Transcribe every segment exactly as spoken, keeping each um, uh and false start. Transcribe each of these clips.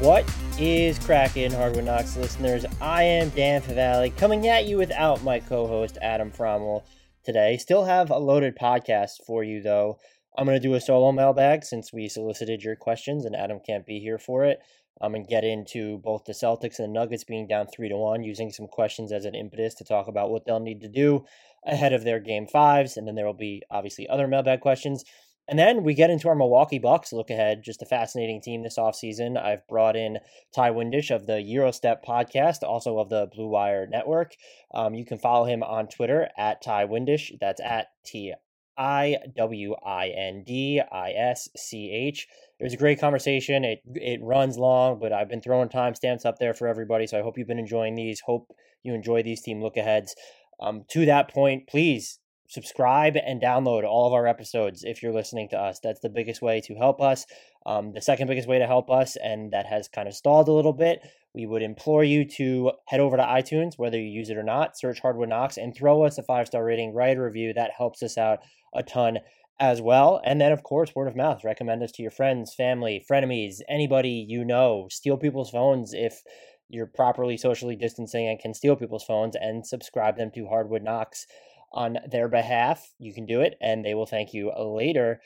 What is cracking, Hardwood Knocks listeners? I am Dan Favalli, coming at you without my co-host Adam Fromwell today. Still have a loaded podcast for you, though. I'm going to do a solo mailbag since we solicited your questions and Adam can't be here for it. I'm going to get into both the Celtics and the Nuggets being down three to one, using some questions as an impetus to talk about what they'll need to do ahead of their game fives, and then there will be obviously other mailbag questions. And then we get into our Milwaukee Bucks look ahead, just a fascinating team this offseason. I've brought in Ty Windisch of the Eurostep podcast, also of the Blue Wire Network. Um, you can follow him on Twitter at Ty Windisch. That's at T I W I N D I S C H. It was a great conversation. It it runs long, but I've been throwing timestamps up there for everybody, so I hope you've been enjoying these. Hope you enjoy these team look aheads. Um, to that point, please subscribe and download all of our episodes if you're listening to us. That's the biggest way to help us. Um, the second biggest way to help us, and that has kind of stalled a little bit, we would implore you to head over to iTunes, whether you use it or not, search Hardwood Knocks, and throw us a five-star rating, write a review. That helps us out a ton as well. And then, of course, word of mouth. Recommend us to your friends, family, frenemies, anybody you know. Steal people's phones if you're properly socially distancing and can steal people's phones, and subscribe them to Hardwood Knocks on their behalf. You can do it, and they will thank you later.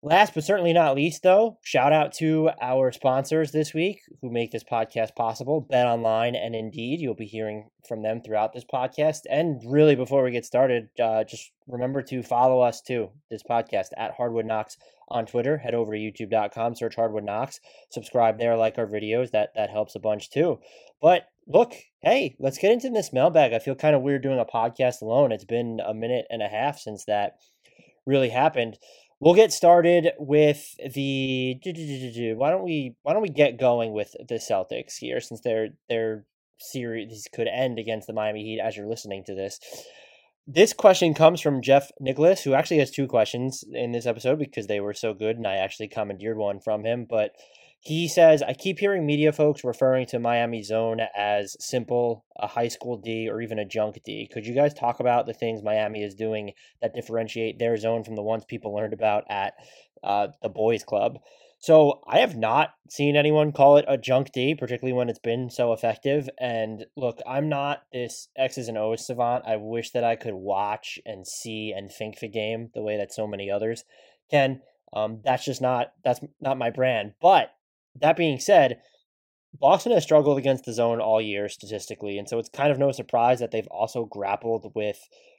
Last but certainly not least, though, shout out to our sponsors this week who make this podcast possible, BetOnline and Indeed. You'll be hearing from them throughout this podcast. And really, before we get started, uh, just remember to follow us, too, this podcast, at Hardwood Knocks on Twitter. Head over to YouTube dot com, search Hardwood Knocks, subscribe there, like our videos. That, that helps a bunch, too. But look, hey, let's get into this mailbag. I feel kind of weird doing a podcast alone. It's been a minute and a half since that really happened. We'll get started with the why don't we why don't we get going with the Celtics here, since their their series could end against the Miami Heat as you're listening to this. This question comes from Jeff Nicholas, who actually has two questions in this episode because they were so good and I actually commandeered one from him. But he says, I keep hearing media folks referring to Miami zone as simple, a high school D, or even a junk D. Could you guys talk about the things Miami is doing that differentiate their zone from the ones people learned about at uh, the boys club? So I have not seen anyone call it a junk D, particularly when it's been so effective. And look, I'm not this X's and O's savant. I wish that I could watch and see and think the game the way that so many others can. Um, that's just not, that's not my brand. But that being said, Boston has struggled against the zone all year statistically, and so it's kind of no surprise that they've also grappled with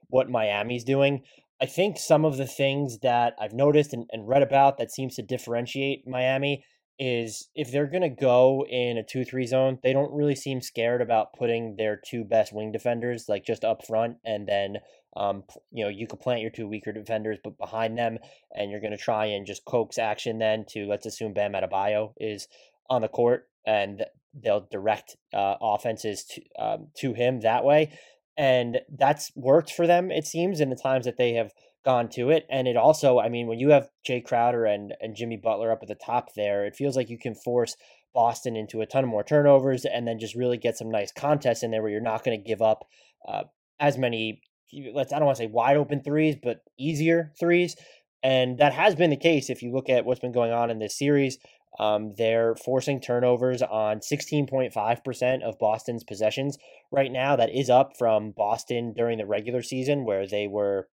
what Miami's doing. I think some of the things that I've noticed and, and read about that seems to differentiate Miami is if they're going to go in a two three zone, they don't really seem scared about putting their two best wing defenders like just up front, and then um, you know, you could plant your two weaker defenders but behind them, and you're going to try and just coax action then to, let's assume Bam Adebayo is on the court, and they'll direct uh, offenses to, um, to him that way. And that's worked for them, it seems, in the times that they have gone to it. And it also, I mean, when you have Jay Crowder and, and Jimmy Butler up at the top there, it feels like you can force Boston into a ton of more turnovers and then just really get some nice contests in there where you're not going to give up uh, as many, let's, I don't want to say wide open threes, but easier threes. And that has been the case if you look at what's been going on in this series. Um, they're forcing turnovers on sixteen point five percent of Boston's possessions right now. That is up from Boston during the regular season, where they were,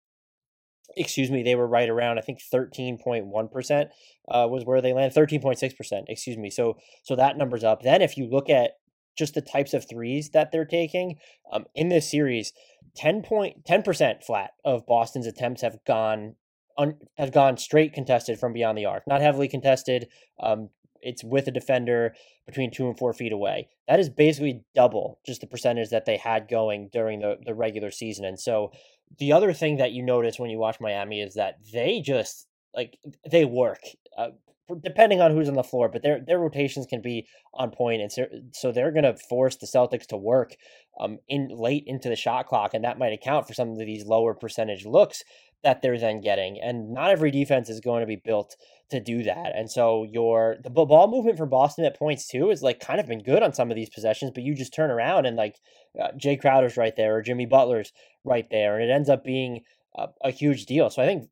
excuse me, they were right around, I think thirteen point one percent uh, was where they landed, thirteen point six percent, excuse me. So, so that number's up. Then if you look at just the types of threes that they're taking um, in this series, ten point ten percent flat of Boston's attempts have gone Un, have gone straight contested from beyond the arc, not heavily contested. Um, it's with a defender between two and four feet away. That is basically double just the percentage that they had going during the, the regular season. And so the other thing that you notice when you watch Miami is that they just like they work uh, depending on who's on the floor, but their, their rotations can be on point. And so, so they're going to force the Celtics to work um, in late into the shot clock. And that might account for some of these lower percentage looks that they're then getting, and not every defense is going to be built to do that. And so your the ball movement for Boston at points too is like kind of been good on some of these possessions, but you just turn around and like uh, Jay Crowder's right there or Jimmy Butler's right there, and it ends up being a, a huge deal. So I think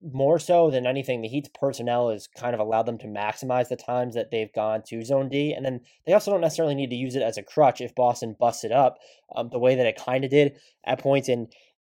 more so than anything, the Heat's personnel has kind of allowed them to maximize the times that they've gone to zone D, and then they also don't necessarily need to use it as a crutch if Boston busts it up um, the way that it kind of did at points in.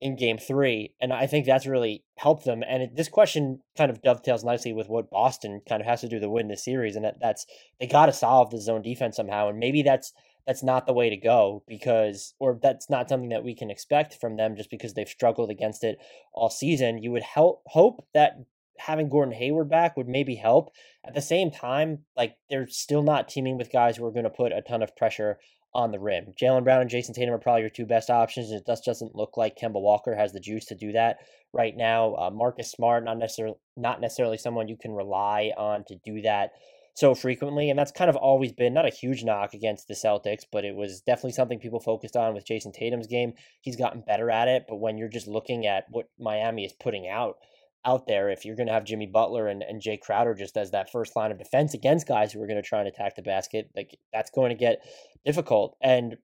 in game three. And I think that's really helped them. And it, this question kind of dovetails nicely with what Boston kind of has to do to win this series. And that, that's, they got to solve the zone defense somehow. And maybe that's, that's not the way to go because, or that's not something that we can expect from them just because they've struggled against it all season. You would help hope that having Gordon Hayward back would maybe help. At the same time, like they're still not teaming with guys who are going to put a ton of pressure on the rim. Jaylen Brown and Jason Tatum are probably your two best options, and it just doesn't look like Kemba Walker has the juice to do that right now. Uh, Marcus Smart, not necessarily not necessarily someone you can rely on to do that so frequently, and that's kind of always been not a huge knock against the Celtics, but it was definitely something people focused on with Jason Tatum's game. He's gotten better at it, but when you're just looking at what Miami is putting out out there, if you're going to have Jimmy Butler and, and Jay Crowder just as that first line of defense against guys who are going to try and attack the basket, like that's going to get difficult. And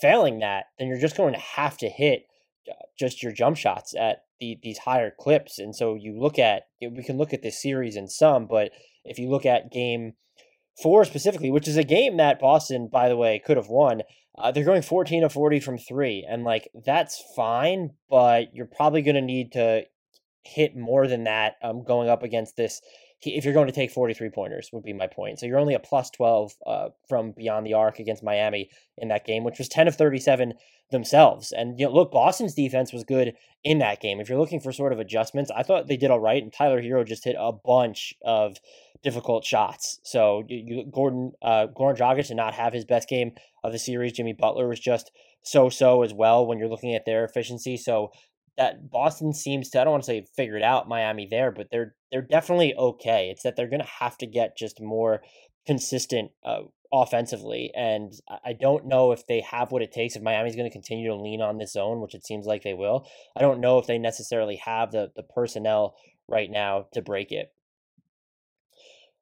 failing that, then you're just going to have to hit just your jump shots at the, these higher clips. And so you look at, we can look at this series in some, but if you look at game four specifically, which is a game that Boston, by the way, could have won, uh, they're going fourteen of forty from three. And like, that's fine, but you're probably going to need to hit more than that um, going up against this. If you're going to take forty-three pointers would be my point. So you're only a plus twelve uh, from beyond the arc against Miami in that game, which was ten of thirty-seven themselves. And you know, look, Boston's defense was good in that game. If you're looking for sort of adjustments, I thought they did all right. And Tyler Hero just hit a bunch of difficult shots. So you, Gordon, uh, Goran Dragic did not have his best game of the series. Jimmy Butler was just so-so as well when you're looking at their efficiency. So that Boston seems to, I don't want to say figured out Miami there, but they're they're definitely okay. It's that they're going to have to get just more consistent uh, offensively. And I don't know if they have what it takes, if Miami's going to continue to lean on this zone, which it seems like they will. I don't know if they necessarily have the the personnel right now to break it.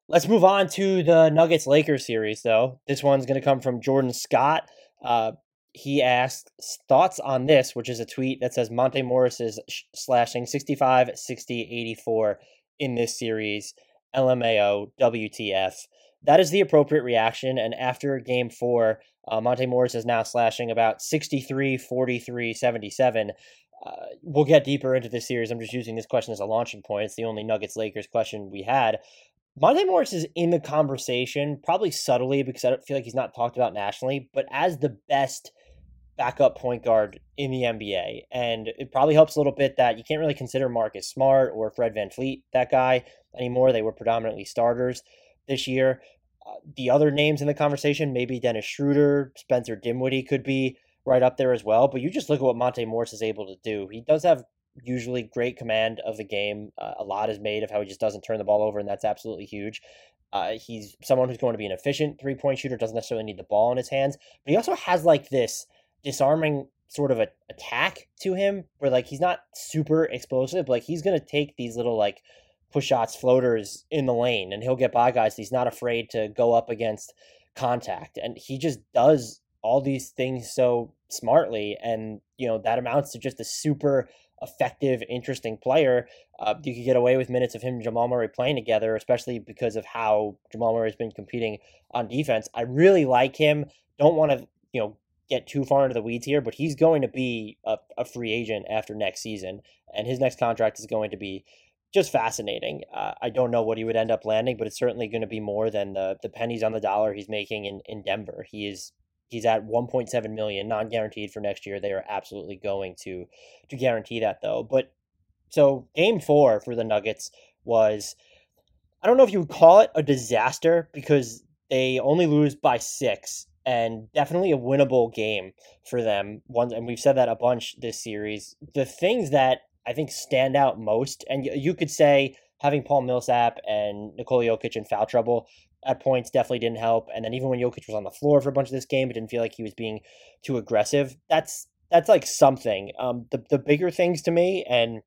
Let's move on to the Nuggets-Lakers series, though. This one's going to come from Jordan Scott. Uh, He asked thoughts on this, which is a tweet that says Monte Morris is sh- slashing sixty-five, sixty, eighty-four in this series. L M A O, W T F. That is the appropriate reaction. And after game four, uh, Monte Morris is now slashing about sixty-three, forty-three, seventy-seven. Uh, we'll get deeper into this series. I'm just using this question as a launching point. It's the only Nuggets-Lakers question we had. Monte Morris is in the conversation, probably subtly, because I don't feel like he's not talked about nationally, but as the best backup point guard in the N B A. And it probably helps a little bit that you can't really consider Marcus Smart or Fred VanVleet that guy anymore. They were predominantly starters this year. Uh, the other names in the conversation, maybe Dennis Schroeder, Spencer Dinwiddie could be right up there as well. But you just look at what Monte Morris is able to do. He does have usually great command of the game. Uh, a lot is made of how he just doesn't turn the ball over, and that's absolutely huge. Uh, he's someone who's going to be an efficient three-point shooter, doesn't necessarily need the ball in his hands, but he also has like this disarming sort of a attack to him where like he's not super explosive, but like he's going to take these little like push shots, floaters in the lane, and he'll get by guys. He's not afraid to go up against contact, and he just does all these things so smartly, and you know that amounts to just a super effective, interesting player, uh, you could get away with minutes of him and Jamal Murray playing together, especially because of how Jamal Murray has been competing on defense. I really like him. Don't want to, you know, get too far into the weeds here, but he's going to be a, a free agent after next season, and his next contract is going to be just fascinating. Uh, I don't know what he would end up landing, but it's certainly going to be more than the the pennies on the dollar he's making in, in Denver. He is he's at one point seven million dollars non-guaranteed for next year. They are absolutely going to to guarantee that, though. But so game four for the Nuggets was, I don't know if you would call it a disaster, because they only lose by six, and definitely a winnable game for them. One, and we've said that a bunch this series. The things that I think stand out most, and you could say having Paul Millsap and Nikola Jokic in foul trouble at points definitely didn't help. And then even when Jokic was on the floor for a bunch of this game, it didn't feel like he was being too aggressive. That's that's like something. Um, the the bigger things to me, and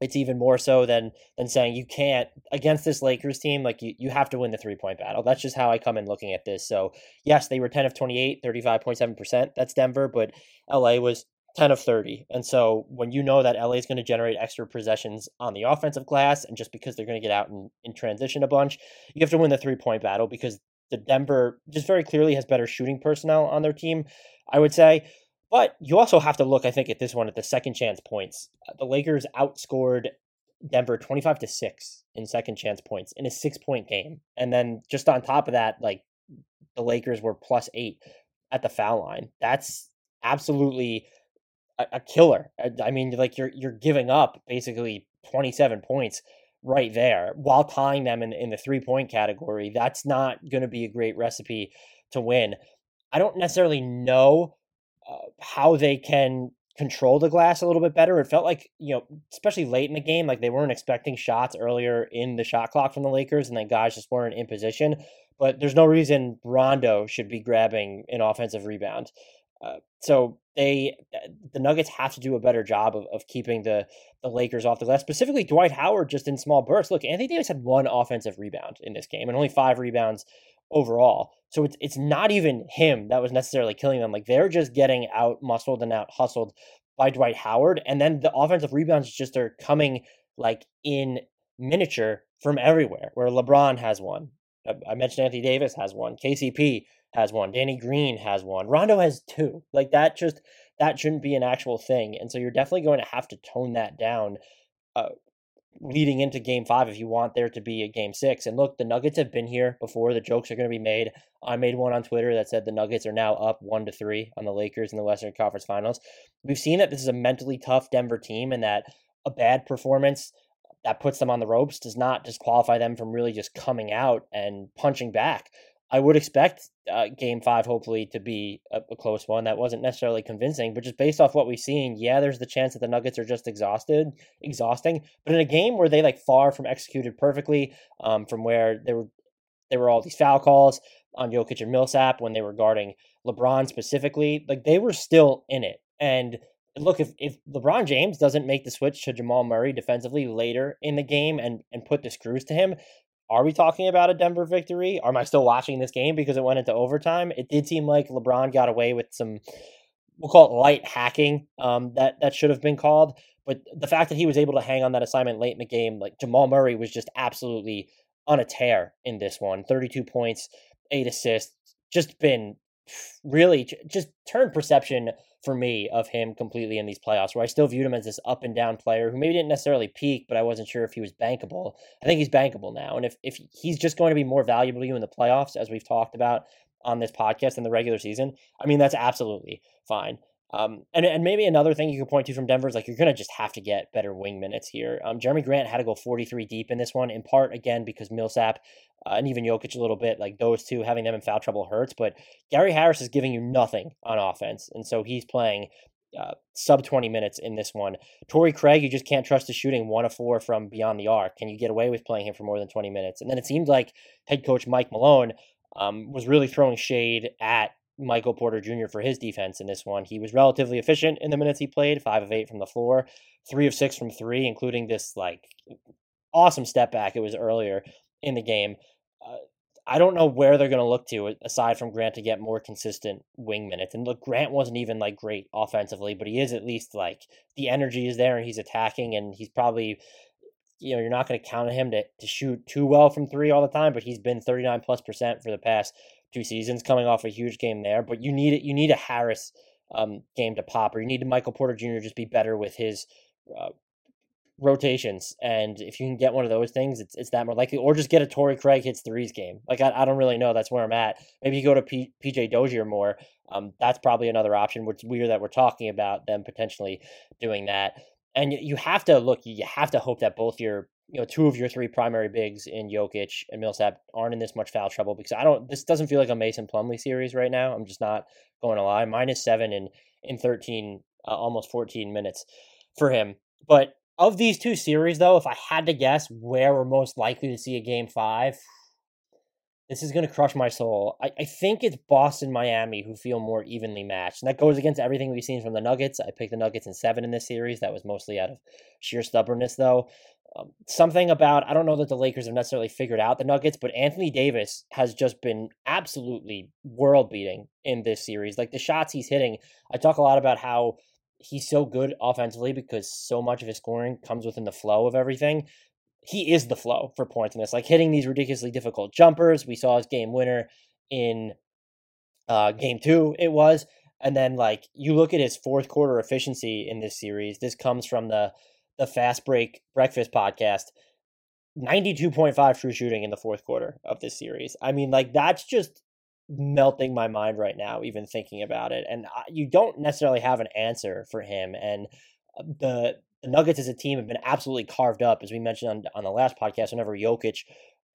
it's even more so than than saying you can't against this Lakers team, like you, you have to win the three point battle. That's just how I come in looking at this. So yes, they were ten of twenty-eight, thirty-five point seven percent. That's Denver, but L A was ten of thirty. And so when you know that L A is going to generate extra possessions on the offensive glass, and just because they're going to get out and in transition a bunch, you have to win the three-point battle, because the Denver just very clearly has better shooting personnel on their team, I would say. But you also have to look, I think, at this one at the second chance points. The Lakers outscored Denver twenty-five to six in second chance points in a six-point game. And then just on top of that, like, the Lakers were plus eight at the foul line. That's absolutely a killer. I mean, like, you're you're giving up basically twenty-seven points right there while tying them in, in the three-point category. That's not going to be a great recipe to win. I don't necessarily know uh, how they can control the glass a little bit better. It felt like, you know, especially late in the game, like they weren't expecting shots earlier in the shot clock from the Lakers, and then guys just weren't in position. But there's no reason Rondo should be grabbing an offensive rebound. Uh, so they, the Nuggets have to do a better job of, of keeping the, the Lakers off the glass, specifically Dwight Howard, just in small bursts. Look, Anthony Davis had one offensive rebound in this game and only five rebounds overall. So it's, it's not even him that was necessarily killing them. Like, they're just getting out muscled and out hustled by Dwight Howard. And then the offensive rebounds just are coming like in miniature from everywhere, where LeBron has one. I mentioned Anthony Davis has one. K C P has one. Danny Green has one. Rondo has two. Like, that just, that shouldn't be an actual thing. And so you're definitely going to have to tone that down uh, leading into game five if you want there to be a game six. And look, the Nuggets have been here before. The jokes are going to be made. I made one on Twitter that said the Nuggets are now up one to three on the Lakers in the Western Conference Finals. We've seen that this is a mentally tough Denver team, and that a bad performance that puts them on the ropes does not disqualify them from really just coming out and punching back. I would expect uh, game five, hopefully, to be a, a close one. That wasn't necessarily convincing, but just based off what we've seen, yeah, there's the chance that the Nuggets are just exhausted, exhausting. But in a game where they, like, far from executed perfectly, um, from where there were there were all these foul calls on Jokic and Millsap when they were guarding LeBron specifically, like, they were still in it. And look, if, if LeBron James doesn't make the switch to Jamal Murray defensively later in the game and and put the screws to him, are we talking about a Denver victory? Am I still watching this game because it went into overtime? It did seem like LeBron got away with some, we'll call it light hacking, um, that, that should have been called. But the fact that he was able to hang on that assignment late in the game, like, Jamal Murray was just absolutely on a tear in this one. thirty-two points, eight assists, just been really, just turned perception for me of him completely in these playoffs, where I still viewed him as this up and down player who maybe didn't necessarily peak, but I wasn't sure if he was bankable. I think he's bankable now. And if, if he's just going to be more valuable to you in the playoffs, as we've talked about on this podcast in the regular season, I mean, that's absolutely fine. Um, and, and maybe another thing you could point to from Denver is, like, you're going to just have to get better wing minutes here. Um, Jeremy Grant had to go forty-three deep in this one, in part, again, because Millsap uh, and even Jokic a little bit, like, those two, having them in foul trouble hurts. But Gary Harris is giving you nothing on offense, and so he's playing uh, sub twenty minutes in this one. Torrey Craig, you just can't trust his shooting, one of four from beyond the arc. Can you get away with playing him for more than twenty minutes? And then it seemed like head coach Mike Malone um, was really throwing shade at Michael Porter Junior for his defense in this one. He was relatively efficient in the minutes he played, five of eight from the floor, three of six from three, including this, like, awesome step back. It was earlier in the game. Uh, I don't know where they're going to look to aside from Grant to get more consistent wing minutes. And look, Grant wasn't even like great offensively, but he is at least like the energy is there and he's attacking, and he's probably, you know, you're not going to count on him to, to shoot too well from three all the time, but he's been thirty-nine plus percent for the past two seasons coming off a huge game there. But you need it. You need a Harris um, game to pop, or you need Michael Porter Junior just be better with his uh, rotations. And if you can get one of those things, it's it's that more likely, or just get a Torrey Craig hits threes game. Like, I, I don't really know. That's where I'm at. Maybe you go to P, PJ Dozier more. Um, that's probably another option. It's weird that we're talking about them potentially doing that. And you have to look, you have to hope that both your, you know, two of your three primary bigs in Jokic and Millsap aren't in this much foul trouble, because I don't, this doesn't feel like a Mason Plumlee series right now. I'm just not going to lie. Minus seven in, in thirteen, uh, almost fourteen minutes for him. But of these two series, though, if I had to guess where we're most likely to see a game five, this is going to crush my soul. I, I think it's Boston, Miami, who feel more evenly matched. And that goes against everything we've seen from the Nuggets. I picked the Nuggets in seven in this series. That was mostly out of sheer stubbornness, though. Um, something about, I don't know that the Lakers have necessarily figured out the Nuggets, but Anthony Davis has just been absolutely world-beating in this series. Like, the shots he's hitting, I talk a lot about how he's so good offensively because so much of his scoring comes within the flow of everything. He is the flow for points in this, like hitting these ridiculously difficult jumpers. We saw his game winner in uh, game two, it was. And then, like, you look at his fourth quarter efficiency in this series. This comes from the, the Fast Break Breakfast podcast. ninety-two point five true shooting in the fourth quarter of this series. I mean, like, that's just melting my mind right now, even thinking about it. And I, you don't necessarily have an answer for him. And the... The Nuggets as a team have been absolutely carved up, as we mentioned on, on the last podcast, whenever Jokic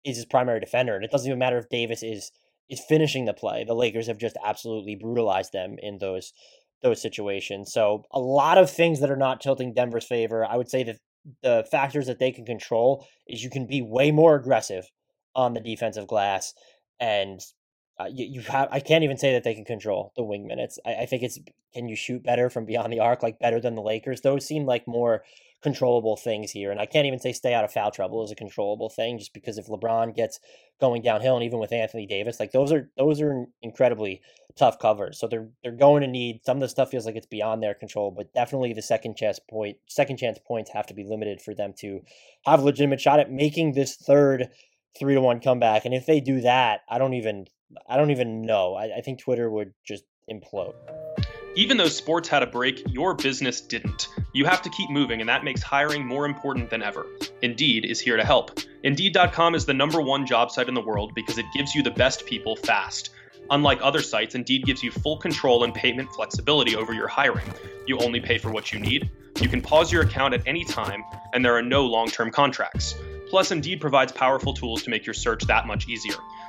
is his primary defender. And it doesn't even matter if Davis is is finishing the play. The Lakers have just absolutely brutalized them in those those situations. So a lot of things that are not tilting Denver's favor. I would say that the factors that they can control is you can be way more aggressive on the defensive glass, and Uh, you, you have, I can't even say that they can control the wing minutes. I, I think it's, can you shoot better from beyond the arc, like better than the Lakers? Those seem like more controllable things here. And I can't even say stay out of foul trouble is a controllable thing, just because if LeBron gets going downhill, and even with Anthony Davis, like those are those are incredibly tough covers. So they're they're going to need, some of the stuff feels like it's beyond their control, but definitely the second chance point second chance points have to be limited for them to have a legitimate shot at making this third three to one comeback. And if they do that, I don't even I don't even know. I, I think Twitter would just implode. Even though sports had a break, your business didn't. You have to keep moving, and that makes hiring more important than ever. Indeed is here to help. Indeed dot com is the number one job site in the world because it gives you the best people fast. Unlike other sites, Indeed gives you full control and payment flexibility over your hiring. You only pay for what you need. You can pause your account at any time, and there are no long-term contracts. Plus, Indeed provides powerful tools to make your search that much easier,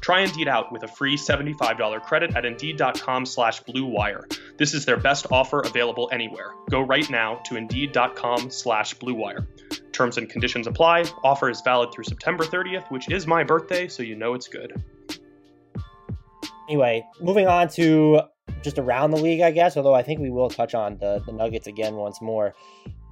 Try Indeed out with a free seventy-five dollars credit at Indeed.com slash Blue Wire. This is their best offer available anywhere. Go right now to Indeed.com slash Blue Wire. Terms and conditions apply. Offer is valid through September thirtieth, which is my birthday, so you know it's good. Anyway, moving on to just around the league, I guess, although I think we will touch on the, the Nuggets again once more.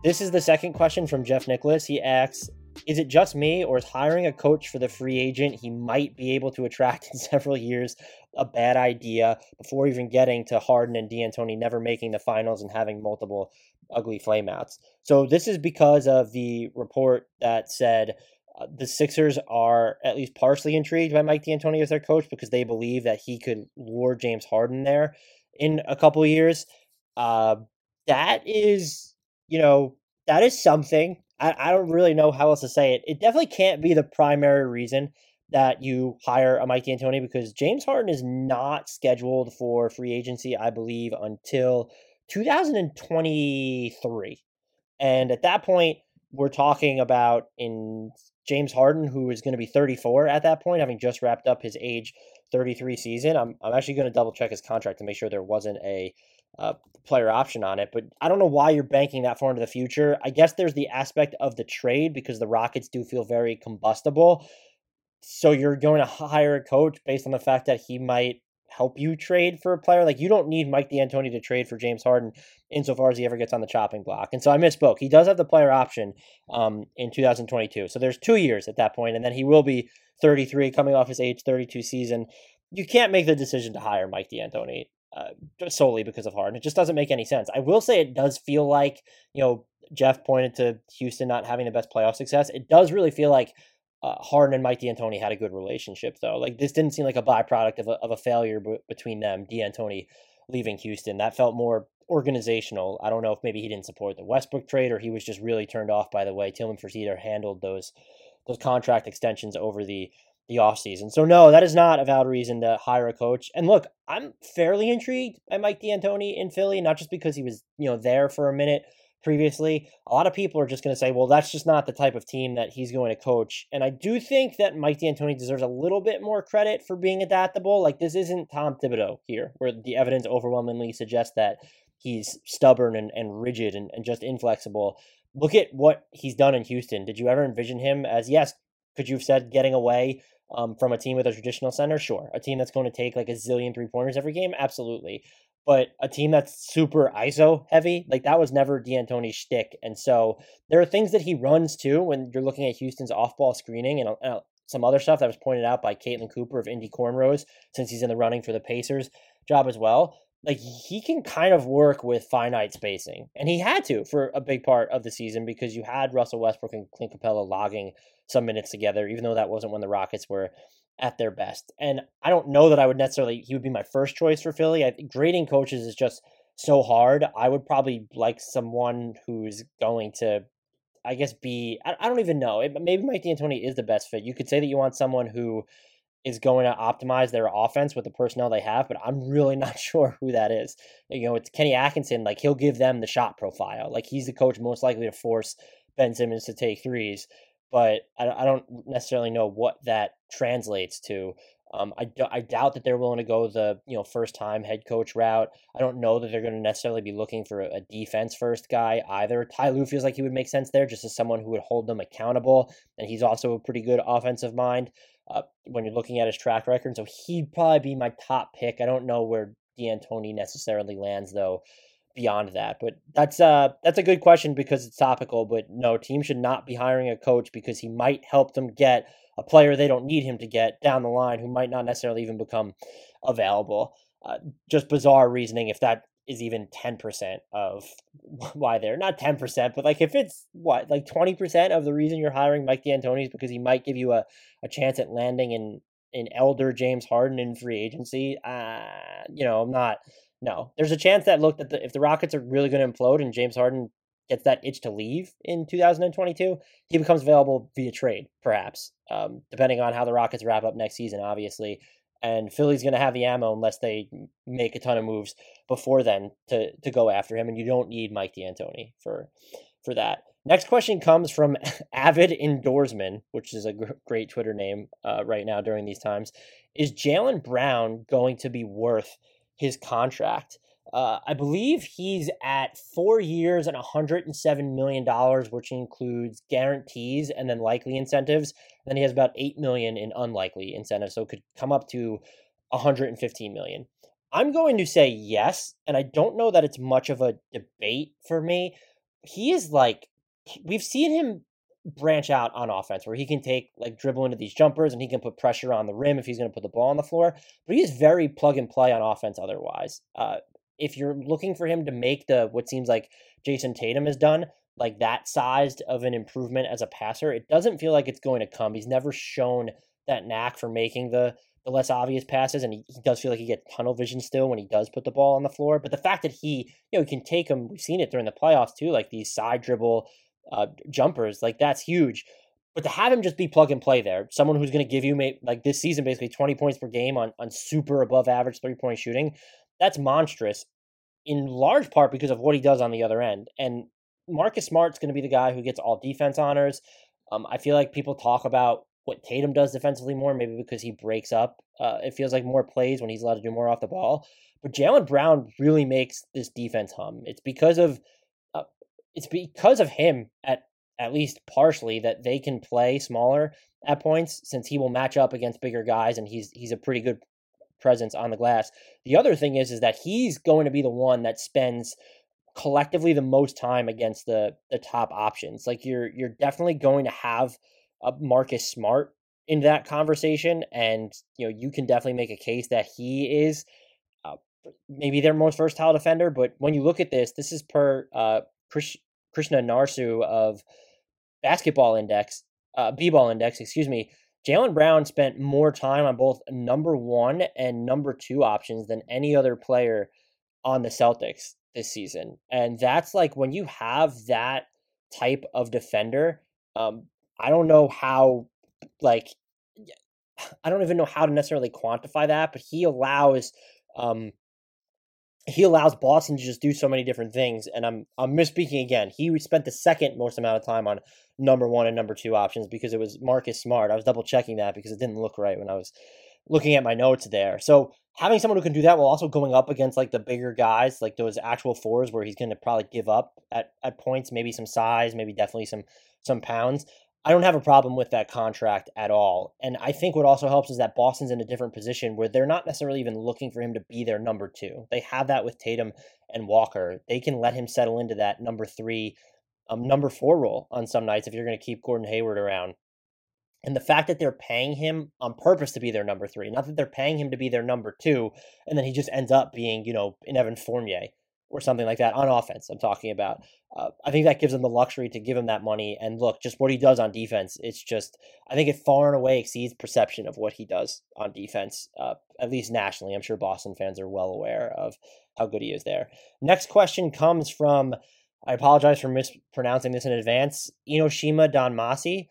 This is the second question from Jeff Nicholas. He asks, is it just me, or is hiring a coach for the free agent he might be able to attract in several years a bad idea, before even getting to Harden and D'Antoni never making the finals and having multiple ugly flameouts? So this is because of the report that said uh, the Sixers are at least partially intrigued by Mike D'Antoni as their coach because they believe that he could lure James Harden there in a couple of years. Uh, that is, you know, that is something. I, I don't really know how else to say it. It definitely can't be the primary reason that you hire a Mike D'Antoni, because James Harden is not scheduled for free agency, I believe, until two thousand twenty-three. And at that point, we're talking about in James Harden, who is going to be thirty-four at that point, having just wrapped up his age thirty-three season. I'm I'm actually going to double check his contract to make sure there wasn't a uh, player option on it. But I don't know why you're banking that far into the future. I guess there's the aspect of the trade because the Rockets do feel very combustible. So you're going to hire a coach based on the fact that he might help you trade for a player. Like, you don't need Mike D'Antoni to trade for James Harden insofar as he ever gets on the chopping block. And so I misspoke. He does have the player option um, in two thousand twenty-two. So there's two years at that point, and then he will be thirty-three coming off his age thirty-two season. You can't make the decision to hire Mike D'Antoni uh, solely because of Harden. It just doesn't make any sense. I will say it does feel like, you know, Jeff pointed to Houston not having the best playoff success. It does really feel like Uh, Harden and Mike D'Antoni had a good relationship, though. Like, this didn't seem like a byproduct of a, of a failure b- between them, D'Antoni leaving Houston. That felt more organizational. I don't know if maybe he didn't support the Westbrook trade or he was just really turned off by the way Tillman Fertitta handled those those contract extensions over the, the offseason. So, no, that is not a valid reason to hire a coach. And, look, I'm fairly intrigued by Mike D'Antoni in Philly, not just because he was, you know, there for a minute previously. A lot of people are just going to say, well, that's just not the type of team that he's going to coach. And I do think that Mike D'Antoni deserves a little bit more credit for being adaptable. Like, this isn't Tom Thibodeau here, where the evidence overwhelmingly suggests that he's stubborn and, and rigid and, and just inflexible. Look at what he's done in Houston. Did you ever envision him as, yes, could you have said getting away um, from a team with a traditional center? Sure. A team that's going to take like a zillion three-pointers every game? Absolutely. But a team that's super I S O heavy, like, that was never D'Antoni's shtick. And so there are things that he runs too when you're looking at Houston's off-ball screening and uh, some other stuff that was pointed out by Caitlin Cooper of Indy Cornrows, since he's in the running for the Pacers job as well. Like, he can kind of work with finite spacing, and he had to for a big part of the season because you had Russell Westbrook and Clint Capella logging some minutes together, even though that wasn't when the Rockets were at their best. And I don't know that I would necessarily, he would be my first choice for Philly. I, grading coaches is just so hard. I would probably like someone who's going to, I guess, be, I, I don't even know. It, maybe Mike D'Antoni is the best fit. You could say that you want someone who is going to optimize their offense with the personnel they have, but I'm really not sure who that is. You know, it's Kenny Atkinson. Like, he'll give them the shot profile. Like, he's the coach most likely to force Ben Simmons to take threes. But I don't necessarily know what that translates to. Um, I, d- I doubt that they're willing to go the, you know, first-time head coach route. I don't know that they're going to necessarily be looking for a defense-first guy either. Ty Lue feels like he would make sense there just as someone who would hold them accountable, and he's also a pretty good offensive mind uh, when you're looking at his track record. So he'd probably be my top pick. I don't know where D'Antoni necessarily lands, though, beyond that. But that's uh that's a good question because it's topical. But no, team should not be hiring a coach because he might help them get a player they don't need him to get down the line who might not necessarily even become available. Uh, just bizarre reasoning if that is even ten percent of why they're not ten percent, but like if it's what, like twenty percent of the reason you're hiring Mike D'Antoni is because he might give you a, a chance at landing in an elder James Harden in free agency. Uh, you know, I'm not No, there's a chance that look that the, if the Rockets are really going to implode and James Harden gets that itch to leave in two thousand twenty-two, he becomes available via trade, perhaps, um, depending on how the Rockets wrap up next season, obviously. And Philly's going to have the ammo unless they make a ton of moves before then to to go after him. And you don't need Mike D'Antoni for for that. Next question comes from Avid Indoorsman, which is a g- great Twitter name uh, right now during these times. Is Jaylen Brown going to be worth his contract? Uh, I believe he's at four years and one hundred seven million dollars, which includes guarantees and then likely incentives. And then he has about eight million dollars in unlikely incentives, so it could come up to one hundred fifteen million dollars. I'm going to say yes, and I don't know that it's much of a debate for me. He is like, we've seen him branch out on offense where he can take like dribble into these jumpers and he can put pressure on the rim if he's going to put the ball on the floor, but he's very plug and play on offense. Otherwise, uh, if you're looking for him to make the, what seems like Jason Tatum has done, like that sized of an improvement as a passer, it doesn't feel like it's going to come. He's never shown that knack for making the, the less obvious passes. And he, he does feel like he gets tunnel vision still when he does put the ball on the floor. But the fact that he, you know, he can take him, we've seen it during the playoffs too, like these side dribble, Uh, jumpers, like that's huge. But to have him just be plug and play there, someone who's going to give you may, like this season basically twenty points per game on, on super above average three-point shooting, that's monstrous in large part because of what he does on the other end. And Marcus Smart's going to be the guy who gets all defense honors. Um, I feel like people talk about what Tatum does defensively more, maybe because he breaks up. Uh, it feels like more plays when he's allowed to do more off the ball. But Jaylen Brown really makes this defense hum. It's because of uh, it's because of him at at least partially that they can play smaller at points, since he will match up against bigger guys, and he's he's a pretty good presence on the glass. The other thing is is that he's going to be the one that spends collectively the most time against the the top options. Like you're you're definitely going to have a Marcus Smart in that conversation, and you know you can definitely make a case that he is uh, maybe their most versatile defender. But when you look at this, this is per uh, Krish, Krishna Narsu of Basketball Index, uh, B-Ball Index, excuse me. Jaylen Brown spent more time on both number one and number two options than any other player on the Celtics this season. And that's like, when you have that type of defender, um, I don't know how, like, I don't even know how to necessarily quantify that, but he allows, um, he allows Boston to just do so many different things. And I'm, I'm misspeaking again. He spent the second most amount of time on number one and number two options because it was Marcus Smart. I was double checking that because it didn't look right when I was looking at my notes there. So having someone who can do that while also going up against like the bigger guys, like those actual fours where he's going to probably give up at, at points, maybe some size, maybe definitely some, some pounds. I don't have a problem with that contract at all. And I think what also helps is that Boston's in a different position where they're not necessarily even looking for him to be their number two. They have that with Tatum and Walker. They can let him settle into that number three, um, number four role on some nights if you're going to keep Gordon Hayward around. And the fact that they're paying him on purpose to be their number three, not that they're paying him to be their number two, and then he just ends up being, you know, an Evan Fournier or something like that on offense, I'm talking about. Uh, I think that gives him the luxury to give him that money. And look, just what he does on defense, it's just, I think it far and away exceeds perception of what he does on defense, uh, at least nationally. I'm sure Boston fans are well aware of how good he is there. Next question comes from, I apologize for mispronouncing this in advance, Inoshima Donmasi.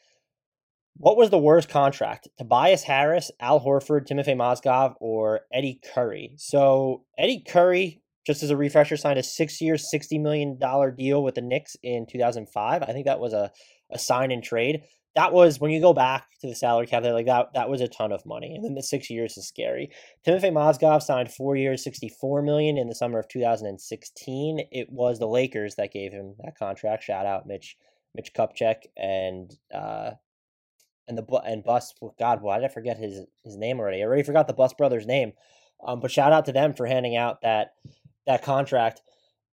What was the worst contract? Tobias Harris, Al Horford, Timofey Mozgov, or Eddie Curry? So Eddie Curry, just as a refresher, signed a six-year, sixty million dollars deal with the Knicks in two thousand five. I think that was a, a sign and trade. That was, when you go back to the salary cap, like that, that was a ton of money. And then the six years is scary. Timofey Mozgov signed four years, sixty-four million dollars in the summer of two thousand sixteen. It was the Lakers that gave him that contract. Shout out Mitch, Mitch Kupchak and... Uh, And the bu- and Bus, God, why did I forget his his name already? I already forgot the Bus brother's name. Um, but shout out to them for handing out that that contract.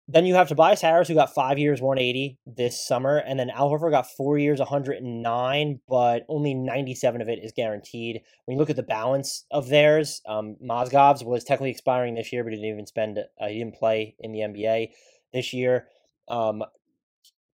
Then you have Tobias Harris, who got five years, one eighty this summer, and then Al Horford got four years, one hundred nine, but only ninety-seven of it is guaranteed. When you look at the balance of theirs, um, Mozgov's was technically expiring this year, but he didn't even spend. Uh, he didn't play in the N B A this year. Um,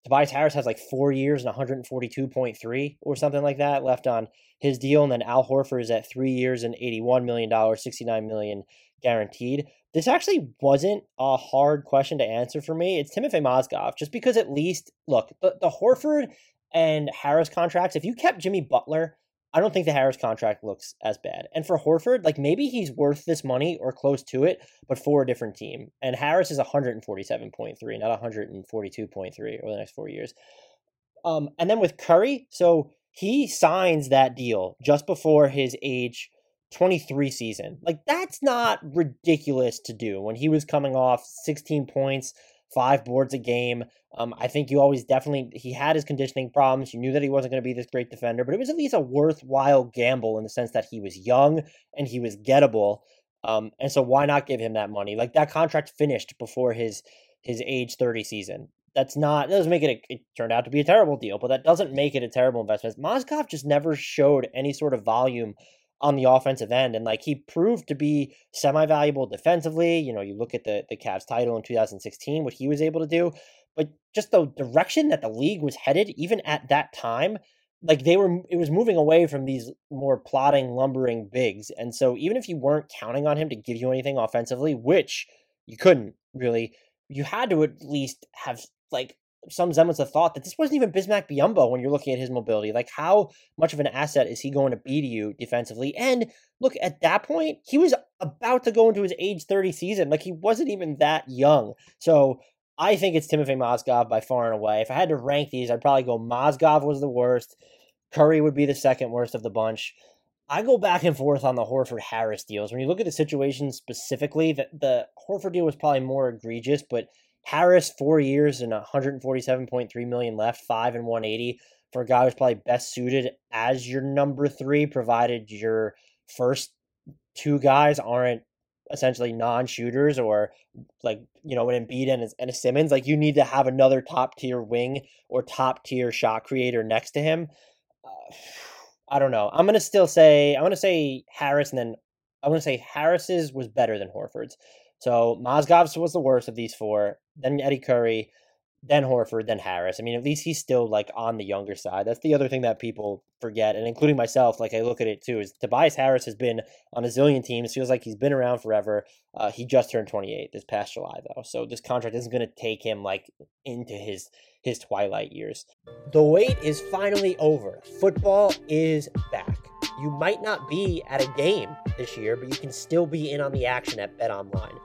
Tobias Harris has like four years and one forty-two point three or something like that left on his deal. And then Al Horford is at three years and eighty-one million dollars, sixty-nine million dollars guaranteed. This actually wasn't a hard question to answer for me. It's Timofey Mozgov, just because at least, look, the, the Horford and Harris contracts, if you kept Jimmy Butler, I don't think the Harris contract looks as bad. And for Horford, like maybe he's worth this money or close to it, but for a different team. And Harris is one forty-seven point three, not one forty-two point three over the next four years. Um, and then with Curry, so he signs that deal just before his age twenty-three season. Like that's not ridiculous to do when he was coming off sixteen points, five boards a game. Um, I think you always definitely, he had his conditioning problems. You knew that he wasn't going to be this great defender, but it was at least a worthwhile gamble in the sense that he was young and he was gettable. Um, and so why not give him that money? Like that contract finished before his, his age thirty season. That's not, that doesn't make it, a, it turned out to be a terrible deal, but that doesn't make it a terrible investment. Mozgov just never showed any sort of volume on the offensive end. And like he proved to be semi-valuable defensively. You know, you look at the, the Cavs title in two thousand sixteen, what he was able to do, but just the direction that the league was headed, even at that time, like they were, it was moving away from these more plodding, lumbering bigs. And so even if you weren't counting on him to give you anything offensively, which you couldn't really, you had to at least have like some semblance of thought that this wasn't even Bismack Biyombo when you're looking at his mobility. Like how much of an asset is he going to be to you defensively? And look, at that point, he was about to go into his age thirty season. Like he wasn't even that young. So I think it's Timofey Mozgov by far and away. If I had to rank these, I'd probably go Mozgov was the worst. Curry would be the second worst of the bunch. I go back and forth on the Horford-Harris deals. When you look at the situation specifically, the, the Horford deal was probably more egregious, but Harris, four years and one hundred forty-seven point three million dollars left, five and one eighty for a guy who's probably best suited as your number three, provided your first two guys aren't essentially non-shooters or like, you know, an Embiid and, and a Simmons. Like, you need to have another top-tier wing or top-tier shot creator next to him. Uh, I don't know. I'm going to still say, I'm going to say Harris, and then I'm going to say Harris's was better than Horford's. So Mozgov's was the worst of these four, then Eddie Curry, then Horford, then Harris. I mean, at least he's still like on the younger side. That's the other thing that people forget, and including myself, like I look at it too, is Tobias Harris has been on a zillion teams. Feels like he's been around forever. Uh, he just turned twenty-eight this past July, though. So this contract isn't going to take him like into his his twilight years. The wait is finally over. Football is back. You might not be at a game this year, but you can still be in on the action at BetOnline.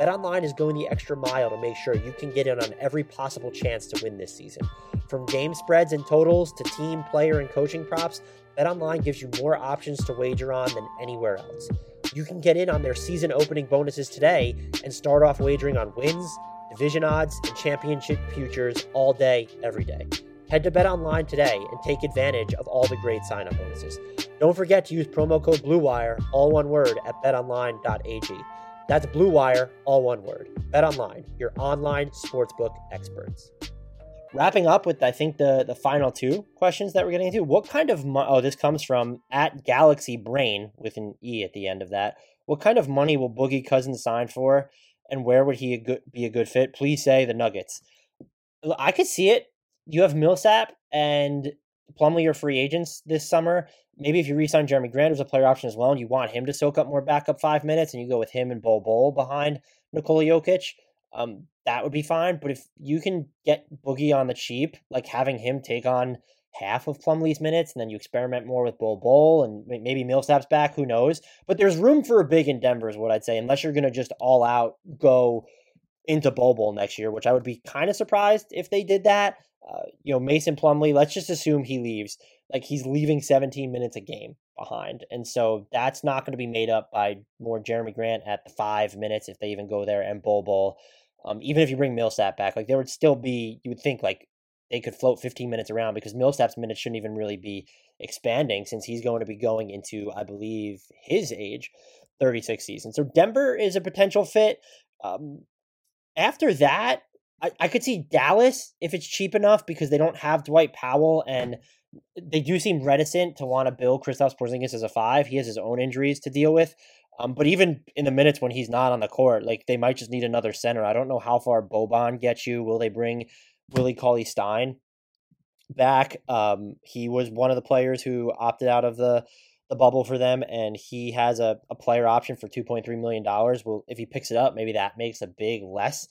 BetOnline is going the extra mile to make sure you can get in on every possible chance to win this season. From game spreads and totals to team, player, and coaching props, BetOnline gives you more options to wager on than anywhere else. You can get in on their season opening bonuses today and start off wagering on wins, division odds, and championship futures all day, every day. Head to BetOnline today and take advantage of all the great sign-up bonuses. Don't forget to use promo code BLUEWIRE, all one word, at betonline.ag. That's Blue Wire, all one word. BetOnline, your online sportsbook experts. Wrapping up with, I think, the, the final two questions that we're getting into. What kind of mo- Oh, this comes from at Galaxy Brain with an E at the end of that. What kind of money will Boogie Cousins sign for, and where would he a good, be a good fit? Please say the Nuggets. I could see it. You have Millsap and Plumlee are free agents this summer. Maybe if you re-sign Jeremy Grant, who's a player option as well, and you want him to soak up more backup five minutes, and you go with him and Bol Bol behind Nikola Jokic, um, that would be fine. But if you can get Boogie on the cheap, like having him take on half of Plumlee's minutes, and then you experiment more with Bol Bol, and maybe Millsap's back, who knows? But there's room for a big in Denver is what I'd say, unless you're going to just all out go into Bol Bol next year, which I would be kind of surprised if they did that. Uh, you know, Mason Plumlee, let's just assume he leaves. Like, he's leaving seventeen minutes a game behind. And so that's not going to be made up by more Jeremy Grant at the five minutes if they even go there, and Bol Bol. Um, even if you bring Millsap back, like, there would still be, you would think, like, they could float fifteen minutes around, because Millsap's minutes shouldn't even really be expanding since he's going to be going into, I believe, his age, thirty-six season. So Denver is a potential fit. Um, after that, I could see Dallas if it's cheap enough, because they don't have Dwight Powell, and they do seem reticent to want to build Kristaps Porzingis as a five. He has his own injuries to deal with. Um, but even in the minutes when he's not on the court, like, they might just need another center. I don't know how far Boban gets you. Will they bring Willie Cauley-Stein back? Um, he was one of the players who opted out of the the bubble for them, and he has a, a player option for two point three million dollars. Well, if he picks it up, maybe that makes a big less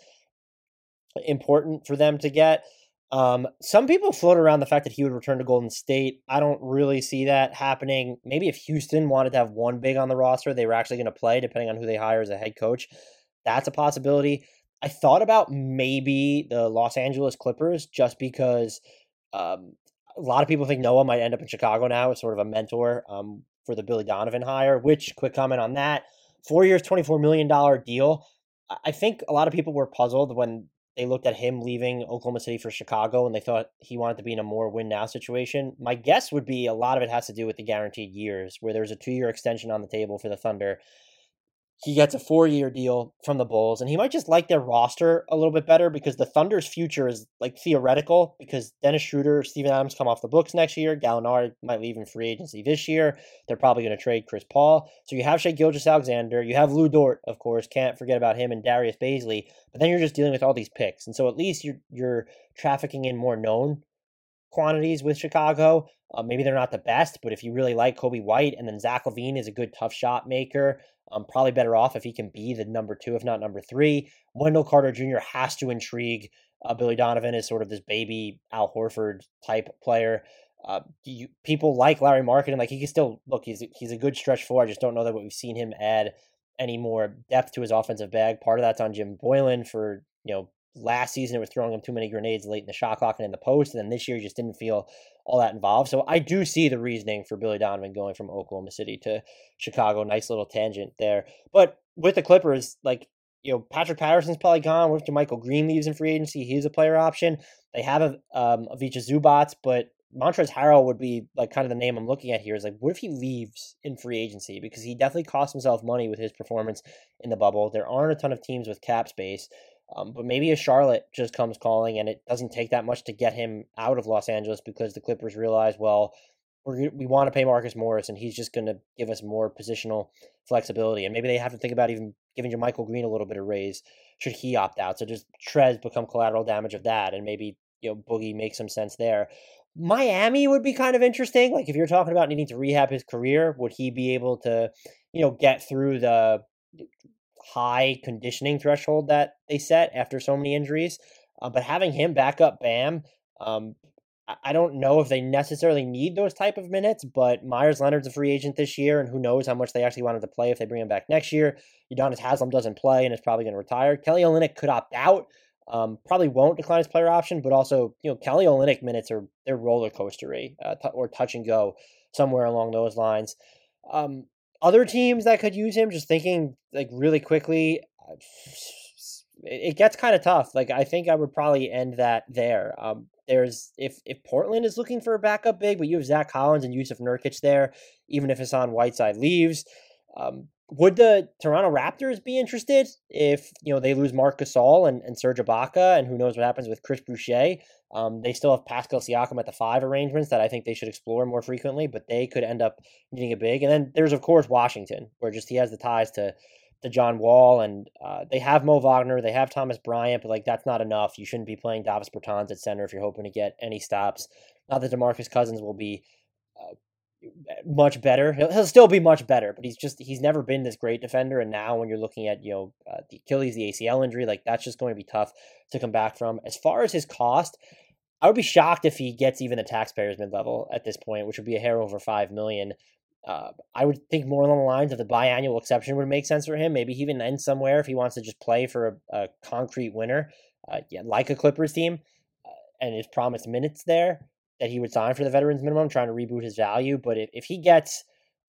important for them to get. Um, some people float around the fact that he would return to Golden State. I don't really see that happening. Maybe if Houston wanted to have one big on the roster, they were actually going to play, depending on who they hire as a head coach. That's a possibility. I thought about maybe the Los Angeles Clippers, just because um, a lot of people think Noah might end up in Chicago now as sort of a mentor um, for the Billy Donovan hire, which, quick comment on that, four years, twenty-four million dollars deal. I think a lot of people were puzzled when they looked at him leaving Oklahoma City for Chicago, and they thought he wanted to be in a more win-now situation. My guess would be a lot of it has to do with the guaranteed years, where there's a two-year extension on the table for the Thunder. He gets a four-year deal from the Bulls, and he might just like their roster a little bit better, because the Thunder's future is like theoretical, because Dennis Schroeder, Steven Adams come off the books next year. Gallinari might leave in free agency this year. They're probably going to trade Chris Paul. So you have Shai Gilgeous-Alexander. You have Lou Dort, of course. Can't forget about him, and Darius Baisley. But then you're just dealing with all these picks. And so at least you're, you're trafficking in more known quantities with Chicago. Uh, maybe they're not the best, but if you really like Kobe White, and then Zach LaVine is a good tough shot maker, I'm probably better off if he can be the number two, if not number three. Wendell Carter Junior has to intrigue uh, Billy Donovan as sort of this baby Al Horford type player. Uh, you, people like Larry Markkinen, like he can still look. He's he's a good stretch four. I just don't know that we've seen him add any more depth to his offensive bag. Part of that's on Jim Boylen for you know last season it was throwing him too many grenades late in the shot clock and in the post, and then this year you just didn't feel all that involved. So I do see the reasoning for Billy Donovan going from Oklahoma City to Chicago. Nice little tangent there. But with the Clippers, like, you know, Patrick Patterson's probably gone. What if Michael Green leaves in free agency? He's a player option. They have a um, Avicii Zubats, but Montrezl Harrell would be like kind of the name I'm looking at here. Is like, what if he leaves in free agency? Because he definitely cost himself money with his performance in the bubble. There aren't a ton of teams with cap space, um, but maybe a Charlotte just comes calling, and it doesn't take that much to get him out of Los Angeles because the Clippers realize, well, we're, we want to pay Marcus Morris, and he's just going to give us more positional flexibility. And maybe they have to think about even giving Jermichael Green a little bit of raise should he opt out. So just Trez become collateral damage of that, and maybe, you know, Boogie makes some sense there. Miami would be kind of interesting. Like, if you're talking about needing to rehab his career, would he be able to, you know, get through the high conditioning threshold that they set after so many injuries? Uh, but having him back up Bam, um, I don't know if they necessarily need those type of minutes, but Myers Leonard's a free agent this year, and who knows how much they actually wanted to play if they bring him back next year. Udonis Haslem doesn't play and is probably going to retire. Kelly Olynyk could opt out. Um, probably won't decline his player option, but also, you know, Kelly Olynyk minutes are they're roller coastery uh, t- or touch and go somewhere along those lines. Um, other teams that could use him, just thinking like really quickly, it gets kind of tough. Like, I think I would probably end that there. Um, there's if if Portland is looking for a backup big, but you have Zach Collins and Yusuf Nurkic there, even if Hassan Whiteside leaves. Um, Would the Toronto Raptors be interested if, you know, they lose Marc Gasol and, and Serge Ibaka, and who knows what happens with Chris Boucher? Um, they still have Pascal Siakam at the five arrangements that I think they should explore more frequently, but they could end up needing a big. And then there's, of course, Washington, where just he has the ties to, to John Wall, and uh, they have Mo Wagner, they have Thomas Bryant, but, like, that's not enough. You shouldn't be playing Davis Bertans at center if you're hoping to get any stops. Not that DeMarcus Cousins will be Uh, much better. He'll, he'll still be much better, but he's just, he's never been this great defender. And now when you're looking at, you know, uh, the Achilles, the A C L injury, like, that's just going to be tough to come back from. As far as his cost, I would be shocked if he gets even the taxpayer's mid-level at this point, which would be a hair over five million. Uh, I would think more along the lines of the biannual exception would make sense for him. Maybe he even ends somewhere if he wants to just play for a, a concrete winner, uh, yeah, like a Clippers team, uh, and his promised minutes there, that he would sign for the veterans minimum, trying to reboot his value. But if, if he gets,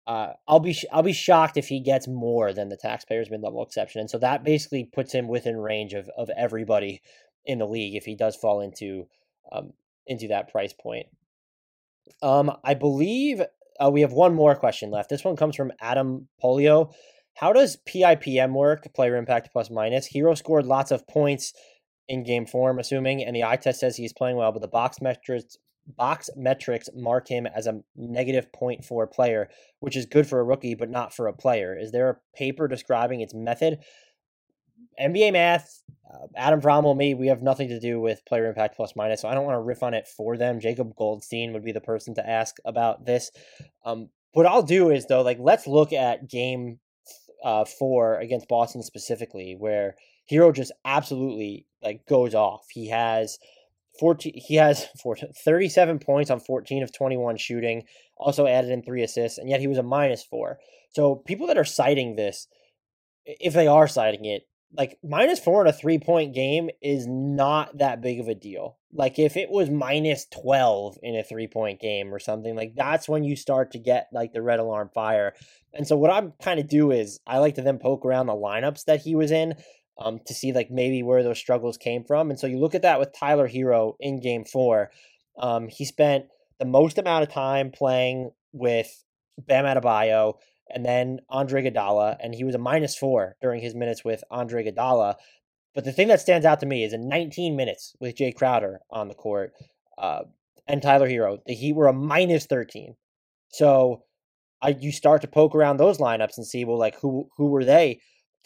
uh, I'll be sh- I'll be shocked if he gets more than the taxpayer's mid-level exception. And so that basically puts him within range of of everybody in the league if he does fall into um, into that price point. Um, I believe uh, we have one more question left. This one comes from Adam Polio. How does P I P M work? Player impact plus minus. Hero scored lots of points in game form, assuming, and the eye test says he's playing well, but the box metrics. Box metrics mark him as a negative zero point four player, which is good for a rookie, but not for a player. Is there a paper describing its method? N B A math, uh, Adam Brommel, me, we have nothing to do with player impact plus minus, so I don't want to riff on it for them. Jacob Goldstein would be the person to ask about this. Um, what I'll do is, though, like, let's look at game uh, four against Boston specifically, where Hero just absolutely, like, goes off. He has fourteen he has thirty-seven points on fourteen of twenty-one shooting, also added in three assists, and yet he was a minus four. So people that are citing this, if they are citing it, like, minus four in a three-point game is not that big of a deal. Like, if it was minus twelve in a three-point game or something, like, that's when you start to get, like, the red alarm fire. And so what I'm kind of do is I like to then poke around the lineups that he was in, Um, to see, like, maybe where those struggles came from. And so you look at that with Tyler Hero in game four. Um, he spent the most amount of time playing with Bam Adebayo and then Andre Iguodala, and he was a minus four during his minutes with Andre Iguodala. But the thing that stands out to me is in nineteen minutes with Jay Crowder on the court uh, and Tyler Hero, the Heat were a minus thirteen. So I, you start to poke around those lineups and see, well, like, who who were they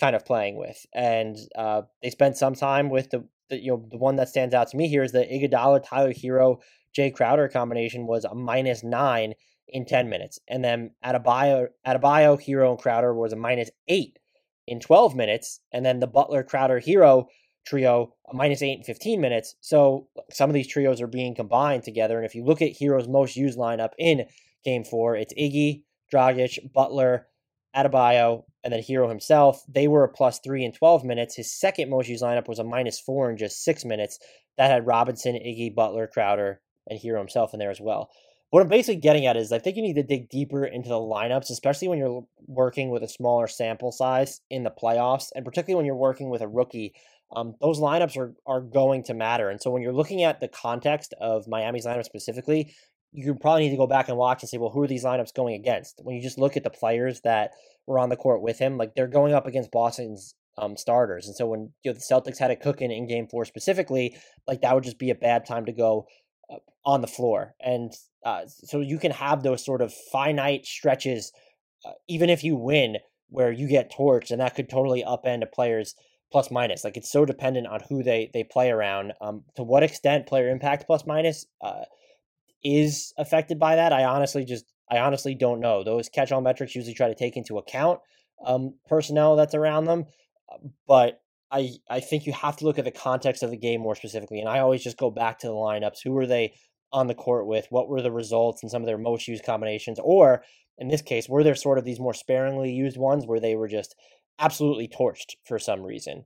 kind of playing with? And uh, they spent some time with the, the, you know, the one that stands out to me here is the Iguodala, Tyler Hero, Jay Crowder combination was a minus nine in ten minutes. And then Adebayo, Adebayo, Hero, and Crowder was a minus eight in twelve minutes. And then the Butler, Crowder, Hero trio, a minus eight in fifteen minutes. So some of these trios are being combined together. And if you look at Hero's most used lineup in game four, it's Iggy, Dragic, Butler, Adebayo, and then Hero himself. They were a plus three in twelve minutes. His second most used lineup was a minus four in just six minutes. That had Robinson, Iggy, Butler, Crowder, and Hero himself in there as well. What I'm basically getting at is I think you need to dig deeper into the lineups, especially when you're working with a smaller sample size in the playoffs, and particularly when you're working with a rookie. Um, those lineups are are going to matter. And so when you're looking at the context of Miami's lineup specifically, you probably need to go back and watch and say, well, who are these lineups going against? When you just look at the players that were on the court with him, like they're going up against Boston's um, starters. And so when you know, the Celtics had a cook in, in game four specifically, like that would just be a bad time to go uh, on the floor. And uh, so you can have those sort of finite stretches, uh, even if you win, where you get torched, and that could totally upend a player's plus minus. Like it's so dependent on who they, they play around, um, to what extent player impact plus minus, uh, is affected by that. I honestly just, I honestly don't know. Those catch-all metrics usually try to take into account um, personnel that's around them, but I I think you have to look at the context of the game more specifically. And I always just go back to the lineups. Who were they on the court with? What were the results and some of their most used combinations? Or in this case, were there sort of these more sparingly used ones where they were just absolutely torched for some reason?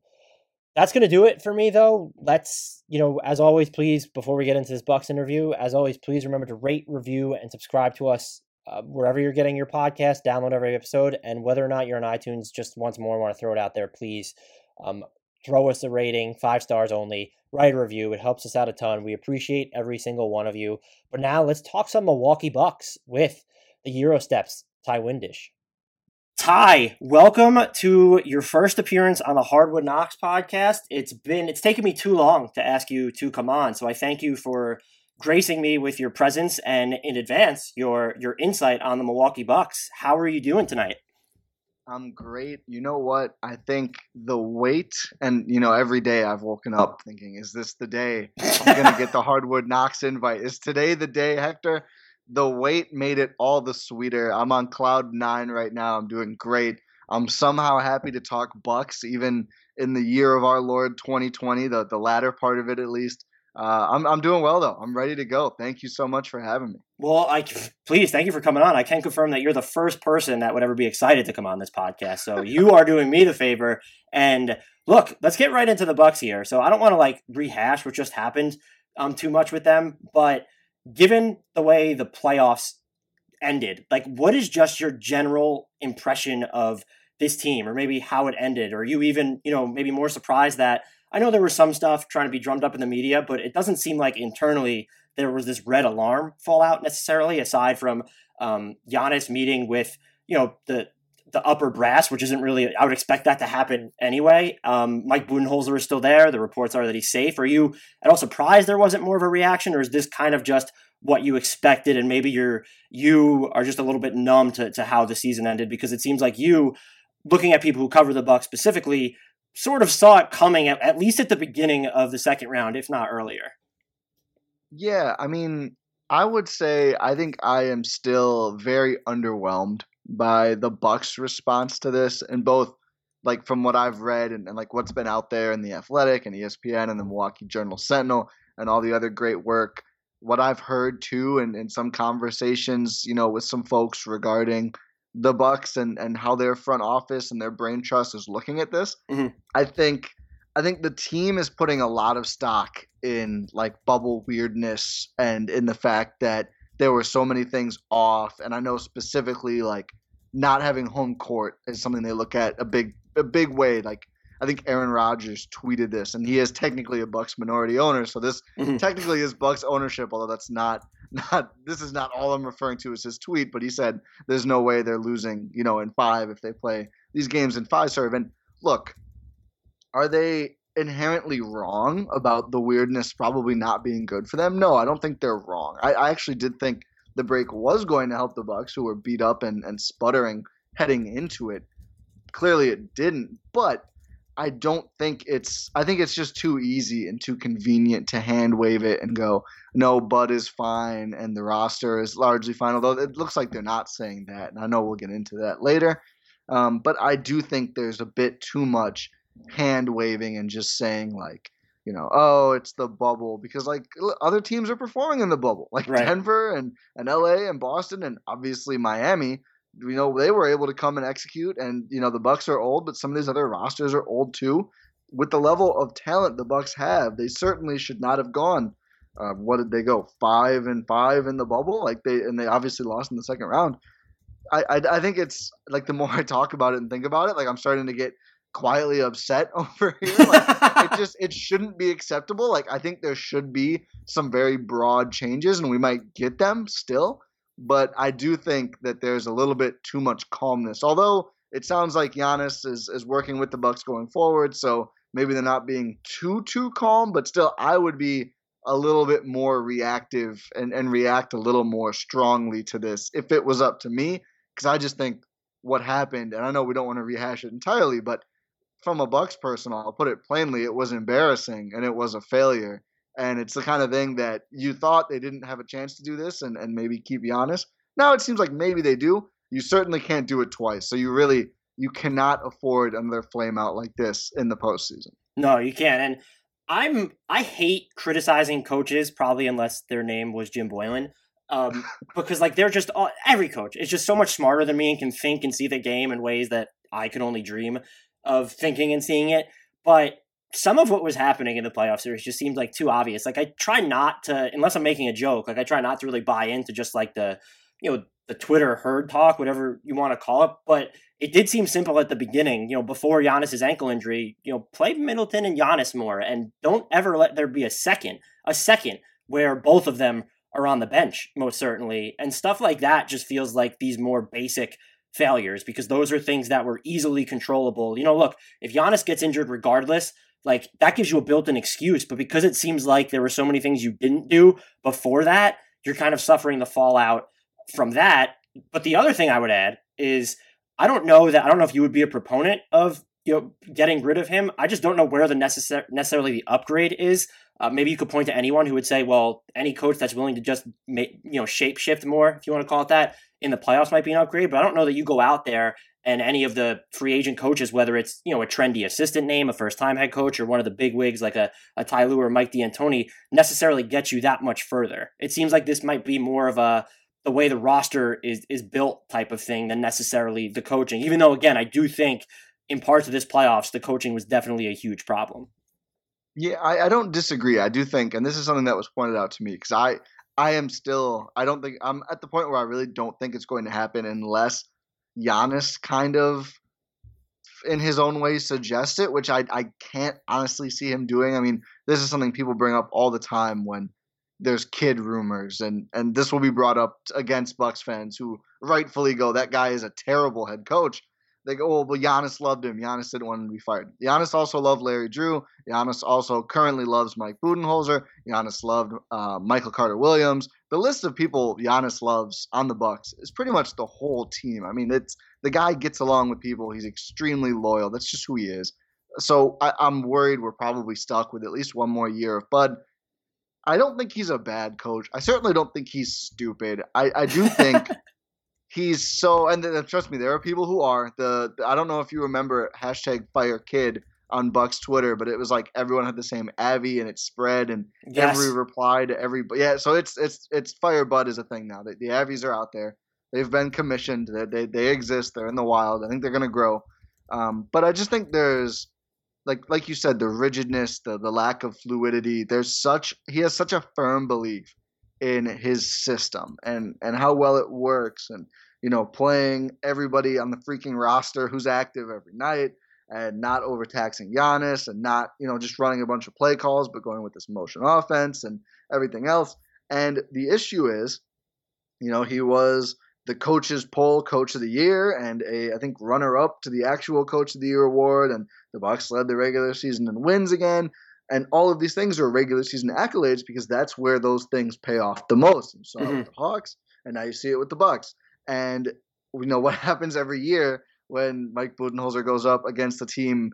That's going to do it for me, though. Let's, you know, as always, please, before we get into this Bucks interview, as always, please remember to rate, review, and subscribe to us uh, wherever you're getting your podcast. Download every episode, and whether or not you're on iTunes, just once more, I want to throw it out there. Please um, throw us a rating, five stars only, write a review. It helps us out a ton. We appreciate every single one of you. But now let's talk some Milwaukee Bucks with the Eurosteps, Ty Windisch. Ty, welcome to your first appearance on the Hardwood Knocks podcast. It's been, it's taken me too long to ask you to come on, so I thank you for gracing me with your presence and in advance your your insight on the Milwaukee Bucks. How are you doing tonight? I'm great. You know what? I think the wait, and you know, every day I've woken up thinking, is this the day I'm going to get the Hardwood Knocks invite? Is today the day, Hector? The wait made it all the sweeter. I'm on cloud nine right now. I'm doing great. I'm somehow happy to talk Bucks, even in the year of our Lord twenty twenty, the, the latter part of it at least. Uh, I'm I'm doing well, though. I'm ready to go. Thank you so much for having me. Well, I please, thank you for coming on. I can confirm that you're the first person that would ever be excited to come on this podcast. So you are doing me the favor. And look, let's get right into the Bucks here. So I don't want to like rehash what just happened um too much with them, but given the way the playoffs ended, like what is just your general impression of this team, or maybe how it ended? Or are you even, you know, maybe more surprised that, I know there was some stuff trying to be drummed up in the media, but it doesn't seem like internally there was this red alarm fallout necessarily, aside from um, Giannis meeting with, you know, the the upper brass, which isn't really, I would expect that to happen anyway. Um, Mike Budenholzer is still there. The reports are that he's safe. Are you at all surprised there wasn't more of a reaction, or is this kind of just what you expected? And maybe you're, you are just a little bit numb to, to how the season ended, because it seems like you, looking at people who cover the Bucks specifically, sort of saw it coming at, at least at the beginning of the second round, if not earlier. Yeah. I mean, I would say, I think I am still very underwhelmed by the Bucks' response to this, and both like from what I've read and, and like what's been out there in The Athletic and E S P N and the Milwaukee Journal Sentinel and all the other great work, what I've heard too, and in some conversations, you know, with some folks regarding the Bucks and, and how their front office and their brain trust is looking at this. Mm-hmm. I think, I think the team is putting a lot of stock in like bubble weirdness and in the fact that there were so many things off. And I know specifically like not having home court is something they look at a big, a big way. Like I think Aaron Rodgers tweeted this, and he is technically a Bucks minority owner. So this mm-hmm. technically is Bucks ownership, although that's not, not, this is not all I'm referring to as his tweet, but he said, there's no way they're losing, you know, in five, if they play these games in five serve. And look, are they inherently wrong about the weirdness probably not being good for them? No, I don't think they're wrong. I, I actually did think the break was going to help the Bucks, who were beat up and, and sputtering heading into it. Clearly it didn't, but I don't think it's, I think it's just too easy and too convenient to hand wave it and go, no, Bud is fine and the roster is largely fine, although it looks like they're not saying that. And I know we'll get into that later. Um, but I do think there's a bit too much hand waving and just saying like, you know, oh, it's the bubble, because like other teams are performing in the bubble, like right. Denver and, and L A and Boston and obviously Miami, you know, they were able to come and execute. And, you know, the Bucks are old, but some of these other rosters are old too. With the level of talent the Bucks have, they certainly should not have gone Uh, what did they go? Five and five in the bubble, like they and they obviously lost in the second round. I, I I think it's like the more I talk about it and think about it, like I'm starting to get quietly upset over here. Like, it just it shouldn't be acceptable. Like I think there should be some very broad changes, and we might get them still. But I do think that there's a little bit too much calmness. Although it sounds like Giannis is is working with the Bucks going forward, so maybe they're not being too too calm. But still, I would be a little bit more reactive and, and react a little more strongly to this if it was up to me, because I just think what happened, and I know we don't want to rehash it entirely, but from a Bucks person, I'll put it plainly, it was embarrassing and it was a failure. And it's the kind of thing that you thought they didn't have a chance to do this and, and maybe keep Giannis. Now it seems like maybe they do. You certainly can't do it twice. So you really, you cannot afford another flame out like this in the postseason. No, you can't. And I'm I hate criticizing coaches, probably unless their name was Jim Boylan, um, because like they're just all, every coach is just so much smarter than me and can think and see the game in ways that I could only dream of thinking and seeing it. But some of what was happening in the playoff series just seemed like too obvious. Like I try not to, unless I'm making a joke, like I try not to really buy into just like the, you know, the Twitter herd talk, whatever you want to call it. But it did seem simple at the beginning, you know, before Giannis's ankle injury, you know, play Middleton and Giannis more and don't ever let there be a second, a second where both of them are on the bench, most certainly. And stuff like that just feels like these more basic failures because those are things that were easily controllable. You know, look, if Giannis gets injured regardless, like that gives you a built-in excuse, but because it seems like there were so many things you didn't do before that, you're kind of suffering the fallout from that. But the other thing I would add is I don't know that I don't know if you would be a proponent of, you know, getting rid of him. I just don't know where the necessar- necessarily the upgrade is. Uh, maybe you could point to anyone who would say, well, any coach that's willing to just make, you know, shape shift more, if you want to call it that, in the playoffs might be an upgrade. But I don't know that you go out there and any of the free agent coaches, whether it's, you know, a trendy assistant name, a first time head coach, or one of the big wigs like a, a Ty Lue or Mike D'Antoni, necessarily get you that much further. It seems like this might be more of a the way the roster is is built type of thing than necessarily the coaching, even though, again, I do think in parts of this playoffs, the coaching was definitely a huge problem. Yeah, I, I don't disagree. I do think, and this is something that was pointed out to me because I, I am still, I don't think I'm at the point where I really don't think it's going to happen unless Giannis kind of in his own way suggests it, which I, I can't honestly see him doing. I mean, this is something people bring up all the time when there's kid rumors, and, and this will be brought up against Bucks fans who rightfully go, that guy is a terrible head coach. They go, oh, well, Giannis loved him. Giannis didn't want him to be fired. Giannis also loved Larry Drew. Giannis also currently loves Mike Budenholzer. Giannis loved uh, Michael Carter-Williams. The list of people Giannis loves on the Bucks is pretty much the whole team. I mean, it's the guy gets along with people. He's extremely loyal. That's just who he is. So I, I'm worried we're probably stuck with at least one more year of Bud. I don't think he's a bad coach. I certainly don't think he's stupid. I, I do think he's so, and th- trust me, there are people who are. The, the I don't know if you remember hashtag Fire Kid on Bucks Twitter, but it was like everyone had the same Avi and it spread and yes. Every reply to every yeah. So it's it's it's Fire Bud is a thing now. The, the Avies are out there. They've been commissioned. They they, they exist. They're in the wild. I think they're gonna grow. Um, but I just think there's. Like like you said, the rigidness, the the lack of fluidity. There's such he has such a firm belief in his system and, and how well it works, and you know playing everybody on the freaking roster who's active every night, and not overtaxing Giannis, and not you know just running a bunch of play calls, but going with this motion offense and everything else. And the issue is, you know he was the coaches poll coach of the year and a, I think runner up to the actual coach of the year award. And the Bucks led the regular season in wins again. And all of these things are regular season accolades because that's where those things pay off the most. You saw mm-hmm. it with the Hawks and now you see it with the Bucks. And we know what happens every year when Mike Budenholzer goes up against a team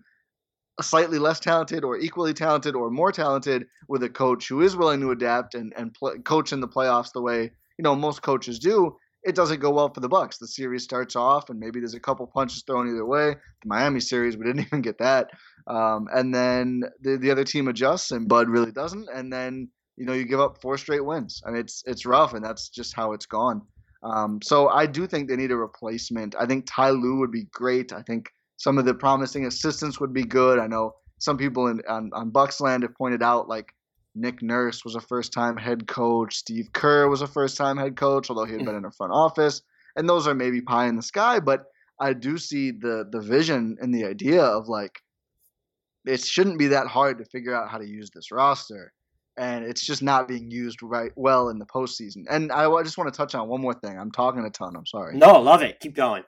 slightly less talented or equally talented or more talented with a coach who is willing to adapt and, and play, coach in the playoffs the way, you know, most coaches do. It doesn't go well for the Bucks. The series starts off, and maybe there's a couple punches thrown either way. The Miami series, we didn't even get that. Um, and then the, the other team adjusts, and Bud really doesn't. And then you know you give up four straight wins, and it's it's rough, and that's just how it's gone. Um, so I do think they need a replacement. I think Ty Lue would be great. I think some of the promising assistants would be good. I know some people in on, on Bucksland have pointed out like Nick Nurse was a first-time head coach. Steve Kerr was a first-time head coach, although he had been in a front office. And those are maybe pie in the sky, but I do see the the vision and the idea of, like, it shouldn't be that hard to figure out how to use this roster. And it's just not being used right well in the postseason. And I, I just want to touch on one more thing. I'm talking a ton. I'm sorry. No, love it. Keep going.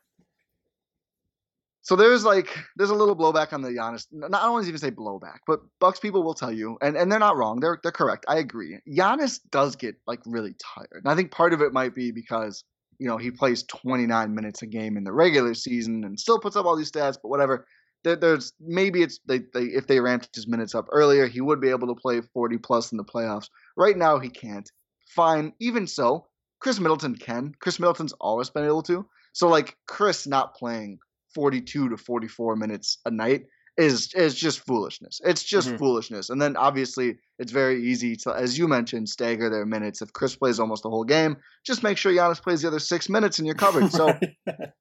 So there's like there's a little blowback on the Giannis. I don't want to even say blowback, but Bucks people will tell you, and, and they're not wrong. They're they're correct. I agree. Giannis does get like really tired, and I think part of it might be because, you know, he plays twenty-nine minutes a game in the regular season and still puts up all these stats. But whatever. There, there's maybe it's they, they if they ramped his minutes up earlier, he would be able to play forty plus in the playoffs. Right now he can't. Fine. Even so, Chris Middleton can. Chris Middleton's always been able to. So like Chris not playing forty-two to forty-four minutes a night is is just foolishness. It's just mm-hmm. foolishness. And then obviously it's very easy to, as you mentioned, stagger their minutes. If Chris plays almost the whole game, just make sure Giannis plays the other six minutes and you're covered. So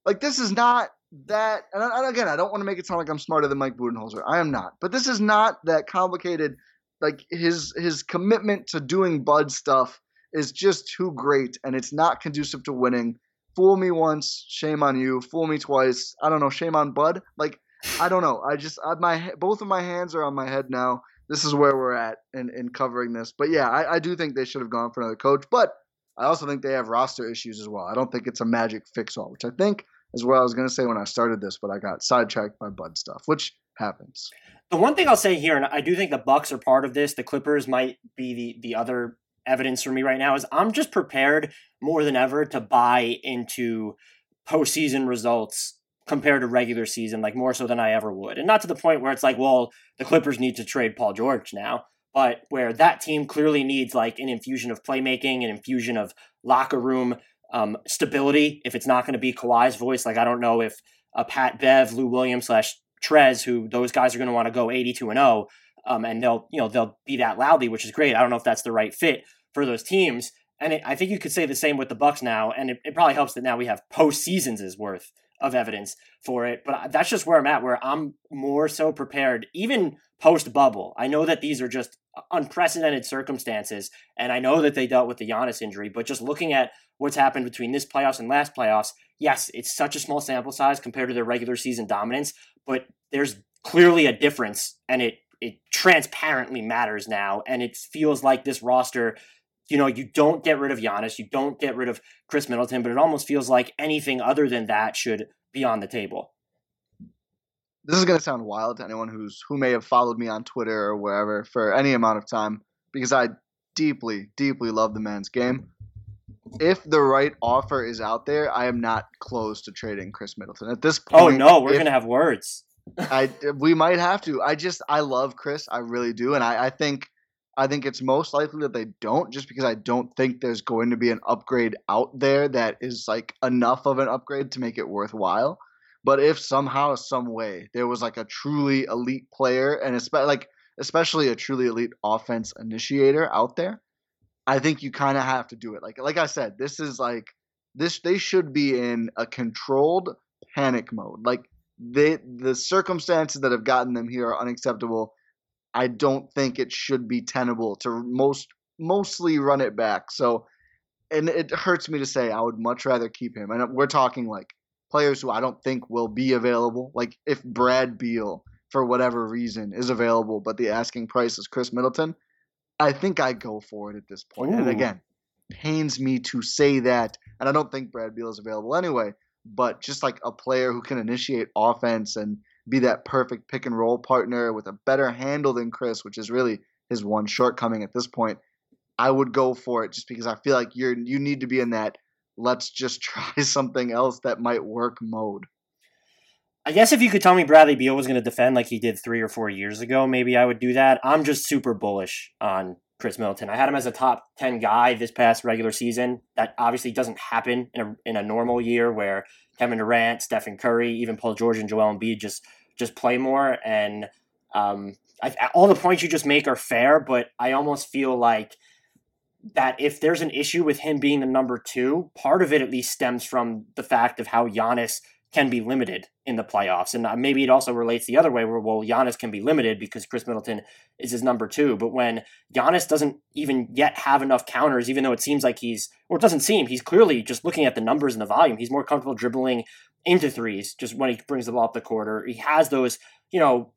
like this is not that. And, and again, I don't want to make it sound like I'm smarter than Mike Budenholzer. I am not. But this is not that complicated. Like his his commitment to doing Bud stuff is just too great, and it's not conducive to winning. Fool me once, shame on you. Fool me twice, I don't know, shame on Bud. Like, I don't know. I just, I, my both of my hands are on my head now. This is where we're at in, in covering this. But yeah, I, I do think they should have gone for another coach. But I also think they have roster issues as well. I don't think it's a magic fix-all, which I think is what I was going to say when I started this, but I got sidetracked by Bud stuff, which happens. The one thing I'll say here, and I do think the Bucks are part of this, the Clippers might be the, the other evidence for me right now, is I'm just prepared more than ever to buy into postseason results compared to regular season, like more so than I ever would. And not to the point where it's like, well, the Clippers need to trade Paul George now, but where that team clearly needs like an infusion of playmaking, an infusion of locker room um, stability. If it's not going to be Kawhi's voice, like I don't know if a Pat Bev, Lou Williams slash Trez, who those guys are going to want to go eighty-two and oh, um, and they'll, you know, they'll be that loudly, which is great. I don't know if that's the right fit for those teams. And it, I think you could say the same with the Bucks now, and it, it probably helps that now we have postseasons is worth of evidence for it. But that's just where I'm at, where I'm more so prepared, even post-bubble. I know that these are just unprecedented circumstances, and I know that they dealt with the Giannis injury, but just looking at what's happened between this playoffs and last playoffs, yes, it's such a small sample size compared to their regular season dominance, but there's clearly a difference, and it, it transparently matters now, and it feels like this roster – you know, you don't get rid of Giannis, you don't get rid of Chris Middleton, but it almost feels like anything other than that should be on the table. This is going to sound wild to anyone who's who may have followed me on Twitter or wherever for any amount of time, because I deeply, deeply love the man's game. If the right offer is out there, I am not close to trading Chris Middleton at this point. Oh no, we're going to have words. I we might have to. I just I love Chris, I really do, and I, I think. I think it's most likely that they don't, just because I don't think there's going to be an upgrade out there that is like enough of an upgrade to make it worthwhile. But if somehow, some way, there was like a truly elite player and especially like especially a truly elite offense initiator out there, I think you kind of have to do it. Like like I said, this is like this. They should be in a controlled panic mode. Like they, the circumstances that have gotten them here are unacceptable. I don't think it should be tenable to most mostly run it back. So, and it hurts me to say, I would much rather keep him. And we're talking like players who I don't think will be available. Like if Brad Beal, for whatever reason, is available, but the asking price is Chris Middleton, I think I go for it at this point. Ooh. And again, pains me to say that. And I don't think Brad Beal is available anyway, but just like a player who can initiate offense and be that perfect pick and roll partner with a better handle than Chris, which is really his one shortcoming at this point, I would go for it just because I feel like you're you need to be in that let's just try something else that might work mode. I guess if you could tell me Bradley Beal was going to defend like he did three or four years ago, maybe I would do that. I'm just super bullish on Chris Middleton. I had him as a top ten guy this past regular season. That obviously doesn't happen in a, in a normal year where Kevin Durant, Stephen Curry, even Paul George and Joel Embiid just just play more. And um, I, all the points you just make are fair, but I almost feel like that if there's an issue with him being the number two, part of it at least stems from the fact of how Giannis can be limited in the playoffs. And maybe it also relates the other way where, well, Giannis can be limited because Chris Middleton is his number two. But when Giannis doesn't even yet have enough counters, even though it seems like he's, or it doesn't seem, he's clearly just looking at the numbers and the volume. He's more comfortable dribbling into threes just when he brings the ball up the court, or he has those, you know,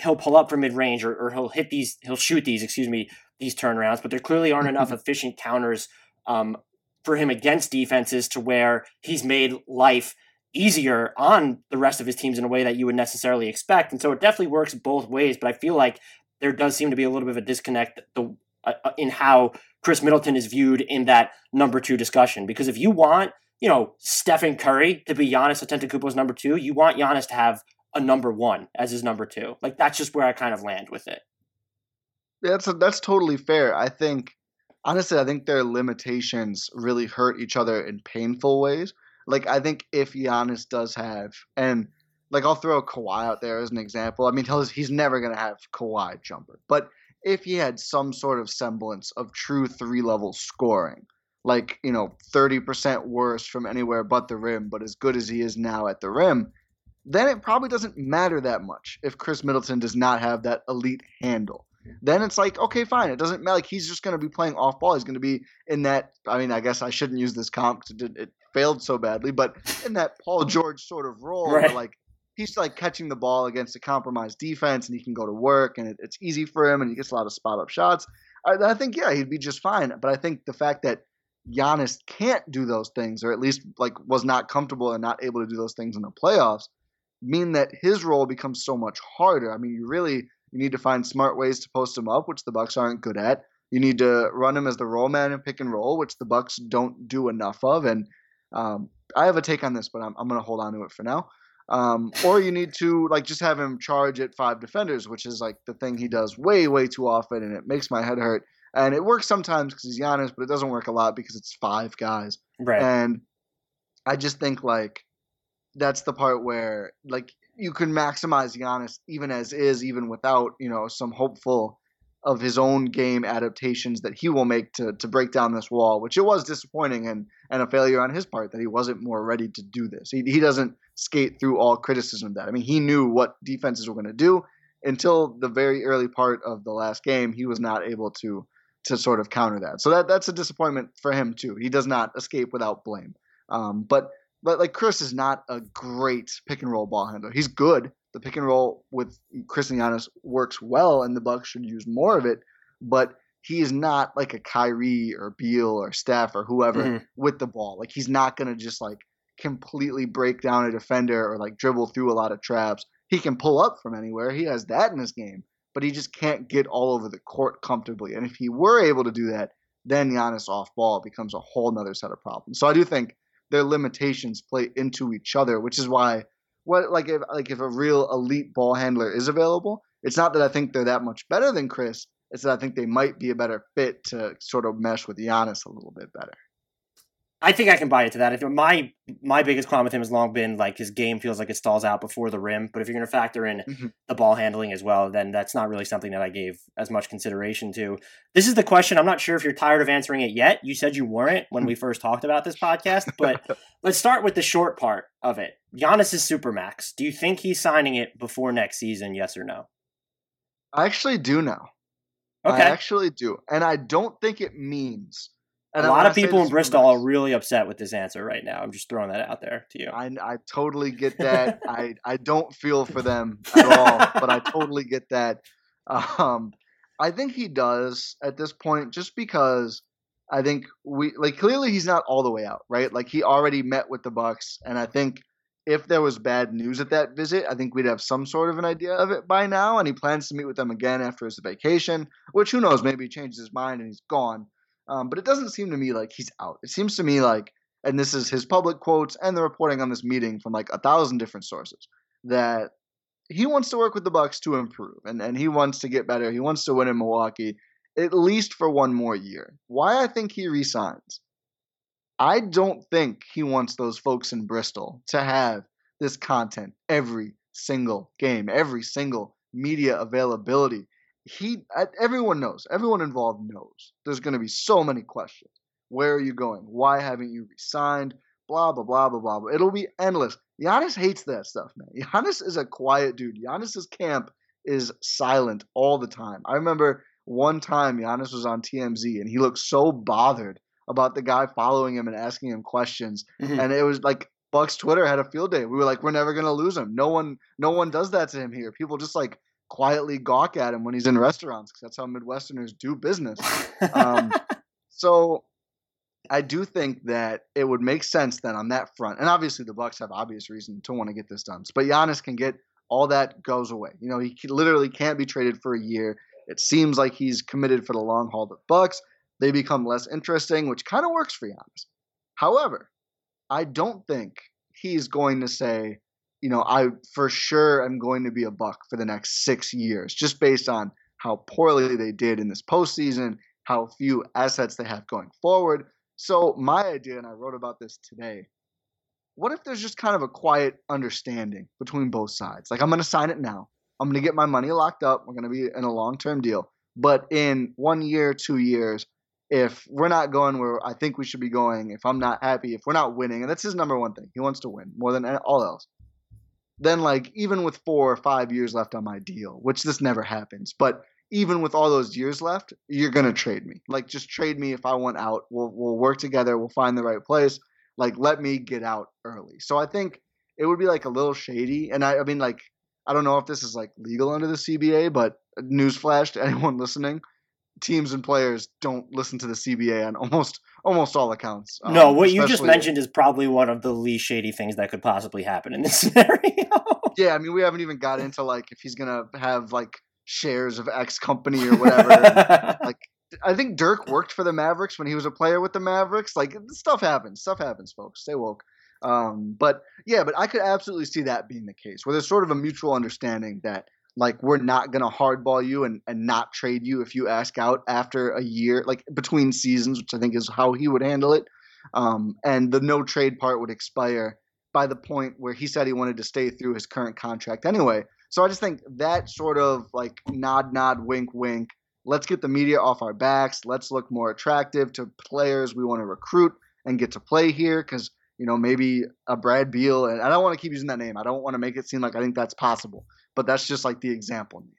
he'll pull up from mid-range, or, or he'll hit these, he'll shoot these, excuse me, these turnarounds. But there clearly aren't enough efficient counters um, for him against defenses to where he's made life easier on the rest of his teams in a way that you would necessarily expect. And so it definitely works both ways, but I feel like there does seem to be a little bit of a disconnect the, uh, in how Chris Middleton is viewed in that number two discussion. Because if you want, you know, Stephen Curry to be Giannis Antetokounmpo's number two, you want Giannis to have a number one as his number two. Like, that's just where I kind of land with it. Yeah, that's a, that's totally fair. I think, honestly, I think their limitations really hurt each other in painful ways. Like, I think if Giannis does have, and like I'll throw Kawhi out there as an example. I mean, tell us he's never going to have Kawhi jumper, but if he had some sort of semblance of true three level scoring, like, you know, thirty percent worse from anywhere but the rim, but as good as he is now at the rim, then it probably doesn't matter that much if Chris Middleton does not have that elite handle. Then it's like, okay, fine. It doesn't matter. Like, he's just going to be playing off ball. He's going to be in that. I mean, I guess I shouldn't use this comp because it, it failed so badly, but in that Paul George sort of role, right, where like he's like catching the ball against a compromised defense, and he can go to work, and it, it's easy for him, and he gets a lot of spot up shots. I, I think, yeah, he'd be just fine. But I think the fact that Giannis can't do those things, or at least like was not comfortable and not able to do those things in the playoffs, mean that his role becomes so much harder. I mean, you really. You need to find smart ways to post him up, which the Bucks aren't good at. You need to run him as the roll man and pick and roll, which the Bucks don't do enough of. And um, I have a take on this, but I'm, I'm going to hold on to it for now. Um, or you need to like just have him charge at five defenders, which is like the thing he does way, way too often, and it makes my head hurt. And it works sometimes because he's Giannis, but it doesn't work a lot because it's five guys. Right. And I just think like that's the part where like – you can maximize Giannis even as is, even without, you know, some hopeful of his own game adaptations that he will make to to break down this wall, which it was disappointing and and a failure on his part that he wasn't more ready to do this. He he doesn't skate through all criticism of that. I mean, he knew what defenses were going to do until the very early part of the last game. He was not able to to sort of counter that. So that that's a disappointment for him too. He does not escape without blame. Um, but But, like, Chris is not a great pick-and-roll ball handler. He's good. The pick-and-roll with Chris and Giannis works well, and the Bucks should use more of it. But he is not, like, a Kyrie or Beal or Steph or whoever mm-hmm. with the ball. Like, he's not going to just, like, completely break down a defender or, like, dribble through a lot of traps. He can pull up from anywhere. He has that in his game. But he just can't get all over the court comfortably. And if he were able to do that, then Giannis off-ball becomes a whole nother set of problems. So I do think their limitations play into each other, which is why, what like if like if a real elite ball handler is available, it's not that I think they're that much better than Chris. It's that I think they might be a better fit to sort of mesh with Giannis a little bit better. I think I can buy into that. If my my biggest problem with him has long been like his game feels like it stalls out before the rim. But if you're going to factor in mm-hmm. the ball handling as well, then that's not really something that I gave as much consideration to. This is the question. I'm not sure if you're tired of answering it yet. You said you weren't when we first talked about this podcast, but let's start with the short part of it. Giannis's supermax. Do you think he's signing it before next season? Yes or no? I actually do now. Okay. I actually do. And I don't think it means. And a lot of people in Bristol are really upset with this answer right now. I'm just throwing that out there to you. I, I totally get that. I, I don't feel for them at all, but I totally get that. Um, I think he does at this point, just because I think we like clearly he's not all the way out, right? Like he already met with the Bucks, and I think if there was bad news at that visit, I think we'd have some sort of an idea of it by now. And he plans to meet with them again after his vacation, which who knows? Maybe he changes his mind and he's gone. Um, but it doesn't seem to me like he's out. It seems to me like, and this is his public quotes and the reporting on this meeting from like a thousand different sources, that he wants to work with the Bucks to improve, and, and he wants to get better. He wants to win in Milwaukee, at least for one more year. Why I think he resigns. I don't think he wants those folks in Bristol to have this content every single game, every single media availability. He, everyone knows, everyone involved knows there's going to be so many questions. Where are you going? Why haven't you resigned? Blah, blah, blah, blah, blah, blah. It'll be endless. Giannis hates that stuff, man. Giannis is a quiet dude. Giannis's camp is silent all the time. I remember one time Giannis was on T M Z and he looked so bothered about the guy following him and asking him questions. Mm-hmm. And it was like Bucks Twitter had a field day. We were like, we're never going to lose him. No one, no one does that to him here. People just like quietly gawk at him when he's in restaurants, because that's how Midwesterners do business. Um, so I do think that it would make sense then on that front. And obviously the Bucks have obvious reason to want to get this done, but Giannis can get all that goes away. You know, he literally can't be traded for a year. It seems like he's committed for the long haul to the Bucks. They become less interesting, which kind of works for Giannis. However, I don't think he's going to say, you know, I for sure am going to be a Buck for the next six years, just based on how poorly they did in this postseason, how few assets they have going forward. So my idea, and I wrote about this today, what if there's just kind of a quiet understanding between both sides? Like, I'm going to sign it now. I'm going to get my money locked up. We're going to be in a long-term deal. But in one year, two years, if we're not going where I think we should be going, if I'm not happy, if we're not winning, and that's his number one thing. He wants to win more than all else. Then, like, even with four or five years left on my deal, which this never happens, but even with all those years left, you're going to trade me. Like, just trade me if I want out. We'll we'll work together. We'll find the right place. Like, let me get out early. So I think it would be, like, a little shady. And, I, I mean, like, I don't know if this is, like, legal under the C B A, but newsflash to anyone listening, teams and players don't listen to the C B A on almost almost all accounts. Um, no, what you just mentioned is probably one of the least shady things that could possibly happen in this scenario. Yeah, I mean, we haven't even got into like if he's gonna have like shares of X company or whatever. And, like, I think Dirk worked for the Mavericks when he was a player with the Mavericks. Like, stuff happens. Stuff happens, folks. Stay woke. Um, but yeah, but I could absolutely see that being the case where there's sort of a mutual understanding that, like, we're not going to hardball you and, and not trade you if you ask out after a year, like between seasons, which I think is how he would handle it. Um, and the no trade part would expire by the point where he said he wanted to stay through his current contract anyway. So I just think that sort of like nod, nod, wink, wink, let's get the media off our backs. Let's look more attractive to players we want to recruit and get to play here. Cause you know, maybe a Brad Beal, and I don't want to keep using that name. I don't want to make it seem like I think that's possible, but that's just like the example name.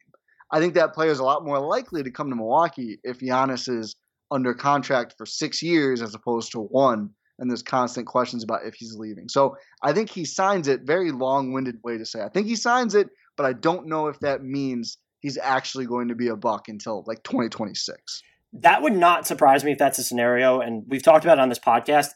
I think that player is a lot more likely to come to Milwaukee if Giannis is under contract for six years as opposed to one, and there's constant questions about if he's leaving. So I think he signs it, very long-winded way to say. I think he signs it, but I don't know if that means he's actually going to be a Buck until like twenty twenty-six. That would not surprise me if that's a scenario, and we've talked about it on this podcast.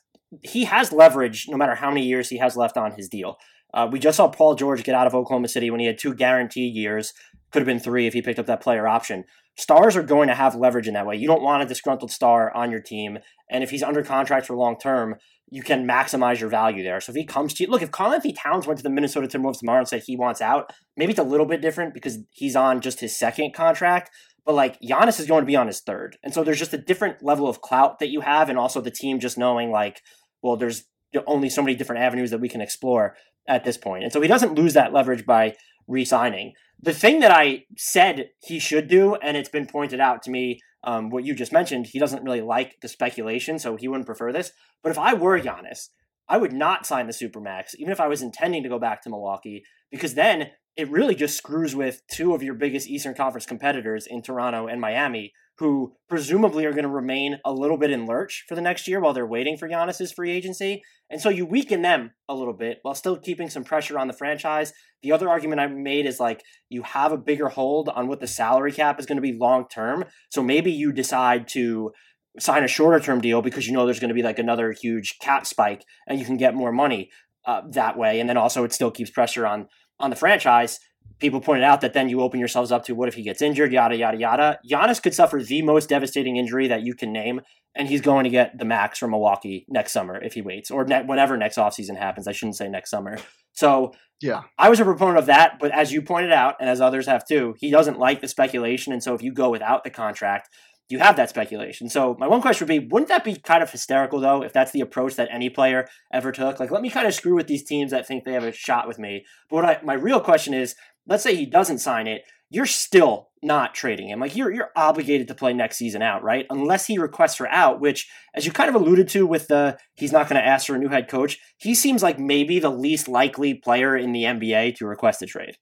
He has leverage no matter how many years he has left on his deal. Uh, we just saw Paul George get out of Oklahoma City when he had two guaranteed years. Could have been three if he picked up that player option. Stars are going to have leverage in that way. You don't want a disgruntled star on your team. And if he's under contract for long term, you can maximize your value there. So if he comes to you, look, if Karl Anthony Towns went to the Minnesota Timberwolves tomorrow and said he wants out, maybe it's a little bit different because he's on just his second contract. But like Giannis is going to be on his third. And so there's just a different level of clout that you have. And also the team just knowing like, well, there's only so many different avenues that we can explore at this point. And so he doesn't lose that leverage by re-signing. The thing that I said he should do, and it's been pointed out to me, um, what you just mentioned, he doesn't really like the speculation, so he wouldn't prefer this. But if I were Giannis, I would not sign the Supermax, even if I was intending to go back to Milwaukee, because then it really just screws with two of your biggest Eastern Conference competitors in Toronto and Miami, who presumably are going to remain a little bit in lurch for the next year while they're waiting for Giannis's free agency. And so you weaken them a little bit while still keeping some pressure on the franchise. The other argument I made is like you have a bigger hold on what the salary cap is going to be long term. So maybe you decide to sign a shorter term deal because you know there's going to be like another huge cap spike and you can get more money uh, that way. And then also it still keeps pressure on on the franchise. People pointed out that then you open yourselves up to what if he gets injured, yada, yada, yada. Giannis could suffer the most devastating injury that you can name, and he's going to get the max from Milwaukee next summer if he waits, or ne- whatever next offseason happens. I shouldn't say next summer. So yeah, I was a proponent of that, but as you pointed out, and as others have too, he doesn't like the speculation, and so if you go without the contract, you have that speculation. So my one question would be, wouldn't that be kind of hysterical, though, if that's the approach that any player ever took? Like, let me kind of screw with these teams that think they have a shot with me. But what I, my real question is, let's say he doesn't sign it. you're still not trading him. Like, you're you're obligated to play next season out, right? Unless he requests her out, which, as you kind of alluded to with the he's not going to ask for a new head coach, he seems like maybe the least likely player in the N B A to request a trade.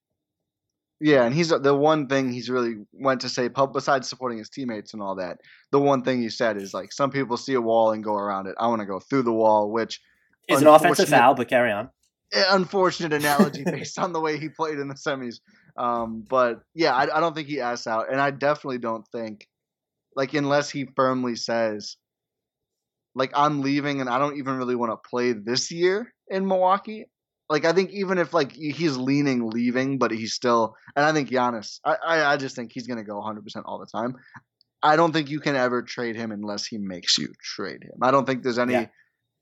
Yeah, and he's the one thing he's really went to say, besides supporting his teammates and all that, the one thing he said is, like, some people see a wall and go around it. I want to go through the wall, which is an offensive foul, but carry on. Unfortunate analogy based on the way he played in the semis. Um, but yeah, I, I don't think he asks out, and I definitely don't think, like, unless he firmly says, like, I'm leaving and I don't even really want to play this year in Milwaukee. Like, I think even if, like, he's leaning leaving, but he's still, and I think Giannis, I, I, I just think he's going to go one hundred percent all the time. I don't think you can ever trade him unless he makes you trade him. I don't think there's any, yeah.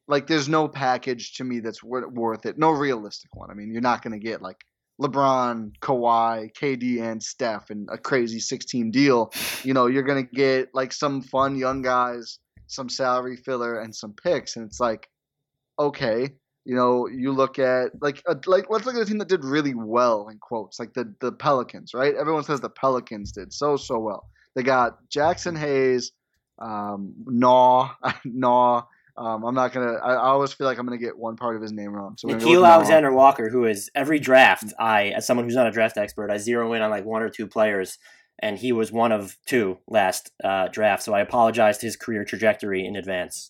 like, there's no package to me that's worth it. No realistic one. I mean, you're not going to get, like, LeBron, Kawhi, K D, and Steph in a crazy six-team deal. You know, you're going to get, like, some fun young guys, some salary filler, and some picks. And it's like, okay, you know, you look at, like, a, like let's look at a team that did really well, in quotes, like the, the Pelicans, right? Everyone says the Pelicans did so, so well. They got Jackson Hayes, um, Naw, Naw. Um, I'm not gonna. I, I always feel like I'm gonna get one part of his name wrong. So Nikhil Alexander Walker, who is every draft, I as someone who's not a draft expert, I zero in on like one or two players, and he was one of two last uh, draft. So I apologized his career trajectory in advance.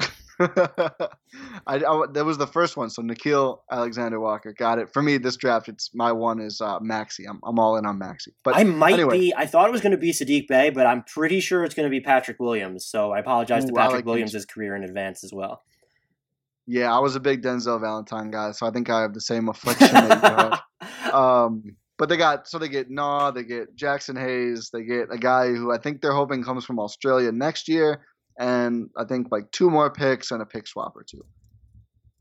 I, I, that was the first one. So Nikhil Alexander Walker got it for me. This draft, it's my one is uh, Maxey. I'm I'm all in on Maxey. But I might anyway. be. I thought it was going to be Sadiq Bey, but I'm pretty sure it's going to be Patrick Williams. So I apologize Ooh, to Patrick like Williams' his career in advance as well. Yeah, I was a big Denzel Valentine guy, so I think I have the same affliction that you have. Um, but they got so they get Naw, they get Jackson Hayes, they get a guy who I think they're hoping comes from Australia next year. And I think like two more picks and a pick swap or two.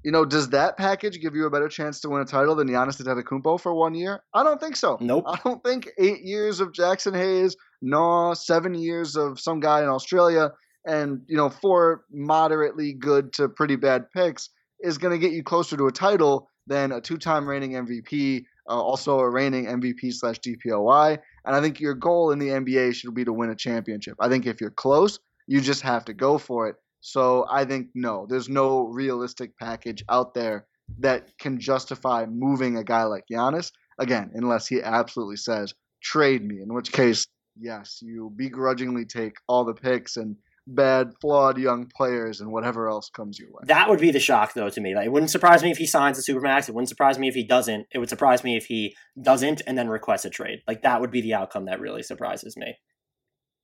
You know, does that package give you a better chance to win a title than Giannis Antetokounmpo for one year? I don't think so. Nope. I don't think eight years of Jackson Hayes, no, seven years of some guy in Australia, and, you know, four moderately good to pretty bad picks is going to get you closer to a title than a two-time reigning M V P, uh, also a reigning M V P slash D P O Y. And I think your goal in the N B A should be to win a championship. I think if you're close, you just have to go for it. So I think, no, there's no realistic package out there that can justify moving a guy like Giannis, again, unless he absolutely says, trade me, in which case, yes, you begrudgingly take all the picks and bad, flawed young players and whatever else comes your way. That would be the shock, though, to me. Like, it wouldn't surprise me if he signs a Supermax. It wouldn't surprise me if he doesn't. It would surprise me if he doesn't and then requests a trade. Like, that would be the outcome that really surprises me.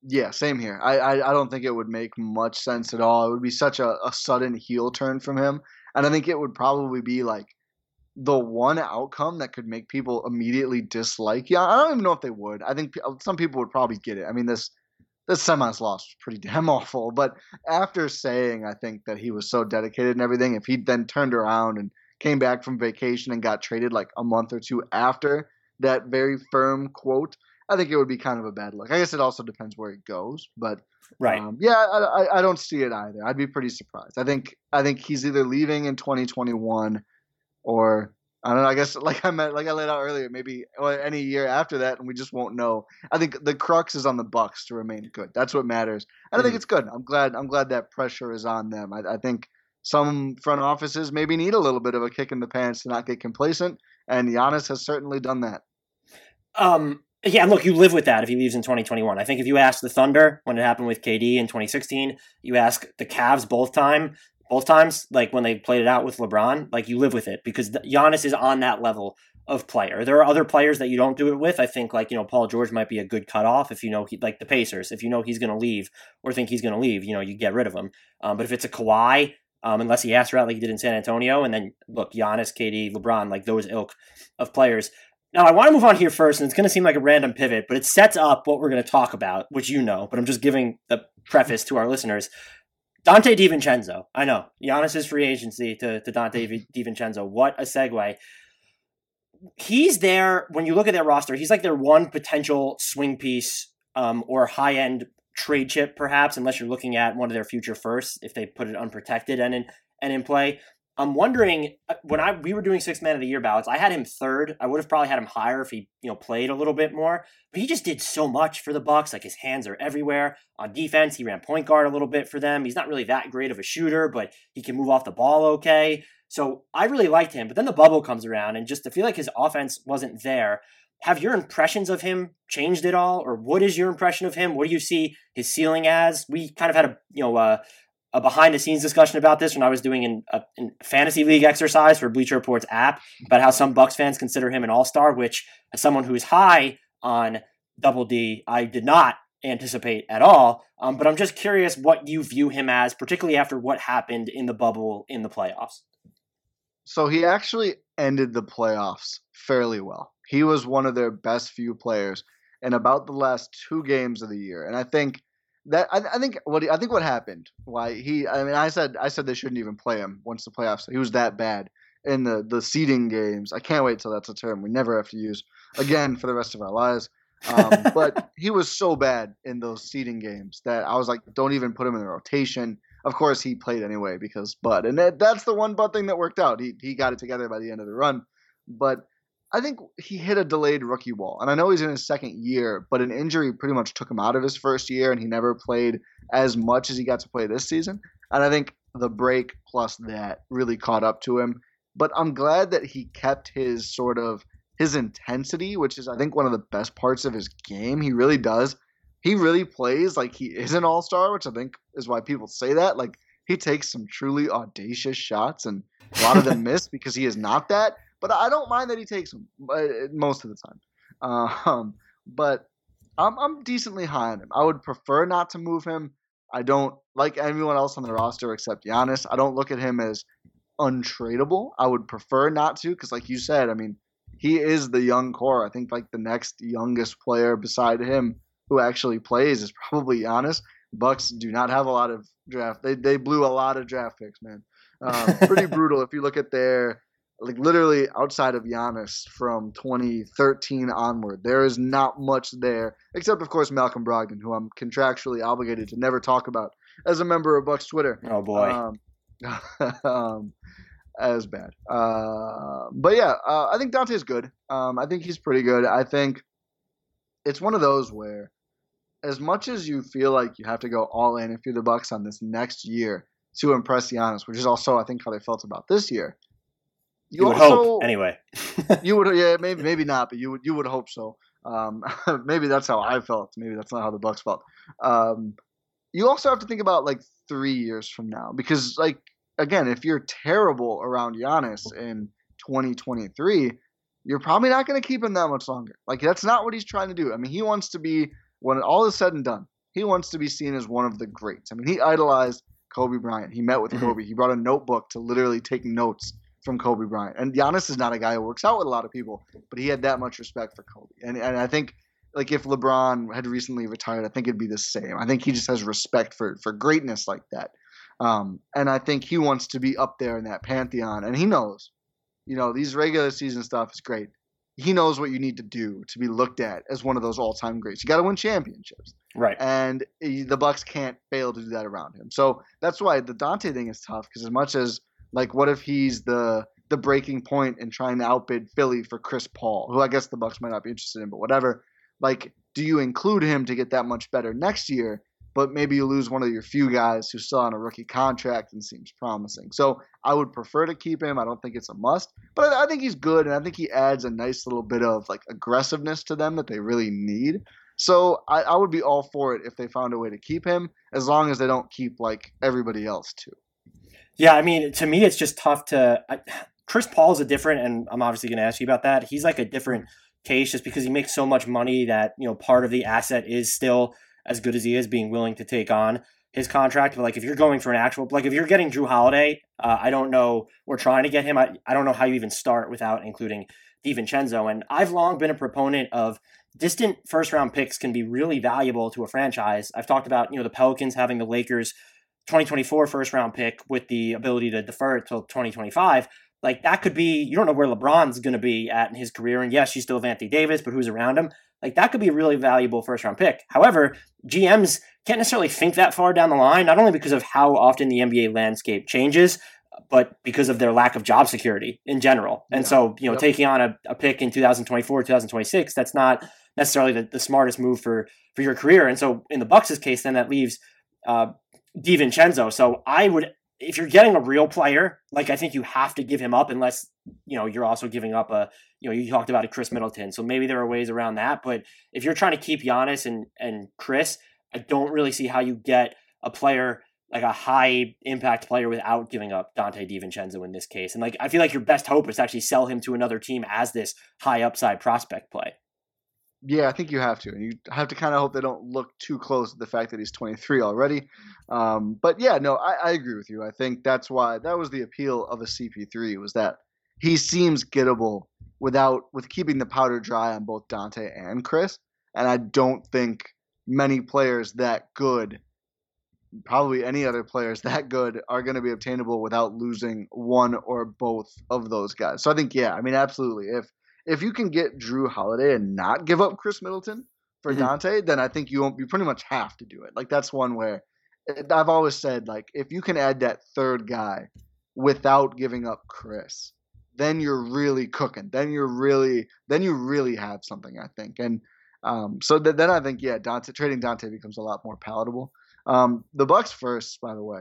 Yeah, same here. I, I I don't think it would make much sense at all. It would be such a, a sudden heel turn from him. And I think it would probably be like the one outcome that could make people immediately dislike. Yeah, I don't even know if they would. I think p- some people would probably get it. I mean, this this semis loss was pretty damn awful. But after saying, I think, that he was so dedicated and everything, if he then turned around and came back from vacation and got traded like a month or two after that very firm quote, I think it would be kind of a bad look. I guess it also depends where it goes, but right. um, yeah, I, I don't see it either. I'd be pretty surprised. I think I think he's either leaving in twenty twenty-one, or I don't know. I guess like I meant, like I laid out earlier, maybe any year after that, and we just won't know. I think the crux is on the Bucks to remain good. That's what matters. And I think mm. it's good. I'm glad. I'm glad that pressure is on them. I, I think some front offices maybe need a little bit of a kick in the pants to not get complacent, and Giannis has certainly done that. Um. Yeah, look, you live with that if he leaves in twenty twenty-one. I think if you ask the Thunder when it happened with K D in twenty sixteen, you ask the Cavs both time, both times, like when they played it out with LeBron, like you live with it because Giannis is on that level of player. There are other players that you don't do it with. I think like, you know, Paul George might be a good cutoff if you know, he, like the Pacers, if you know he's going to leave or think he's going to leave, you know, you get rid of him. Um, but if it's a Kawhi, Um, unless he asks her out like he did in San Antonio, and then look, Giannis, K D, LeBron, like those ilk of players. Now, I want to move on here first, and it's going to seem like a random pivot, but it sets up what we're going to talk about, which you know, but I'm just giving the preface to our listeners. Dante DiVincenzo. I know. Giannis's free agency to, to Dante DiVincenzo. What a segue. He's there, when you look at their roster, he's like their one potential swing piece um, or high-end trade chip, perhaps, unless you're looking at one of their future firsts, if they put it unprotected and in, and in play. I'm wondering, when I we were doing six man of the year ballots, I had him third. I would have probably had him higher if he, you know, played a little bit more. But he just did so much for the Bucks. Like, his hands are everywhere. On defense, he ran point guard a little bit for them. He's not really that great of a shooter, but he can move off the ball okay. So I really liked him. But then the bubble comes around, and just I feel like his offense wasn't there. Have your impressions of him changed at all, or what is your impression of him? What do you see his ceiling as? We kind of had a you know. Uh, a behind-the-scenes discussion about this when I was doing an, a, an fantasy league exercise for Bleacher Report's app about how some Bucks fans consider him an all-star, which, as someone who is high on Double D, I did not anticipate at all. Um, but I'm just curious what you view him as, particularly after what happened in the bubble in the playoffs. So he actually ended the playoffs fairly well. He was one of their best few players in about the last two games of the year. And I think That I, I think what I think what happened, why he I mean I said I said they shouldn't even play him once the playoffs. He was that bad in the the seeding games. I can't wait till that's a term we never have to use again for the rest of our lives. Um, but he was so bad in those seeding games that I was like, don't even put him in the rotation. Of course, he played anyway because but and that, that's the one but thing that worked out. He he got it together by the end of the run, but I think he hit a delayed rookie wall, and I know he's in his second year, but an injury pretty much took him out of his first year, and he never played as much as he got to play this season. And I think the break plus that really caught up to him. But I'm glad that he kept his sort of his intensity, which is I think one of the best parts of his game. He really does. He really plays like he is an all-star, which I think is why people say that. Like, he takes some truly audacious shots, and a lot of them miss because he is not that. But I don't mind that he takes them most of the time. Um, but I'm, I'm decently high on him. I would prefer not to move him. I don't like anyone else on the roster except Giannis. I don't look at him as untradeable. I would prefer not to because, like you said, I mean, he is the young core. I think like the next youngest player beside him who actually plays is probably Giannis. Bucks do not have a lot of draft. They they blew a lot of draft picks, man. Um, pretty brutal if you look at their – like literally outside of Giannis from twenty thirteen onward, there is not much there, except of course Malcolm Brogdon, who I'm contractually obligated to never talk about as a member of Bucks Twitter. Oh boy, um, um, as bad. Uh, but yeah, uh, I think Dante's good. Um, I think he's pretty good. I think it's one of those where, as much as you feel like you have to go all in if you're the Bucks on this next year to impress Giannis, which is also I think how they felt about this year. You, you would also, hope, anyway. you would, yeah, maybe, maybe not, but you would, you would hope so. Um, maybe that's how I felt. Maybe that's not how the Bucks felt. Um, you also have to think about like three years from now, because like again, if you're terrible around Giannis in twenty twenty-three, you're probably not going to keep him that much longer. Like that's not what he's trying to do. I mean, he wants to be when all is said and done, he wants to be seen as one of the greats. I mean, he idolized Kobe Bryant. He met with mm-hmm. Kobe. He brought a notebook to literally take notes from Kobe Bryant. And Giannis is not a guy who works out with a lot of people, but he had that much respect for Kobe. And and I think like if LeBron had recently retired, I think it'd be the same. I think he just has respect for for greatness like that. Um, and I think he wants to be up there in that pantheon. And he knows, you know, these regular season stuff is great. He knows what you need to do to be looked at as one of those all-time greats. You got to win championships. Right. And the Bucks can't fail to do that around him. So that's why the Dante thing is tough, because as much as like, what if he's the the breaking point in trying to outbid Philly for Chris Paul, who I guess the Bucks might not be interested in, but whatever. Like, do you include him to get that much better next year? But maybe you lose one of your few guys who's still on a rookie contract and seems promising. So I would prefer to keep him. I don't think it's a must, but I, I think he's good, and I think he adds a nice little bit of like aggressiveness to them that they really need. So I, I would be all for it if they found a way to keep him, as long as they don't keep like everybody else too. Yeah, I mean, to me, it's just tough to I, – Chris Paul is a different – and I'm obviously going to ask you about that. He's like a different case just because he makes so much money that, you know, part of the asset is still as good as he is being willing to take on his contract. But, like, if you're going for an actual – like, if you're getting Drew Holiday, uh, I don't know – we're trying to get him. I, I don't know how you even start without including DiVincenzo. And I've long been a proponent of distant first-round picks can be really valuable to a franchise. I've talked about, you know, the Pelicans having the Lakers – twenty twenty-four first round pick with the ability to defer it till twenty twenty-five. Like that could be, you don't know where LeBron's going to be at in his career. And yes, you still have Anthony Davis, but who's around him? Like that could be a really valuable first round pick. However, G Ms can't necessarily think that far down the line, not only because of how often the N B A landscape changes, but because of their lack of job security in general. And yeah. so, you know, yep. taking on a, a pick in two thousand twenty-four, two thousand twenty-six, that's not necessarily the, the smartest move for, for your career. And so in the Bucks' case, then that leaves uh, DiVincenzo. So I would, if you're getting a real player, like I think you have to give him up unless, you know, you're also giving up a, you know, you talked about a Chris Middleton. So maybe there are ways around that. But if you're trying to keep Giannis and, and Chris, I don't really see how you get a player like a high impact player without giving up Dante DiVincenzo in this case. And like, I feel like your best hope is to actually sell him to another team as this high upside prospect play. Yeah, I think you have to. And you have to kind of hope they don't look too close at the fact that he's twenty-three already. Um, but yeah, no, I, I agree with you. I think that's why that was the appeal of a C P three, was that he seems gettable without with keeping the powder dry on both Dante and Chris. And I don't think many players that good, probably any other players that good, are going to be obtainable without losing one or both of those guys. So I think, yeah, I mean, absolutely. If if you can get Drew Holiday and not give up Chris Middleton for mm-hmm. Dante, then I think you won't, you pretty much have to do it. Like, that's one where I've always said, like, if you can add that third guy without giving up Chris, then you're really cooking. Then you're really, then you really have something, I think. And um, so th- then I think, yeah, Dante, trading Dante becomes a lot more palatable. Um, the Bucks first, by the way,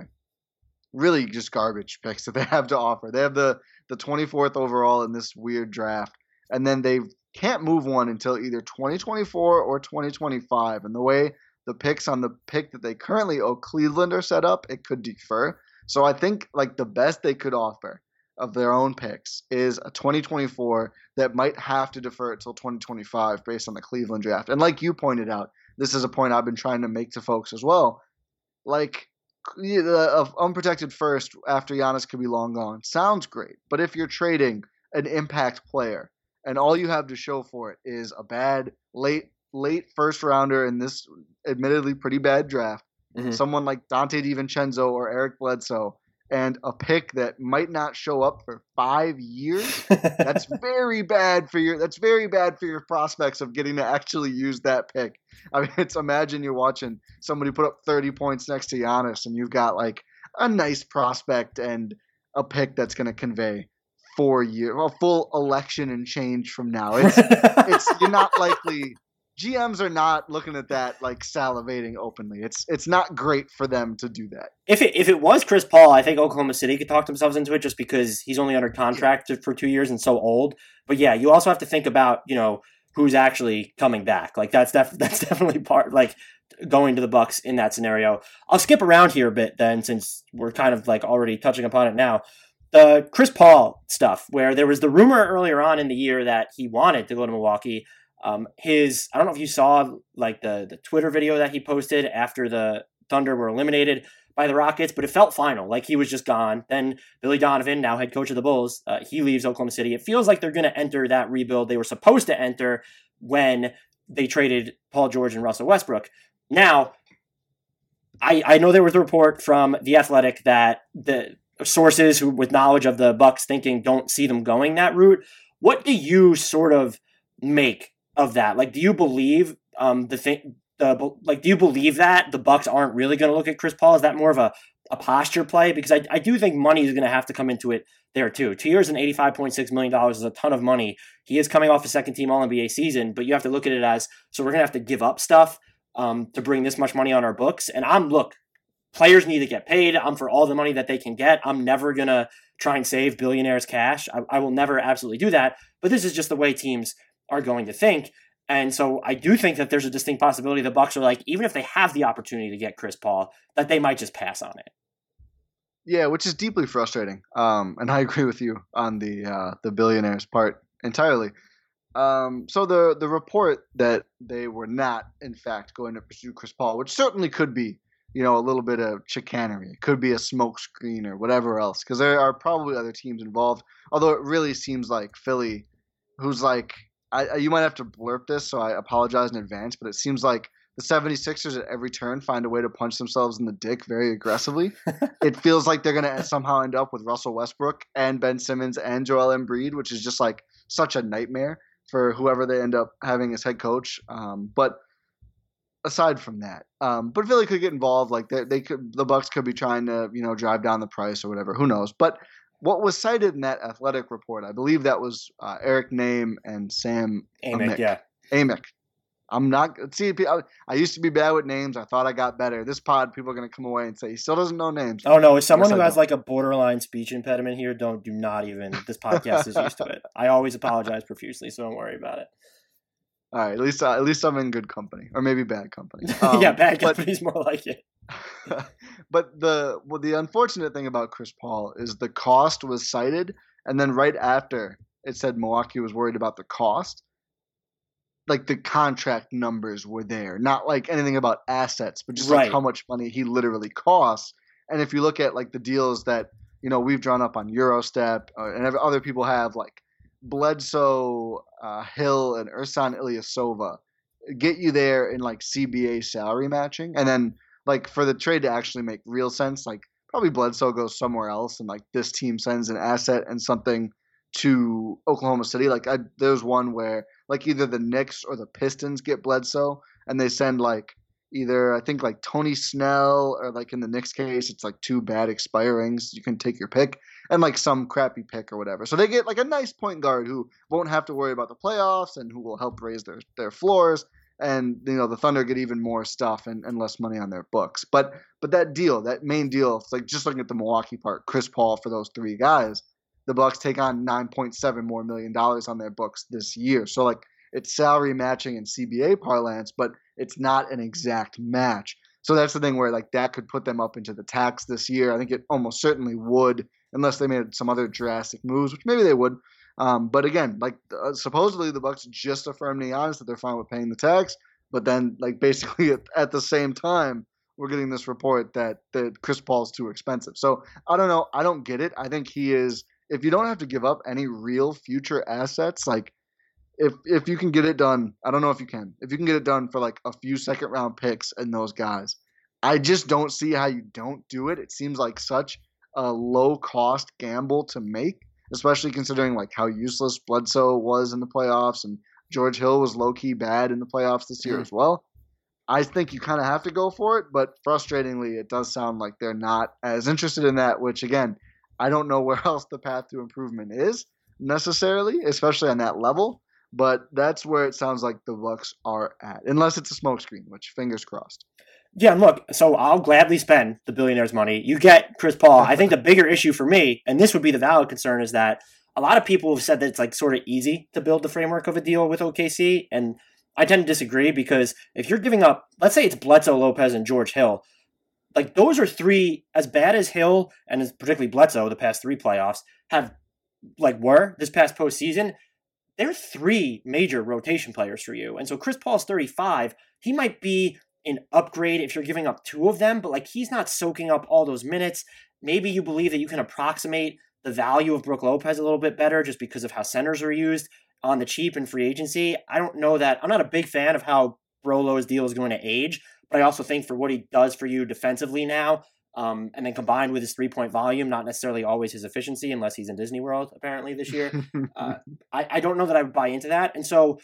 really just garbage picks that they have to offer. They have the, the twenty-fourth overall in this weird draft, and then they can't move one until either twenty twenty-four or twenty twenty-five. And the way the picks on the pick that they currently owe Cleveland are set up, it could defer. So I think like the best they could offer of their own picks is a twenty twenty-four that might have to defer until twenty twenty-five based on the Cleveland draft. And like you pointed out, this is a point I've been trying to make to folks as well. Like, uh, unprotected first after Giannis could be long gone sounds great, but if you're trading an impact player and all you have to show for it is a bad late late first rounder in this admittedly pretty bad draft, mm-hmm. someone like Dante DiVincenzo or Eric Bledsoe, and a pick that might not show up for five years, that's very bad for your. That's very bad for your prospects of getting to actually use that pick. I mean, it's imagine you're watching somebody put up thirty points next to Giannis, and you've got like a nice prospect and a pick that's going to convey four years, a well, full election and change from now. It's, it's you're not likely. G Ms are not looking at that like salivating openly. It's it's not great for them to do that. If it if it was Chris Paul, I think Oklahoma City could talk themselves into it just because he's only under contract yeah. for two years and so old. But yeah, you also have to think about, you know, who's actually coming back. Like that's def- that's definitely part like going to the Bucks in that scenario. I'll skip around here a bit then since we're kind of like already touching upon it now. The Chris Paul stuff, where there was the rumor earlier on in the year that he wanted to go to Milwaukee. Um, his, I don't know if you saw like the, the Twitter video that he posted after the Thunder were eliminated by the Rockets, but it felt final. Like he was just gone. Then Billy Donovan, now head coach of the Bulls, uh, he leaves Oklahoma City. It feels like they're going to enter that rebuild they were supposed to enter when they traded Paul George and Russell Westbrook. Now, I, I know there was a report from The Athletic that the sources who with knowledge of the Bucks thinking don't see them going that route. What do you sort of make of that? Like, do you believe um, the thing? The like, do you believe that the Bucks aren't really going to look at Chris Paul? Is that more of a, a posture play? Because I, I do think money is going to have to come into it there too. Two years and eighty-five point six million dollars is a ton of money. He is coming off a second team All N B A season, but you have to look at it as so we're going to have to give up stuff um, to bring this much money on our books. And I'm look, players need to get paid. I'm for all the money that they can get. I'm never going to try and save billionaires' cash. I, I will never absolutely do that. But this is just the way teams are going to think. And so I do think that there's a distinct possibility the Bucks are like, even if they have the opportunity to get Chris Paul, that they might just pass on it. Yeah, which is deeply frustrating. Um, and I agree with you on the uh, the billionaires part entirely. Um, so the the report that they were not, in fact, going to pursue Chris Paul, which certainly could be, you know, a little bit of chicanery. It could be a smoke screen or whatever else, because there are probably other teams involved. Although it really seems like Philly, who's like, I, you might have to blurp this, so I apologize in advance, but it seems like the 76ers at every turn find a way to punch themselves in the dick very aggressively. It feels like they're going to somehow end up with Russell Westbrook and Ben Simmons and Joel Embiid, which is just like such a nightmare for whoever they end up having as head coach. Um, but aside from that. Um, but Philly could get involved. Like they, they could, the Bucks could be trying to, you know, drive down the price or whatever. Who knows? But what was cited in that Athletic report, I believe that was uh, Eric Name and Sam Amick. Yeah. Amick. I'm not see. I, I used to be bad with names. I thought I got better. This pod, people are going to come away and say he still doesn't know names. Oh no! As someone who has like a borderline speech impediment here, don't do not even. This podcast is used to it. I always apologize profusely, so don't worry about it. All right, at least uh, at least I'm in good company, or maybe bad company. Um, yeah, bad company is more like it. But the well, the unfortunate thing about Chris Paul is the cost was cited, and then right after it said Milwaukee was worried about the cost. Like the contract numbers were there, not like anything about assets, but just right. Like how much money he literally costs. And if you look at like the deals that, you know, we've drawn up on Eurostep uh, and other people have, like Bledsoe, uh, Hill and Ersan Ilyasova get you there in like C B A salary matching. And then like for the trade to actually make real sense, like probably Bledsoe goes somewhere else and like this team sends an asset and something to Oklahoma City. Like I, there's one where, like either the Knicks or the Pistons get Bledsoe and they send like either I think like Tony Snell or like in the Knicks case, it's like two bad expirings. You can take your pick and like some crappy pick or whatever. So they get like a nice point guard who won't have to worry about the playoffs and who will help raise their, their floors. And, you know, the Thunder get even more stuff and, and less money on their books. But, but that deal, that main deal, it's like just looking at the Milwaukee part, Chris Paul for those three guys, the Bucks take on nine point seven more million dollars on their books this year. So like it's salary matching in C B A parlance, but it's not an exact match. So that's the thing where like that could put them up into the tax this year. I think it almost certainly would, unless they made some other drastic moves, which maybe they would. Um, but again, like uh, supposedly the Bucks just affirmed the honest that they're fine with paying the tax. But then like basically at, at the same time, we're getting this report that, that Chris Paul's too expensive. So I don't know. I don't get it. I think he is – if you don't have to give up any real future assets, like if if you can get it done, I don't know if you can. If you can get it done for like a few second round picks and those guys, I just don't see how you don't do it. It seems like such a low cost gamble to make, especially considering like how useless Bledsoe was in the playoffs and George Hill was low key bad in the playoffs this year mm-hmm. as well. I think you kind of have to go for it, but frustratingly, it does sound like they're not as interested in that, which again, I don't know where else the path to improvement is necessarily, especially on that level. But that's where it sounds like the Bucks are at, unless it's a smokescreen, which fingers crossed. Yeah, and look, so I'll gladly spend the billionaire's money. You get Chris Paul. I think the bigger issue for me, and this would be the valid concern, is that a lot of people have said that it's like sort of easy to build the framework of a deal with O K C. And I tend to disagree because if you're giving up, let's say it's Bledsoe, Lopez, and George Hill, like those are three, as bad as Hill and as particularly Bledsoe the past three playoffs have, like were this past postseason, they're three major rotation players for you. And so Chris Paul's thirty-five. He might be an upgrade if you're giving up two of them, but like he's not soaking up all those minutes. Maybe you believe that you can approximate the value of Brook Lopez a little bit better just because of how centers are used on the cheap in free agency. I don't know that. I'm not a big fan of how Brolo's deal is going to age. But I also think for what he does for you defensively now, um, and then combined with his three-point volume, not necessarily always his efficiency, unless he's in Disney World, apparently, this year, uh, I, I don't know that I would buy into that. And so,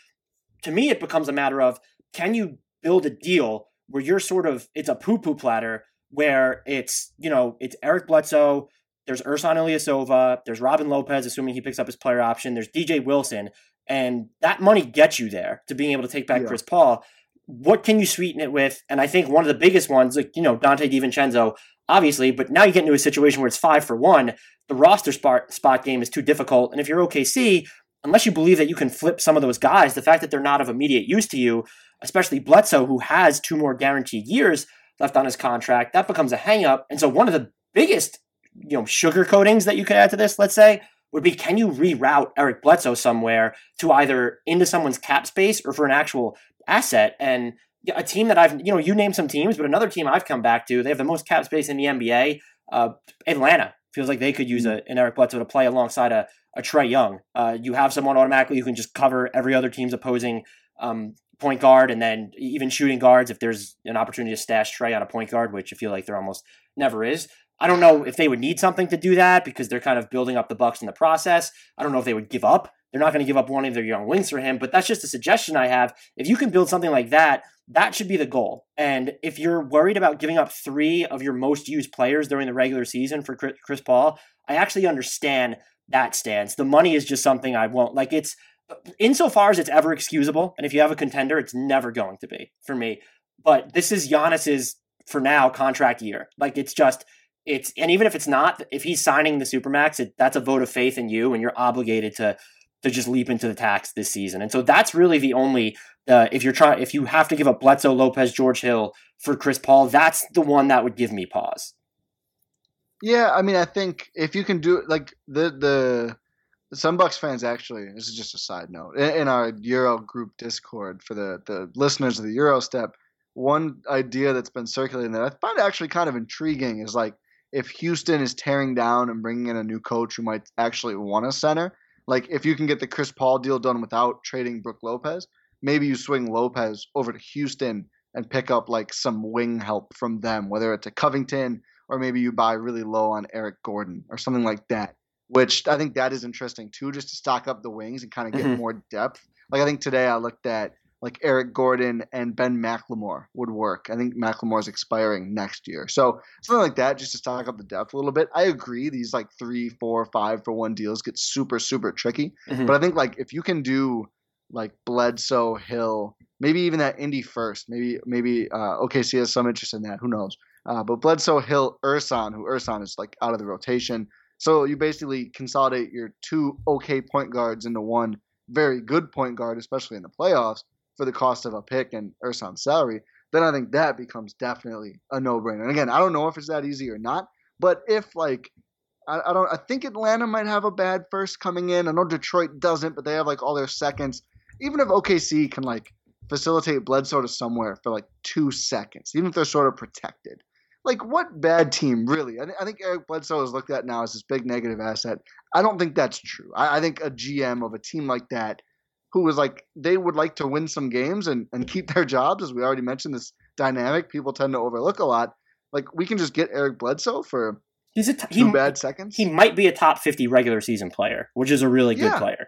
to me, it becomes a matter of, can you build a deal where you're sort of, it's a poo-poo platter, where it's, you know, it's Eric Bledsoe, there's Ersan Ilyasova, there's Robin Lopez, assuming he picks up his player option, there's D J Wilson, and that money gets you there to being able to take back yeah. Chris Paul. What can you sweeten it with? And I think one of the biggest ones, like, you know, Dante DiVincenzo, obviously, but now you get into a situation where it's five for one. The roster spot, spot game is too difficult. And if you're O K C, unless you believe that you can flip some of those guys, the fact that they're not of immediate use to you, especially Bledsoe, who has two more guaranteed years left on his contract, that becomes a hangup. And so one of the biggest, you know, sugar coatings that you could add to this, let's say, would be, can you reroute Eric Bledsoe somewhere to either into someone's cap space or for an actual asset? And a team that I've, you know, you name some teams, but another team I've come back to, they have the most cap space in the N B A. Uh, Atlanta feels like they could use a, an Eric Bledsoe to play alongside a, a Trae Young. Uh, you have someone automatically who can just cover every other team's opposing um, point guard and then even shooting guards if there's an opportunity to stash Trae on a point guard, which I feel like there almost never is. I don't know if they would need something to do that because they're kind of building up the Bucks in the process. I don't know if they would give up They're not going to give up one of their young wings for him, but that's just a suggestion I have. If you can build something like that, that should be the goal. And if you're worried about giving up three of your most used players during the regular season for Chris Paul, I actually understand that stance. The money is just something I won't like. It's insofar as it's ever excusable. And if you have a contender, it's never going to be for me. But this is Giannis's, for now, contract year. Like it's just, it's, and even if it's not, if he's signing the Supermax, it, that's a vote of faith in you and you're obligated to, to just leap into the tax this season. And so that's really the only, uh, if you're trying, if you have to give up Bledsoe, Lopez, George Hill for Chris Paul, that's the one that would give me pause. Yeah. I mean, I think if you can do like the, the, some Bucks fans actually, this is just a side note, in, in our Euro group Discord for the, the listeners of the Euro Step, one idea that's been circulating that I find actually kind of intriguing is like if Houston is tearing down and bringing in a new coach who might actually want a center, like if you can get the Chris Paul deal done without trading Brook Lopez, maybe you swing Lopez over to Houston and pick up like some wing help from them, whether it's a Covington or maybe you buy really low on Eric Gordon or something like that. Which I think that is interesting too, just to stock up the wings and kind of get mm-hmm. more depth. Like I think today I looked at like Eric Gordon and Ben McLemore would work. I think McLemore's expiring next year. So something like that, just to stock up the depth a little bit. I agree. These like three, four, five for one deals get super, super tricky. Mm-hmm. But I think like if you can do like Bledsoe, Hill, maybe even that Indy first, maybe, maybe uh, O K C has some interest in that. Who knows? Uh, but Bledsoe, Hill, Ersan, who Ersan is like out of the rotation. So you basically consolidate your two okay point guards into one very good point guard, especially in the playoffs, for the cost of a pick and Ersan's salary. Then I think that becomes definitely a no-brainer. And again, I don't know if it's that easy or not, but if like I, I don't, I think Atlanta might have a bad first coming in. I know Detroit doesn't, but they have like all their seconds. Even if O K C can like facilitate Bledsoe to somewhere for like two seconds, even if they're sort of protected. Like, what bad team, really? I, th- I think Eric Bledsoe is looked at now as this big negative asset. I don't think that's true. I, I think a G M of a team like that who was like, they would like to win some games and, and keep their jobs, as we already mentioned, this dynamic people tend to overlook a lot. Like, we can just get Eric Bledsoe for He's a t- two he, bad seconds. He might be a top fifty regular season player, which is a really yeah. good player.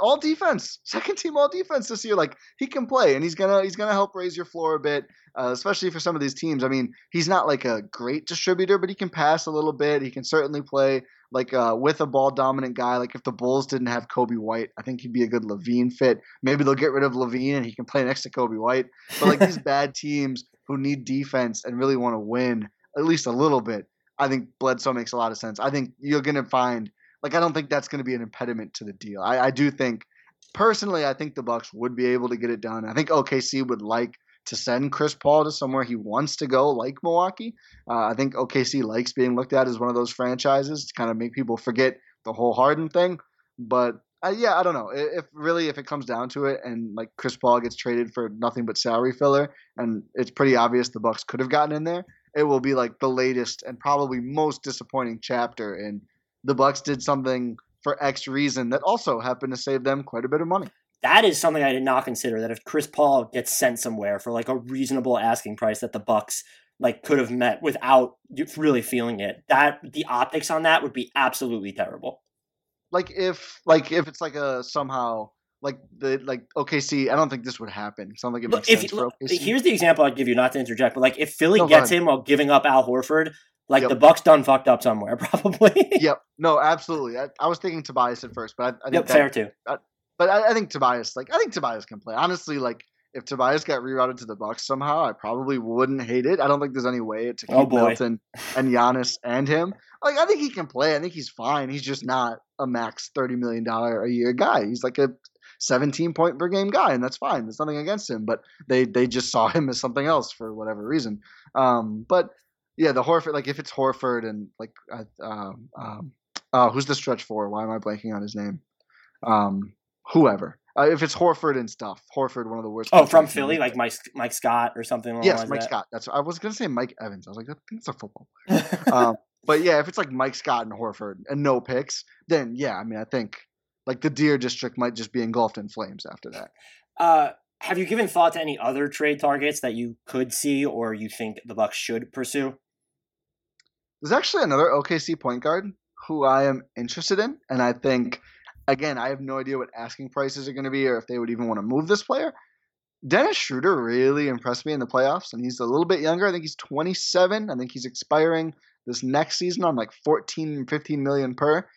All defense, second team all defense this year. Like he can play, and he's gonna he's gonna help raise your floor a bit, uh, especially for some of these teams. I mean, he's not like a great distributor, but he can pass a little bit. He can certainly play like uh, with a ball dominant guy. Like if the Bulls didn't have Kobe White, I think he'd be a good LaVine fit. Maybe they'll get rid of LaVine and he can play next to Kobe White. But like these bad teams who need defense and really want to win at least a little bit, I think Bledsoe makes a lot of sense. I think you're gonna find. Like, I don't think that's going to be an impediment to the deal. I, I do think, personally, I think the Bucks would be able to get it done. I think O K C would like to send Chris Paul to somewhere he wants to go, like Milwaukee. Uh, I think O K C likes being looked at as one of those franchises to kind of make people forget the whole Harden thing. But, uh, yeah, I don't know. If really, if it comes down to it and, like, Chris Paul gets traded for nothing but salary filler, and it's pretty obvious the Bucks could have gotten in there, it will be, like, the latest and probably most disappointing chapter in – the Bucks did something for X reason that also happened to save them quite a bit of money. That is something I did not consider, that if Chris Paul gets sent somewhere for like a reasonable asking price that the Bucks like could have met without really feeling it, that the optics on that would be absolutely terrible. Like if, like if it's like a somehow like the, like O K C, I don't think this would happen. Sounds like it makes look, sense if, for look, O K C. Here's the example I'd give you, not to interject, but like if Philly no, gets him while giving up Al Horford, like yep. the Bucks done fucked up somewhere, probably. Yep. No, absolutely. I, I was thinking Tobias at first, but I, I think yep, that, fair too. I, but I, I think Tobias, like I think Tobias can play. Honestly, like if Tobias got rerouted to the Bucks somehow, I probably wouldn't hate it. I don't think there's any way to keep oh Milton and Giannis and him. Like I think he can play. I think he's fine. He's just not a max thirty million dollar a year guy. He's like a seventeen point per game guy, and that's fine. There's nothing against him, but they they just saw him as something else for whatever reason. Um, but. Yeah, the Horford, like if it's Horford and like, uh, um, um, uh, who's the stretch for? Why am I blanking on his name? Um, whoever. Uh, if it's Horford and stuff, Horford, one of the worst. Oh, from Philly, like Mike Mike Scott or something along yes, like that. Yes, Mike Scott. That's I was gonna say Mike Evans. I was like, I think it's a football player. um, but yeah, if it's like Mike Scott and Horford and no picks, then yeah, I mean, I think like the Deer District might just be engulfed in flames after that. Uh, have you given thought to any other trade targets that you could see or you think the Bucks should pursue? There's actually another O K C point guard who I am interested in, and I think Again, I have no idea what asking prices are going to be or if they would even want to move this player. Dennis Schroeder really impressed me in the playoffs, and he's a little bit younger. I think he's twenty-seven. I think he's expiring this next season on like fourteen, fifteen million per.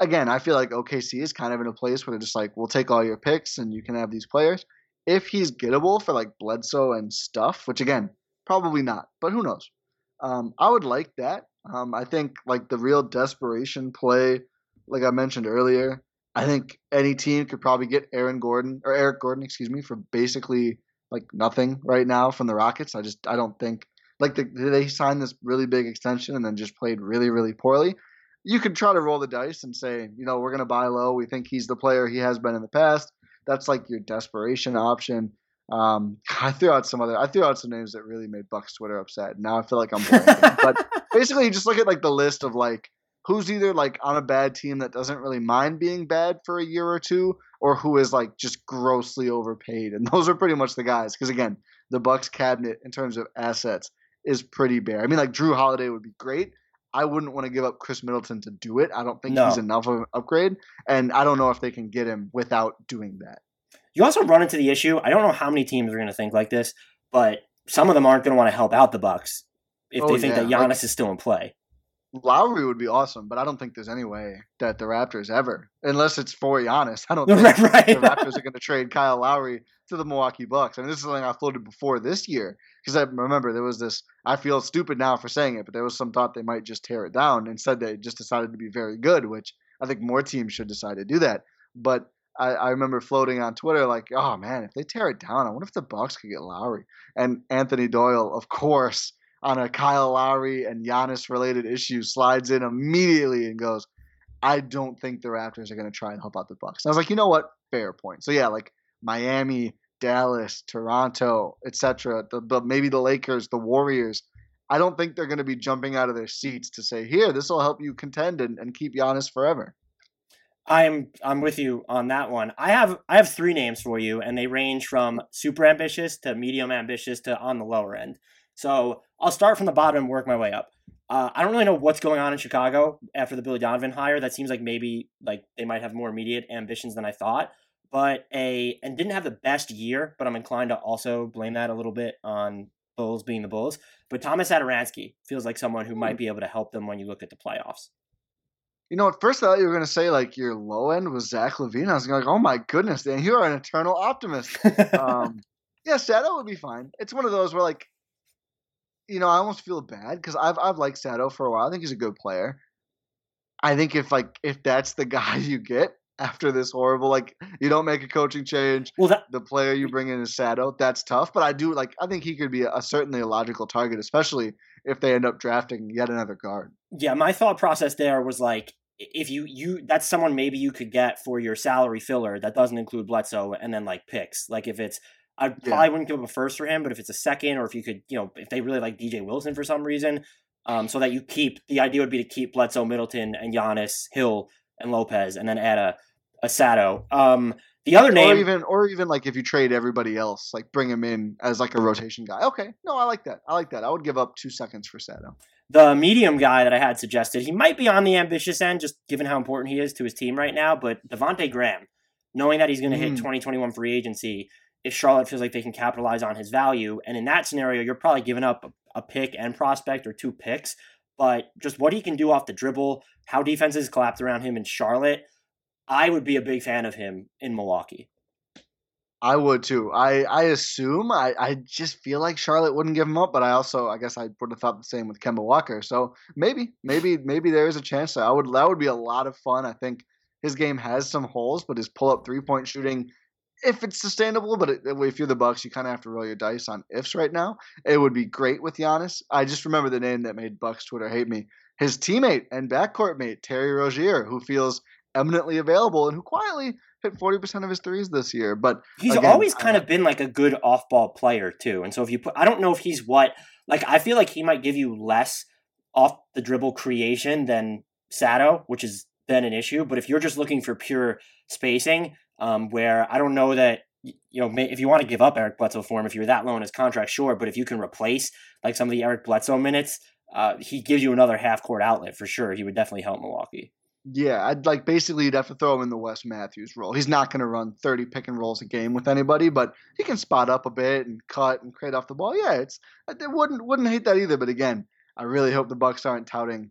Again, I feel like O K C is kind of in a place where they're just like, we'll take all your picks and you can have these players. If he's gettable for like Bledsoe and stuff, which again, probably not, but who knows? Um, I would like that. Um, I think like the real desperation play, like I mentioned earlier, I think any team could probably get Aaron Gordon or Eric Gordon, excuse me, for basically like nothing right now from the Rockets. I just, I don't think like the, they signed this really big extension and then just played really, really poorly. You could try to roll the dice and say, you know, we're going to buy low. We think he's the player he has been in the past. That's like your desperation option. Um, I threw out some other, I threw out some names that really made Bucks Twitter upset. Now I feel like I'm blanking. But basically you just look at like the list of like, who's either like on a bad team that doesn't really mind being bad for a year or two, or who is like just grossly overpaid. And those are pretty much the guys. Cause again, the Bucks cabinet in terms of assets is pretty bare. I mean, like Drew Holiday would be great. I wouldn't want to give up Chris Middleton to do it. I don't think no. he's enough of an upgrade. And I don't know if they can get him without doing that. You also run into the issue. I don't know how many teams are going to think like this, but some of them aren't going to want to help out the Bucks if oh, they think yeah. that Giannis like, is still in play. Lowry would be awesome, but I don't think there's any way that the Raptors ever, unless it's for Giannis, I don't think right, right. the Raptors are going to trade Kyle Lowry to the Milwaukee Bucks. I mean, this is something I floated before this year because I remember there was this, I feel stupid now for saying it, but there was some thought they might just tear it down. Instead, they just decided to be very good, which I think more teams should decide to do that. But I, I remember floating on Twitter like, oh, man, if they tear it down, I wonder if the Bucks could get Lowry. And Anthony Doyle, of course, on a Kyle Lowry and Giannis-related issue, slides in immediately and goes, I don't think the Raptors are going to try and help out the Bucks. And I was like, you know what? Fair point. So, yeah, like Miami, Dallas, Toronto, et cetera, the, the, maybe the Lakers, the Warriors, I don't think they're going to be jumping out of their seats to say, here, this will help you contend and, and keep Giannis forever. I'm I'm with you on that one. I have I have three names for you, and they range from super ambitious to medium ambitious to on the lower end. So I'll start from the bottom and work my way up. Uh, I don't really know what's going on in Chicago after the Billy Donovan hire. That seems like maybe like they might have more immediate ambitions than I thought, but a and didn't have the best year. But I'm inclined to also blame that a little bit on Bulls being the Bulls. But Thomas Adoransky feels like someone who might be able to help them when you look at the playoffs. You know, at first I thought you were going to say, like, your low end was Zach LaVine. I was like, oh, my goodness, Dan, you are an eternal optimist. um, yeah, Sato would be fine. It's one of those where, like, you know, I almost feel bad because I've I've liked Sato for a while. I think he's a good player. I think if, like, if that's the guy you get after this horrible, like, you don't make a coaching change, well, that- the player you bring in is Sato, that's tough. But I do, like, I think he could be a certainly a logical target, especially if they end up drafting yet another guard. Yeah, my thought process there was, like, if you, you, that's someone maybe you could get for your salary filler that doesn't include Bledsoe and then like picks. Like if it's, I probably yeah. wouldn't give up a first for him, but if it's a second or if you could, you know, if they really like D J Wilson for some reason, um, so that you keep, the idea would be to keep Bledsoe, Middleton and Giannis, Hill and Lopez, and then add a, a Sato. Um, the other name. Or even, or even like if you trade everybody else, like bring him in as like a rotation guy. Okay. No, I like that. I like that. I would give up two seconds for Sato. The medium guy that I had suggested, he might be on the ambitious end, just given how important he is to his team right now, but Devontae Graham, knowing that he's going to hit twenty twenty-one free agency, if Charlotte feels like they can capitalize on his value, and in that scenario, you're probably giving up a pick and prospect or two picks, but just what he can do off the dribble, how defenses collapsed around him in Charlotte, I would be a big fan of him in Milwaukee. I would too. I, I assume I, I just feel like Charlotte wouldn't give him up, but I also I guess I would have thought the same with Kemba Walker. So maybe, maybe, maybe there is a chance that I would that would be a lot of fun. I think his game has some holes, but his pull up three point shooting, if it's sustainable, but it, if you're the Bucks, you kind of have to roll your dice on ifs right now. It would be great with Giannis. I just remember the name that made Bucks Twitter hate me. His teammate and backcourt mate Terry Rozier, who feels eminently available and who quietly hit forty percent of his threes this year, but he's again, always kind I, of been like a good off-ball player too. And so if you put, I don't know if he's what, like, I feel like he might give you less off the dribble creation than Sato, which is then an issue. But if you're just looking for pure spacing, um, where I don't know that, you know, if you want to give up Eric Bledsoe for him, if you're that low in his contract, sure. But if you can replace like some of the Eric Bledsoe minutes, uh, he gives you another half court outlet for sure. He would definitely help Milwaukee. Yeah, I'd like basically you'd have to throw him in the Wes Matthews role. He's not going to run thirty pick and rolls a game with anybody, but he can spot up a bit and cut and create off the ball. Yeah, it's I wouldn't wouldn't hate that either. But again, I really hope the Bucks aren't touting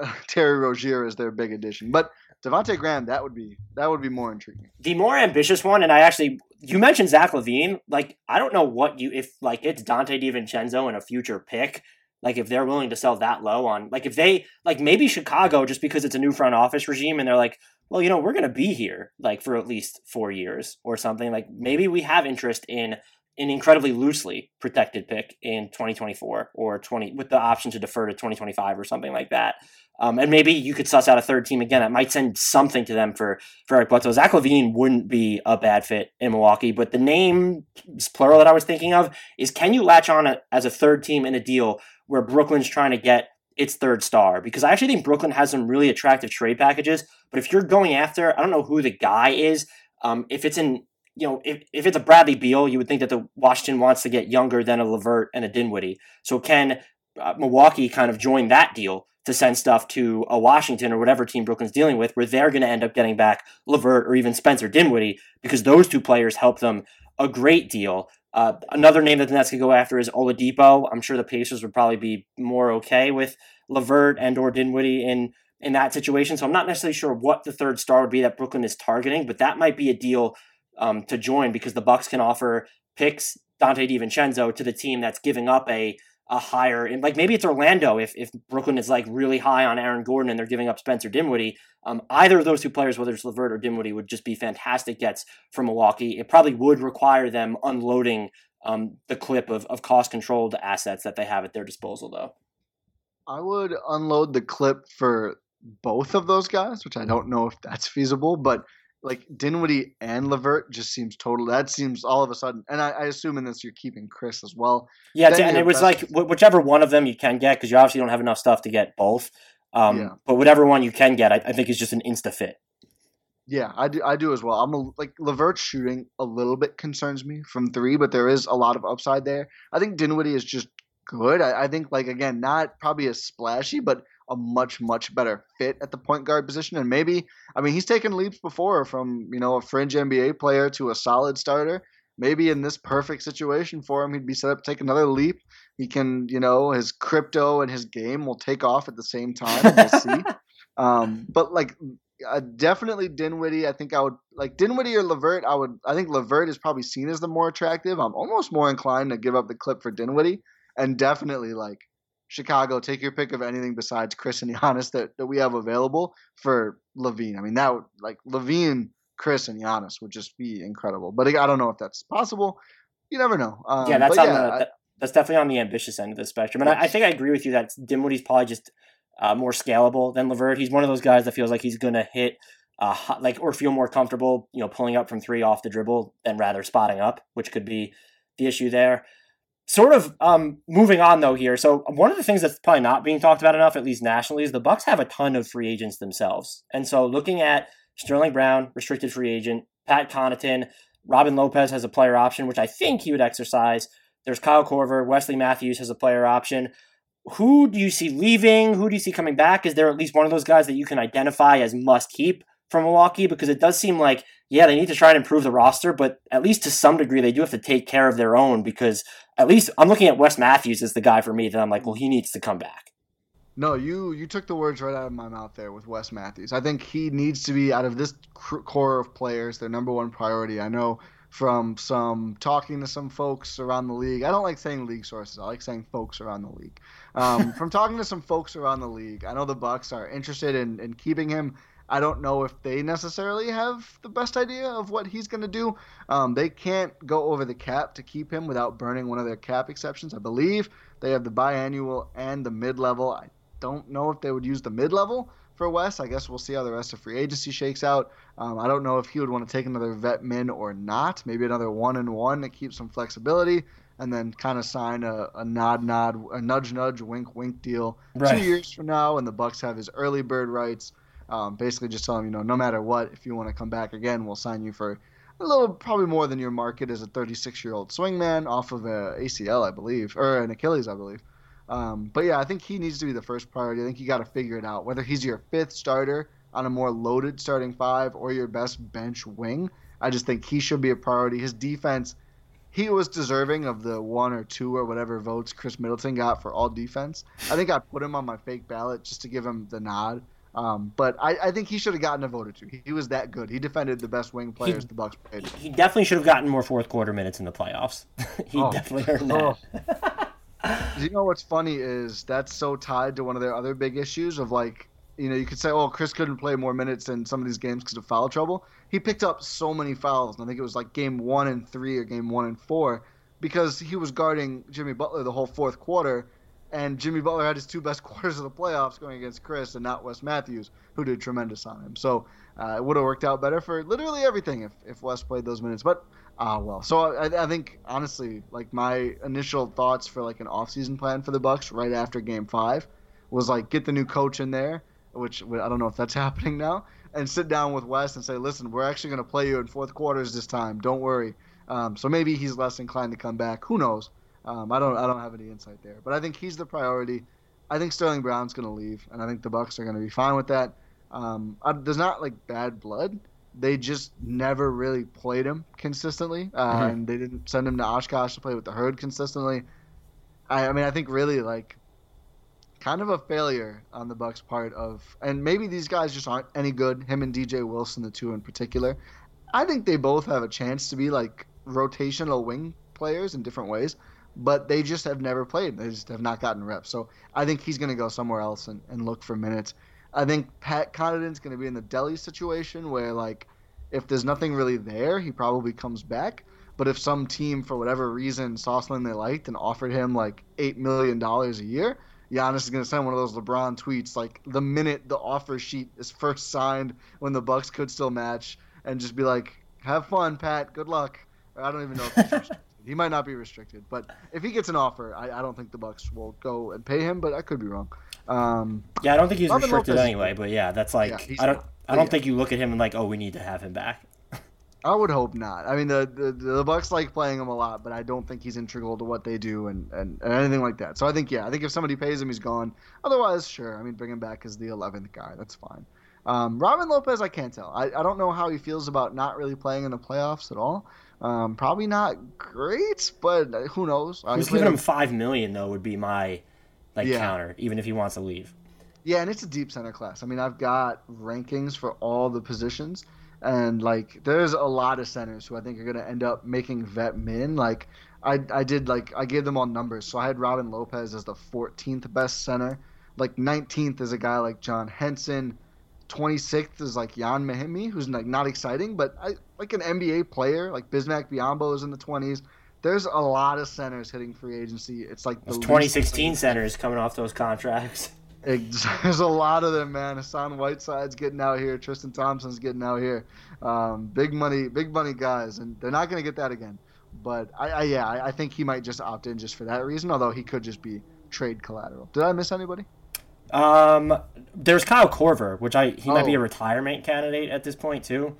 uh, Terry Rozier as their big addition. But Devontae Graham, that would be that would be more intriguing. The more ambitious one, and I actually you mentioned Zach LaVine. Like I don't know what you if like it's Dante DiVincenzo and a future pick. Like, if they're willing to sell that low on, like, if they, like, maybe Chicago, just because it's a new front office regime, and they're like, well, you know, we're going to be here, like, for at least four years or something. Like, maybe we have interest in an incredibly loosely protected pick in twenty twenty-four or twenty with the option to defer to twenty twenty-five or something like that. Um, and maybe you could suss out a third team again. That might send something to them for, for Eric Bledsoe. Zach LaVine wouldn't be a bad fit in Milwaukee, but the name, plural, that I was thinking of is can you latch on a, as a third team in a deal where Brooklyn's trying to get its third star? Because I actually think Brooklyn has some really attractive trade packages, but if you're going after, I don't know who the guy is. Um, if it's in, you know, if, if it's a Bradley Beal, you would think that the Washington wants to get younger than a LeVert and a Dinwiddie. So can uh, Milwaukee kind of join that deal to send stuff to a Washington or whatever team Brooklyn's dealing with, where they're going to end up getting back LeVert or even Spencer Dinwiddie because those two players help them a great deal. Uh, another name that the Nets could go after is Oladipo. I'm sure the Pacers would probably be more okay with LeVert and or Dinwiddie in, in that situation. So I'm not necessarily sure what the third star would be that Brooklyn is targeting, but that might be a deal um, to join because the Bucks can offer picks, Dante DiVincenzo, to the team that's giving up a a higher, and like maybe it's Orlando if, if Brooklyn is like really high on Aaron Gordon and they're giving up Spencer Dinwiddie. Um, either of those two players, whether it's LeVert or Dinwiddie, would just be fantastic gets from Milwaukee. It probably would require them unloading um, the clip of, of cost-controlled assets that they have at their disposal, though. I would unload the clip for both of those guys, which I don't know if that's feasible, but like Dinwiddie and LeVert just seems total. That seems all of a sudden, and I, I assume in this you're keeping Chris as well. Yeah, then and it was best. Like whichever one of them you can get, because you obviously don't have enough stuff to get both. Um, yeah. But whatever one you can get, I, I think is just an insta fit. Yeah, I do. I do as well. I'm a, like LeVert's shooting a little bit concerns me from three, but there is a lot of upside there. I think Dinwiddie is just good. I, I think like again, not probably as splashy, but a much, much better fit at the point guard position. And maybe, I mean, he's taken leaps before from, you know, a fringe N B A player to a solid starter. Maybe in this perfect situation for him, he'd be set up to take another leap. He can, you know, his crypto and his game will take off at the same time. We'll see. Um, but like uh, definitely Dinwiddie, I think I would like Dinwiddie or LeVert. I would, I think LeVert is probably seen as the more attractive. I'm almost more inclined to give up the clip for Dinwiddie, and definitely like, Chicago, take your pick of anything besides Chris and Giannis that, that we have available for LaVine. I mean, that would, like LaVine, Chris, and Giannis would just be incredible. But I don't know if that's possible. You never know. Um, yeah, that's but on yeah, the, I, that's definitely on the ambitious end of the spectrum. And I, I think I agree with you that Dinwiddie's probably just uh, more scalable than LeVert. He's one of those guys that feels like he's going to hit uh, like or feel more comfortable, you know, pulling up from three off the dribble than rather spotting up, which could be the issue there. Sort of um, moving on, though, here. So one of the things that's probably not being talked about enough, at least nationally, is the Bucks have a ton of free agents themselves. And so looking at Sterling Brown, restricted free agent, Pat Connaughton, Robin Lopez has a player option, which I think he would exercise. There's Kyle Korver, Wesley Matthews has a player option. Who do you see leaving? Who do you see coming back? Is there at least one of those guys that you can identify as must-keep from Milwaukee? Because it does seem like, yeah, they need to try and improve the roster, but at least to some degree, they do have to take care of their own because at least I'm looking at Wes Matthews as the guy for me that I'm like, well, he needs to come back. No, you you took the words right out of my mouth there with Wes Matthews. I think he needs to be out of this core of players, their number one priority. I know from some talking to some folks around the league, I don't like saying league sources. I like saying folks around the league. Um, from talking to some folks around the league, I know the Bucks are interested in, in keeping him. I don't know if they necessarily have the best idea of what he's going to do. Um, they can't go over the cap to keep him without burning one of their cap exceptions. I believe they have the biannual and the mid-level. I don't know if they would use the mid-level for Wes. I guess we'll see how the rest of free agency shakes out. Um, I don't know if he would want to take another vet min or not. Maybe another one-and-one to keep some flexibility and then kind of sign a, a nod-nod, a nudge-nudge, wink-wink deal right. two years from now, and the Bucks have his early bird rights. Um, basically just tell him, you know, no matter what, if you want to come back again, we'll sign you for a little, probably more than your market as a thirty-six-year-old swingman off of a A C L, I believe, or an Achilles, I believe. Um, but yeah, I think he needs to be the first priority. I think you got to figure it out. Whether he's your fifth starter on a more loaded starting five or your best bench wing. I just think he should be a priority. His defense, he was deserving of the one or two or whatever votes Chris Middleton got for all defense. I think I put him on my fake ballot just to give him the nod. Um, but I, I think he should have gotten a vote or two. He, he was that good. He defended the best wing players he, the Bucks played. He definitely should have gotten more fourth quarter minutes in the playoffs. he oh. definitely earned that. Oh. You know what's funny is that's so tied to one of their other big issues of like, you know, you could say, oh, Chris couldn't play more minutes in some of these games because of foul trouble. He picked up so many fouls, and I think it was like game one and three or game one and four, because he was guarding Jimmy Butler the whole fourth quarter, and Jimmy Butler had his two best quarters of the playoffs going against Chris and not Wes Matthews, who did tremendous on him. So uh, it would have worked out better for literally everything if, if Wes played those minutes. But, ah, uh, well. So I, I think, honestly, like my initial thoughts for like an offseason plan for the Bucks right after game five was like get the new coach in there, which I don't know if that's happening now, and sit down with Wes and say, listen, we're actually going to play you in fourth quarters this time. Don't worry. Um, so maybe he's less inclined to come back. Who knows? Um, I don't I don't have any insight there. But I think he's the priority. I think Sterling Brown's going to leave, and I think the Bucks are going to be fine with that. Um, I, there's not, like, bad blood. They just never really played him consistently, uh, mm-hmm. and they didn't send him to Oshkosh to play with the Herd consistently. I, I mean, I think really, like, kind of a failure on the Bucks' part of, and maybe these guys just aren't any good, him and D J Wilson, the two in particular. I think they both have a chance to be like rotational wing players in different ways, but they just have never played. They just have not gotten reps. So I think he's going to go somewhere else and, and look for minutes. I think Pat Connaughton's going to be in the Delly situation where, like, if there's nothing really there, he probably comes back. But if some team, for whatever reason, saw something they liked and offered him like eight million dollars a year, Giannis is going to send one of those LeBron tweets, like, the minute the offer sheet is first signed when the Bucks could still match, and just be like, have fun, Pat. Good luck. Or I don't even know if he's restricted. He might not be restricted. But if he gets an offer, I, I don't think the Bucks will go and pay him, but I could be wrong. Um, yeah, I don't think he's Robin restricted Lopez anyway. But, yeah, that's like yeah, – I don't, I don't yeah. think you look at him and like, oh, we need to have him back. I would hope not. I mean, the, the the Bucks like playing him a lot, but I don't think he's integral to what they do and, and, and anything like that. So I think, yeah, I think if somebody pays him, he's gone. Otherwise, sure. I mean, bring him back as the eleventh guy. That's fine. Um, Robin Lopez, I can't tell. I, I don't know how he feels about not really playing in the playoffs at all. Um, probably not great, but who knows? I was giving him five million dollars, though, would be my like yeah. counter, even if he wants to leave. Yeah, and it's a deep center class. I mean, I've got rankings for all the positions. And, like, there's a lot of centers who I think are going to end up making vet min. Like, I I did, like, I gave them all numbers. So I had Robin Lopez as the fourteenth best center. Like, nineteenth is a guy like John Henson. twenty-sixth is, like, Jan Mahimi, who's, like, not exciting, but, I, like, an N B A player. Like, Bismack Biyombo is in the twenties. There's a lot of centers hitting free agency. It's, like, the twenty sixteen centers coming off those contracts. There's a lot of them, man. Hassan Whiteside's getting out here. Tristan Thompson's getting out here. Um, big money, big money guys, and they're not going to get that again. But I, I yeah, I, I think he might just opt in just for that reason. Although he could just be trade collateral. Did I miss anybody? Um, there's Kyle Korver, which I he oh. might be a retirement candidate at this point too.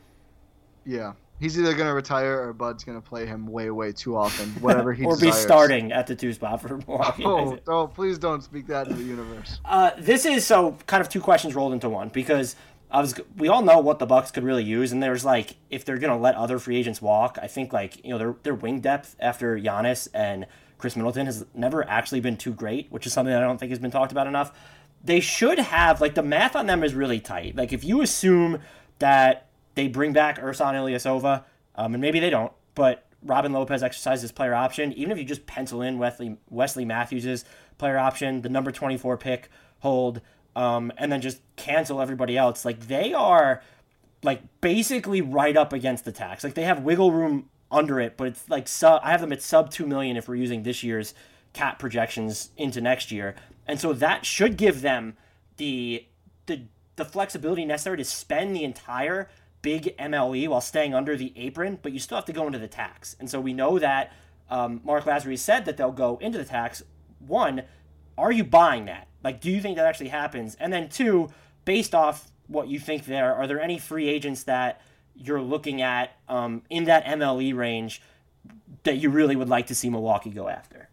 Yeah, he's either going to retire or Bud's going to play him way, way too often. Whatever he or desires. Be starting at the two spot for Milwaukee. Oh, oh, please don't speak that into the universe. Uh, this is so kind of two questions rolled into one because I was we all know what the Bucks could really use, and there's like if they're going to let other free agents walk, I think like you know their their wing depth after Giannis and Chris Middleton has never actually been too great, which is something I don't think has been talked about enough. They should have, like, the math on them is really tight. Like, if you assume that they bring back Ersan Ilyasova, um, and maybe they don't, but Robin Lopez exercises his player option, even if you just pencil in Wesley, Wesley Matthews' player option, the number twenty-four pick hold, um, and then just cancel everybody else, like, they are, like, basically right up against the tax. Like, they have wiggle room under it, but it's, like, sub, I have them at sub two million dollars if we're using this year's cap projections into next year. And so that should give them the the the flexibility necessary to spend the entire big M L E while staying under the apron, but you still have to go into the tax. And so we know that um, Mark Lazarus said that they'll go into the tax. One, are you buying that? Like, do you think that actually happens? And then two, based off what you think there, are there any free agents that you're looking at um, in that M L E range that you really would like to see Milwaukee go after?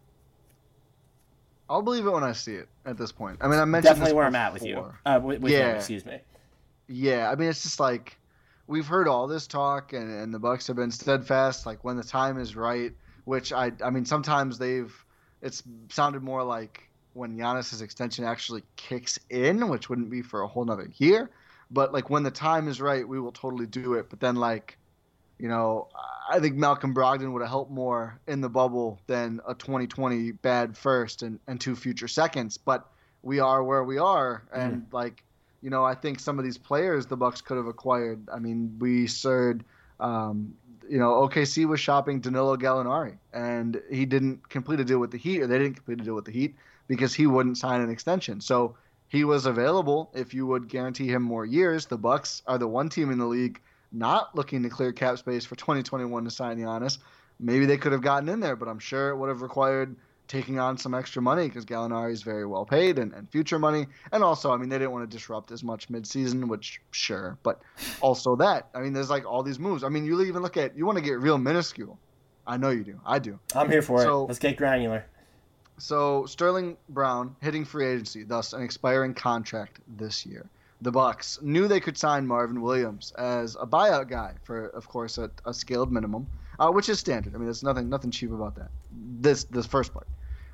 I'll believe it when I see it at this point. I mean, I mentioned definitely this where before. I'm at with you. Uh, with, with yeah. You, excuse me. Yeah, I mean, it's just like we've heard all this talk, and, and the Bucks have been steadfast, like when the time is right. Which I, I mean, sometimes they've it's sounded more like when Giannis's extension actually kicks in, which wouldn't be for a whole nother year. But like when the time is right, we will totally do it. But then like, you know, I think Malcolm Brogdon would have helped more in the bubble than a twenty twenty bad first and, and two future seconds. But we are where we are, and mm. like, you know, I think some of these players the Bucks could have acquired. I mean, we surred, um, you know, O K C was shopping Danilo Gallinari, and he didn't complete a deal with the Heat, or they didn't complete a deal with the Heat because he wouldn't sign an extension. So he was available if you would guarantee him more years. The Bucks are the one team in the league not looking to clear cap space for twenty twenty-one to sign Giannis. Maybe they could have gotten in there, but I'm sure it would have required taking on some extra money because Gallinari is very well paid, and, and future money. And also, I mean, they didn't want to disrupt as much midseason, which sure, but also that, I mean, there's like all these moves. I mean, you even look at, you want to get real minuscule. I know you do. I do. I'm here for so, it. Let's get granular. So Sterling Brown hitting free agency, thus an expiring contract this year. The Bucks knew they could sign Marvin Williams as a buyout guy for, of course, a, a scaled minimum, uh, which is standard. I mean, there's nothing nothing cheap about that. This this first part.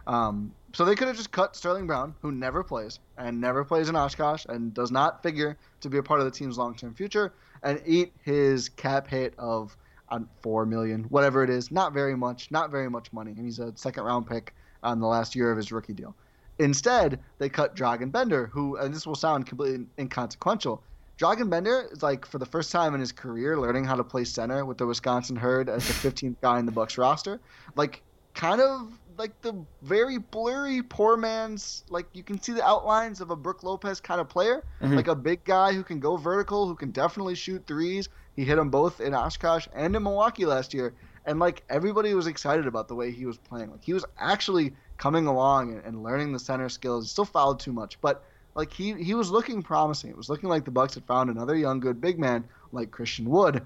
Um, so they could have just cut Sterling Brown, who never plays and never plays in Oshkosh and does not figure to be a part of the team's long-term future, and eat his cap hit of um, four million, whatever it is. Not very much. Not very much money. And he's a second-round pick on the last year of his rookie deal. Instead, they cut Dragan Bender, who, and this will sound completely inconsequential, Dragan Bender is like, for the first time in his career, learning how to play center with the Wisconsin Herd as the fifteenth guy in the Bucks roster. Like, kind of like the very blurry poor man's, like, you can see the outlines of a Brook Lopez kind of player, mm-hmm. like a big guy who can go vertical, who can definitely shoot threes. He hit them both in Oshkosh and in Milwaukee last year. And, like, everybody was excited about the way he was playing. Like, he was actually coming along and, and learning the center skills. He still fouled too much. But, like, he, he was looking promising. It was looking like the Bucks had found another young, good big man like Christian Wood.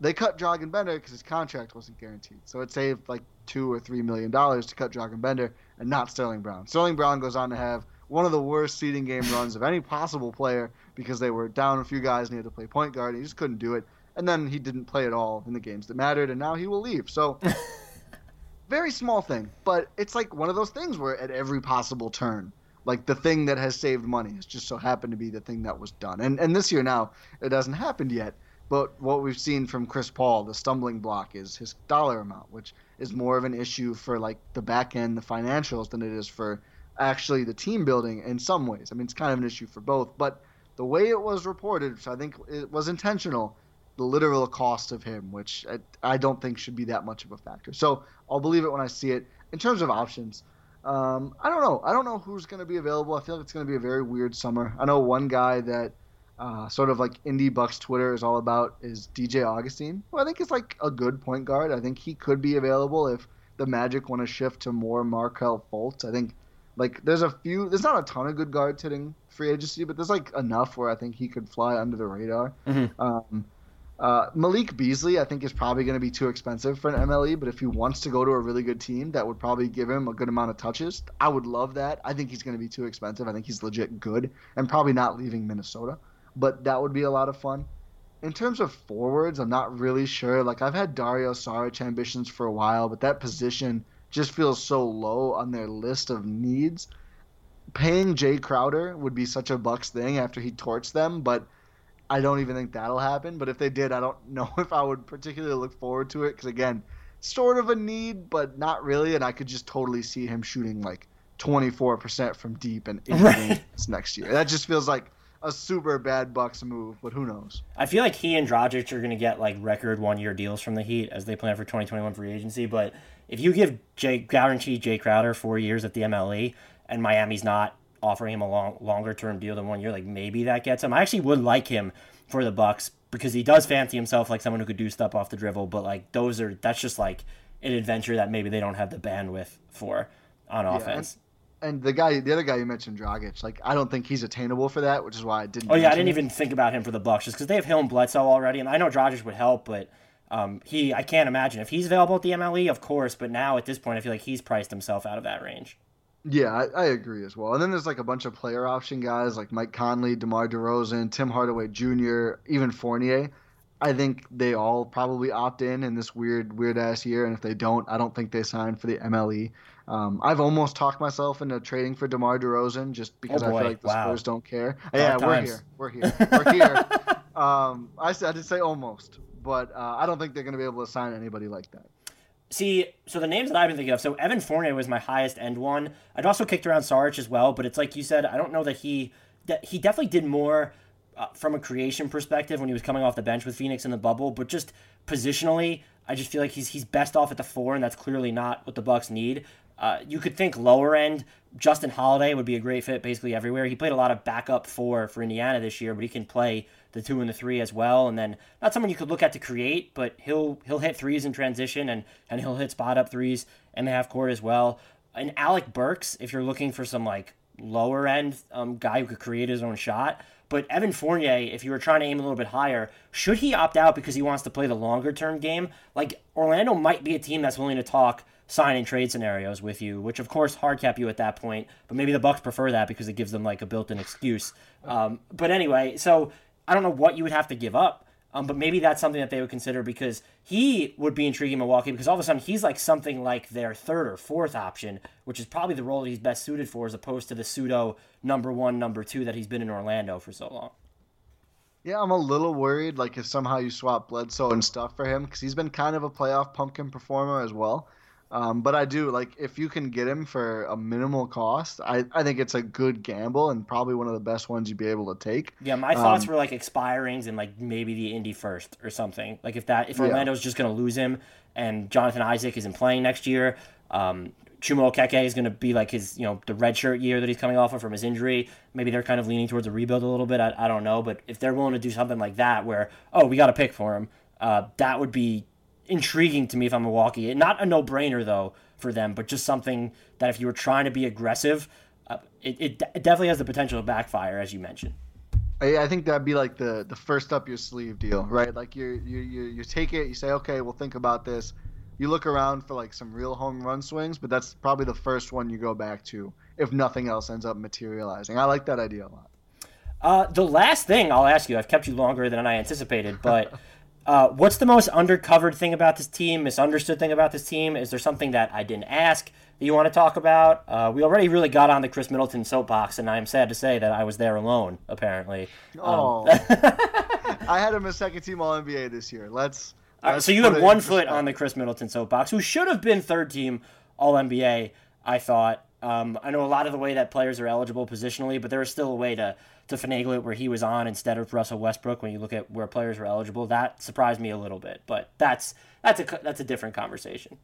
They cut Dragan Bender because his contract wasn't guaranteed. So it saved, like, two or three million dollars to cut Dragan Bender and not Sterling Brown. Sterling Brown goes on to have one of the worst seeding game runs of any possible player because they were down a few guys and he had to play point guard. And he just couldn't do it. And then he didn't play at all in the games that mattered, and now he will leave. So, very small thing. But it's like one of those things where at every possible turn, like the thing that has saved money has just so happened to be the thing that was done. And and this year now, it hasn't happened yet. But what we've seen from Chris Paul, the stumbling block is his dollar amount, which is more of an issue for like the back end, the financials, than it is for actually the team building in some ways. I mean, it's kind of an issue for both. But the way it was reported, which I think it was intentional, the literal cost of him, which I, I don't think should be that much of a factor. So I'll believe it when I see it. In terms of options, um, I don't know. I don't know who's going to be available. I feel like it's going to be a very weird summer. I know one guy that uh, sort of like Indie Bucks Twitter is all about is D J Augustine, who I think is like a good point guard. I think he could be available if the Magic want to shift to more Markelle Fultz. I think like there's a few – there's not a ton of good guards hitting free agency, but there's like enough where I think he could fly under the radar. Mm-hmm. Um Uh, Malik Beasley, I think, is probably going to be too expensive for an M L E, but if he wants to go to a really good team, that would probably give him a good amount of touches. I would love that. I think he's going to be too expensive. I think he's legit good and probably not leaving Minnesota, but that would be a lot of fun. In terms of forwards, I'm not really sure. Like, I've had Dario Saric ambitions for a while, but that position just feels so low on their list of needs. Paying Jay Crowder would be such a Bucks thing after he torched them, but I don't even think that'll happen, but if they did, I don't know if I would particularly look forward to it because, again, sort of a need, but not really, and I could just totally see him shooting like twenty-four percent from deep and eight right. next year. That just feels like a super bad Bucks move, but who knows? I feel like he and Dragic are going to get like record one-year deals from the Heat as they plan for twenty twenty-one free agency, but if you give Jay, guarantee Jay Crowder four years at the M L E and Miami's not offering him a long, longer-term deal than one year, like maybe that gets him. I actually would like him for the Bucks because he does fancy himself like someone who could do stuff off the dribble, but like those are that's just like an adventure that maybe they don't have the bandwidth for on offense. Yeah, and, and the guy, the other guy you mentioned, Dragic, like I don't think he's attainable for that, which is why I didn't. Oh yeah, I didn't him. even think about him for the Bucks just because they have Hill and Bledsoe already, and I know Dragic would help, but um, he I can't imagine if he's available at the M L E, of course. But now at this point, I feel like he's priced himself out of that range. Yeah, I, I agree as well. And then there's like a bunch of player option guys like Mike Conley, DeMar DeRozan, Tim Hardaway Junior, even Fournier. I think they all probably opt in in this weird, weird-ass year. And if they don't, I don't think they sign for the M L E. Um, I've almost talked myself into trading for DeMar DeRozan just because oh I feel like the wow. Spurs don't care. Five yeah, times. we're here. We're here. We're here. um, I, I did say almost, but uh, I don't think they're going to be able to sign anybody like that. See, so the names that I've been thinking of, so Evan Fournier was my highest end one. I'd also kicked around Saric as well, but it's like you said, I don't know that he that he definitely did more uh, from a creation perspective when he was coming off the bench with Phoenix in the bubble, but just positionally, I just feel like he's he's best off at the four, and that's clearly not what the Bucks need. Uh, you could think lower end, Justin Holiday would be a great fit basically everywhere. He played a lot of backup four for Indiana this year, but he can play the two and the three as well, and then not someone you could look at to create, but he'll he'll hit threes in transition, and, and he'll hit spot-up threes in the half-court as well. And Alec Burks, if you're looking for some, like, lower-end um, guy who could create his own shot. But Evan Fournier, if you were trying to aim a little bit higher, should he opt out because he wants to play the longer-term game? Like, Orlando might be a team that's willing to talk sign and trade scenarios with you, which of course hard cap you at that point, but maybe the Bucks prefer that because it gives them like a built-in excuse. Um, but anyway, so I don't know what you would have to give up, um, but maybe that's something that they would consider because he would be intriguing Milwaukee because all of a sudden he's like something like their third or fourth option, which is probably the role that he's best suited for as opposed to the pseudo number one, number two that he's been in Orlando for so long. Yeah, I'm a little worried like if somehow you swap Bledsoe and stuff for him because he's been kind of a playoff pumpkin performer as well. Um, but I do, like, if you can get him for a minimal cost, I, I think it's a good gamble and probably one of the best ones you'd be able to take. Yeah, my thoughts um, were, like, expirings and, like, maybe the Indy first or something. Like, if that if Orlando's yeah. just going to lose him and Jonathan Isaac isn't playing next year, um, Chuma Okeke is going to be, like, his, you know, the redshirt year that he's coming off of from his injury. Maybe they're kind of leaning towards a rebuild a little bit. I, I don't know. But if they're willing to do something like that where, oh, we got a pick for him, uh, that would be intriguing to me if I'm Milwaukee. Not a no-brainer, though, for them, but just something that if you were trying to be aggressive, uh, it, it, d- it definitely has the potential to backfire, as you mentioned. I, I think that'd be like the, the first up your sleeve deal, right? Like you you you you take it, you say, okay, we'll think about this. You look around for like some real home run swings, but that's probably the first one you go back to if nothing else ends up materializing. I like that idea a lot. Uh, the last thing I'll ask you, I've kept you longer than I anticipated, but... Uh, what's the most undercovered thing about this team, misunderstood thing about this team? Is there something that I didn't ask that you want to talk about? Uh, we already really got on the Chris Middleton soapbox, and I am sad to say that I was there alone, apparently. Oh. Um, I had him a second team All N B A this year. Let's. let's right, so you had one foot on the Chris Middleton soapbox, who should have been third team All N B A, I thought. Um, I know a lot of the way that players are eligible positionally, but there is still a way to, to finagle it where he was on instead of Russell Westbrook when you look at where players were eligible. That surprised me a little bit, but that's that's a, that's a different conversation.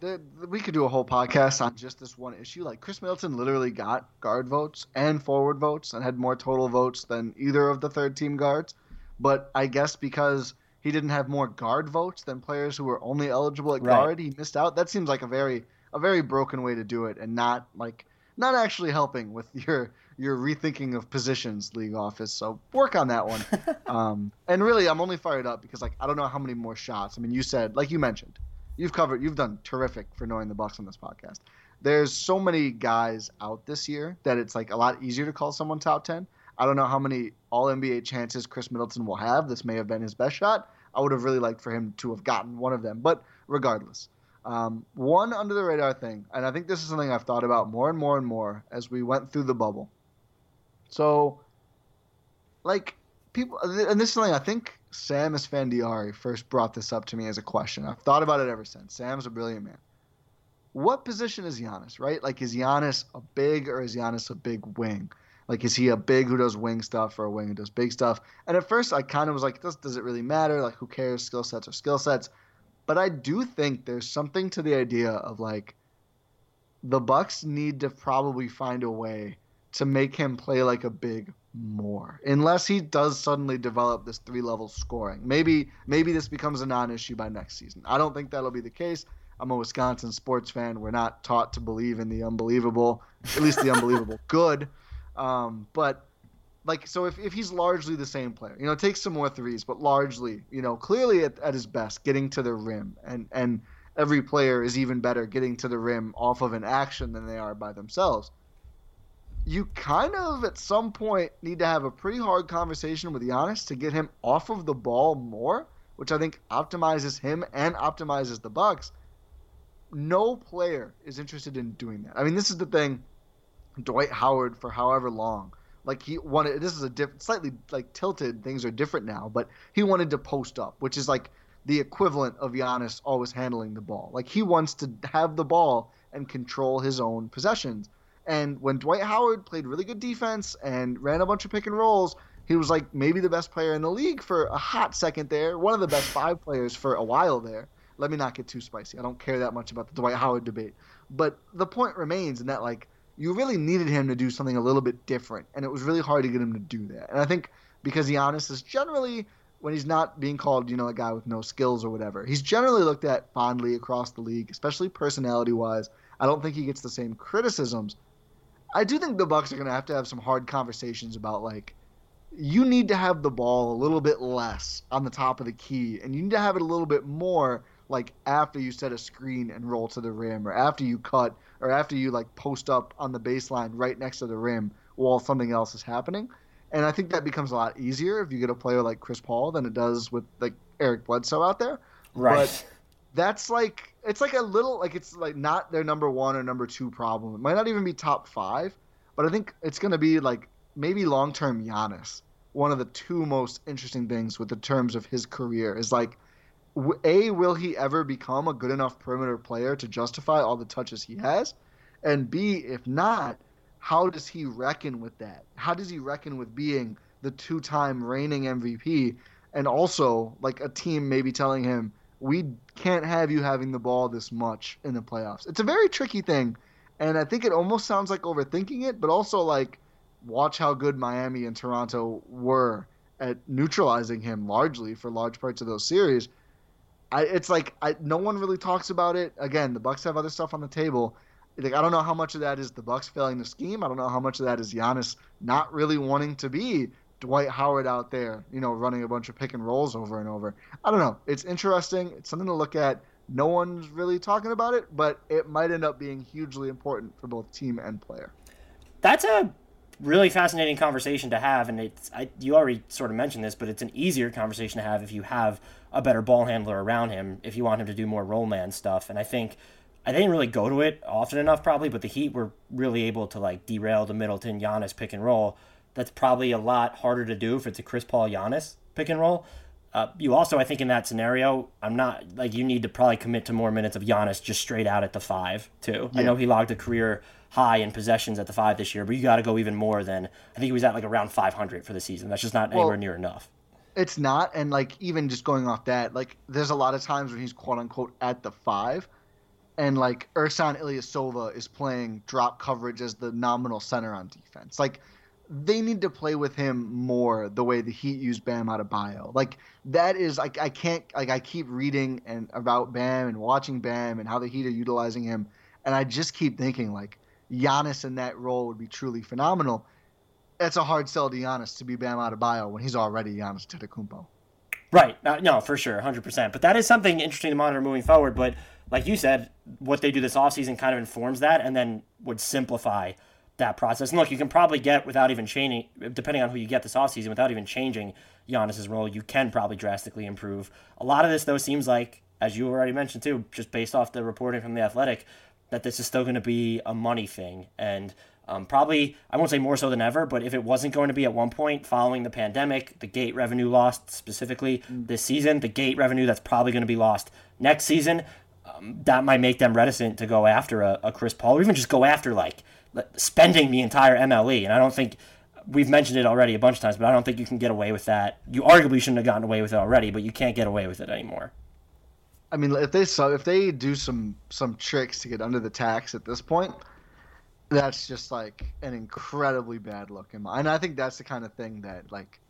The, we could do a whole podcast on just this one issue. Like Chris Middleton literally got guard votes and forward votes and had more total votes than either of the third-team guards, but I guess because he didn't have more guard votes than players who were only eligible at guard, right. He missed out. That seems like a very... a very broken way to do it and not like not actually helping with your your rethinking of positions, league office. So work on that one. um, and really, I'm only fired up because like I don't know how many more shots. I mean, you said, like you mentioned, you've covered, you've done terrific for knowing the Bucks on this podcast. There's so many guys out this year that it's like a lot easier to call someone top ten. I don't know how many All N B A chances Chris Middleton will have. This may have been his best shot. I would have really liked for him to have gotten one of them, but regardless. Um, one under the radar thing, and I think this is something I've thought about more and more and more as we went through the bubble. So, like, people, and this is something I think Sam Esfandiari first brought this up to me as a question. I've thought about it ever since. Sam's a brilliant man. What position is Giannis, right? Like, is Giannis a big or is Giannis a big wing? Like, is he a big who does wing stuff or a wing who does big stuff? And at first I kind of was like, does, does it really matter? Like, who cares? Skill sets are skill sets. But I do think there's something to the idea of, like, the Bucks need to probably find a way to make him play like a big more, unless he does suddenly develop this three-level scoring. Maybe maybe this becomes a non-issue by next season. I don't think that'll be the case. I'm a Wisconsin sports fan. We're not taught to believe in the unbelievable, at least the unbelievable good. Um, but... Like, so if, if he's largely the same player, you know, take some more threes, but largely, you know, clearly at, at his best, getting to the rim and, and every player is even better getting to the rim off of an action than they are by themselves. You kind of, at some point, need to have a pretty hard conversation with Giannis to get him off of the ball more, which I think optimizes him and optimizes the Bucks. No player is interested in doing that. I mean, this is the thing. Dwight Howard, for however long, like he wanted. This is a diff, slightly like tilted. Things are different now, but he wanted to post up, which is like the equivalent of Giannis always handling the ball. Like he wants to have the ball and control his own possessions. And when Dwight Howard played really good defense and ran a bunch of pick and rolls, he was like maybe the best player in the league for a hot second there, one of the best five players for a while there. Let me not get too spicy. I don't care that much about the Dwight Howard debate. But the point remains in that, like, you really needed him to do something a little bit different, and it was really hard to get him to do that. And I think because Giannis is generally, when he's not being called, you know, a guy with no skills or whatever, he's generally looked at fondly across the league, especially personality-wise. I don't think he gets the same criticisms. I do think the Bucks are going to have to have some hard conversations about, like, you need to have the ball a little bit less on the top of the key, and you need to have it a little bit more, like, after you set a screen and roll to the rim, or after you cut, or after you, like, post up on the baseline right next to the rim while something else is happening. And I think that becomes a lot easier if you get a player like Chris Paul than it does with, like, Eric Bledsoe out there. Right. But that's, like, it's, like, a little, like, it's, like, not their number one or number two problem. It might not even be top five, but I think it's going to be, like, maybe long-term Giannis, one of the two most interesting things with the terms of his career is, like, A, will he ever become a good enough perimeter player to justify all the touches he has? And B, if not, how does he reckon with that? How does he reckon with being the two-time reigning M V P and also, like, a team maybe telling him, we can't have you having the ball this much in the playoffs? It's a very tricky thing, and I think it almost sounds like overthinking it, but also, like, watch how good Miami and Toronto were at neutralizing him largely for large parts of those series. I, it's like I, no one really talks about it. Again, the Bucks have other stuff on the table. Like, I don't know how much of that is the Bucks failing the scheme. I don't know how much of that is Giannis not really wanting to be Dwight Howard out there, you know, running a bunch of pick and rolls over and over. I don't know. It's interesting. It's something to look at. No one's really talking about it, but it might end up being hugely important for both team and player. That's a really fascinating conversation to have, and it's I, you already sort of mentioned this, but it's an easier conversation to have if you have a better ball handler around him, if you want him to do more roll man stuff. And I think I didn't really go to it often enough probably, but the Heat were really able to, like, derail the Middleton Giannis pick and roll. That's probably a lot harder to do if it's a Chris Paul Giannis pick and roll. Uh, you also, I think in that scenario, I'm not like you need to probably commit to more minutes of Giannis just straight out at the five too. Yeah. I know he logged a career high in possessions at the five this year, but you got to go even more than I think he was at like around five hundred for the season. That's just not well, anywhere near enough. It's not. And like, even just going off that, like there's a lot of times when he's quote unquote at the five and like Ersan Ilyasova is playing drop coverage as the nominal center on defense. Like, they need to play with him more the way the Heat used Bam Adebayo. Like that is, I, I can't, like I keep reading and about Bam and watching Bam and how the Heat are utilizing him. And I just keep thinking like Giannis in that role would be truly phenomenal. That's a hard sell to Giannis to be Bam Adebayo when he's already Giannis Antetokounmpo. Right. Uh, no, for sure. one hundred percent. But that is something interesting to monitor moving forward. But like you said, what they do this offseason kind of informs that and then would simplify that process. And look, you can probably get without even changing, depending on who you get this offseason, without even changing Giannis's role, you can probably drastically improve. A lot of this, though, seems like, as you already mentioned too, just based off the reporting from The Athletic, that this is still going to be a money thing. And um, probably, I won't say more so than ever, but if it wasn't going to be at one point following the pandemic, the gate revenue lost specifically mm. this season, the gate revenue that's probably going to be lost next season, um, that might make them reticent to go after a, a Chris Paul or even just go after like spending the entire M L E. And I don't think we've mentioned it already a bunch of times, but I don't think you can get away with that. You arguably shouldn't have gotten away with it already, but you can't get away with it anymore. I mean, if they so if they do some some tricks to get under the tax at this point, that's just like an incredibly bad look in my. And I think that's the kind of thing that like,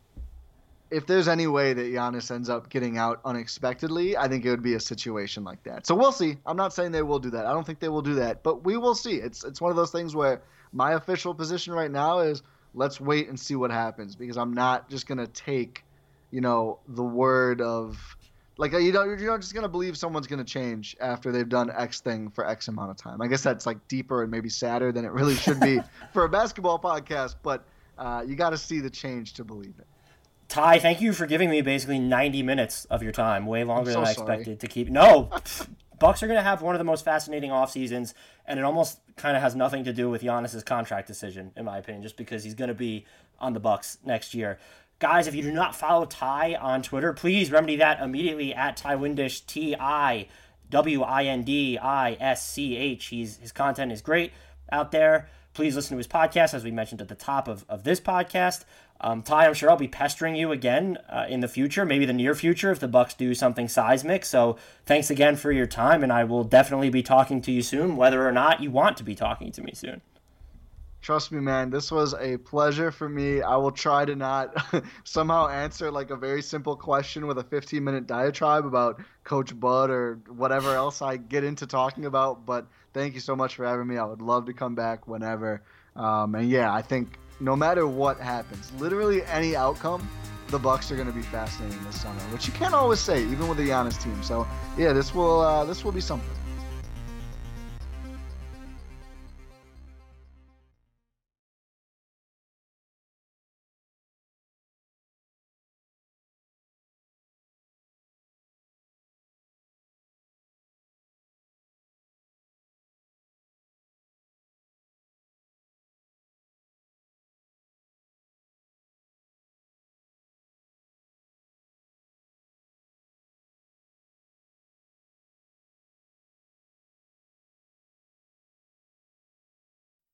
if there's any way that Giannis ends up getting out unexpectedly, I think it would be a situation like that. So we'll see. I'm not saying they will do that. I don't think they will do that, but we will see. It's it's one of those things where my official position right now is let's wait and see what happens because I'm not just going to take, you know, the word of Like, you know, you're not just going to believe someone's going to change after they've done X thing for X amount of time. I guess that's, like, deeper and maybe sadder than it really should be for a basketball podcast, but uh, you got to see the change to believe it. Ty, thank you for giving me basically ninety minutes of your time, way longer so than I sorry. expected to keep. No, Bucks are going to have one of the most fascinating off seasons, and it almost kind of has nothing to do with Giannis's contract decision, in my opinion, just because he's going to be on the Bucks next year. Guys, if you do not follow Ty on Twitter, please remedy that immediately at Ty Windisch, T I W I N D I S C H. He's, his content is great out there. Please listen to his podcast, as we mentioned at the top of, of this podcast. Um, Ty, I'm sure I'll be pestering you again uh, in the future, maybe the near future, if the Bucks do something seismic. So thanks again for your time, and I will definitely be talking to you soon, whether or not you want to be talking to me soon. Trust me, man, this was a pleasure for me. I will try to not somehow answer like a very simple question with a fifteen-minute diatribe about Coach Bud or whatever else I get into talking about. But thank you so much for having me. I would love to come back whenever. Um, and, yeah, I think no matter what happens, literally any outcome, the Bucks are going to be fascinating this summer, which you can't always say, even with the Giannis team. So, yeah, this will uh, this will be something.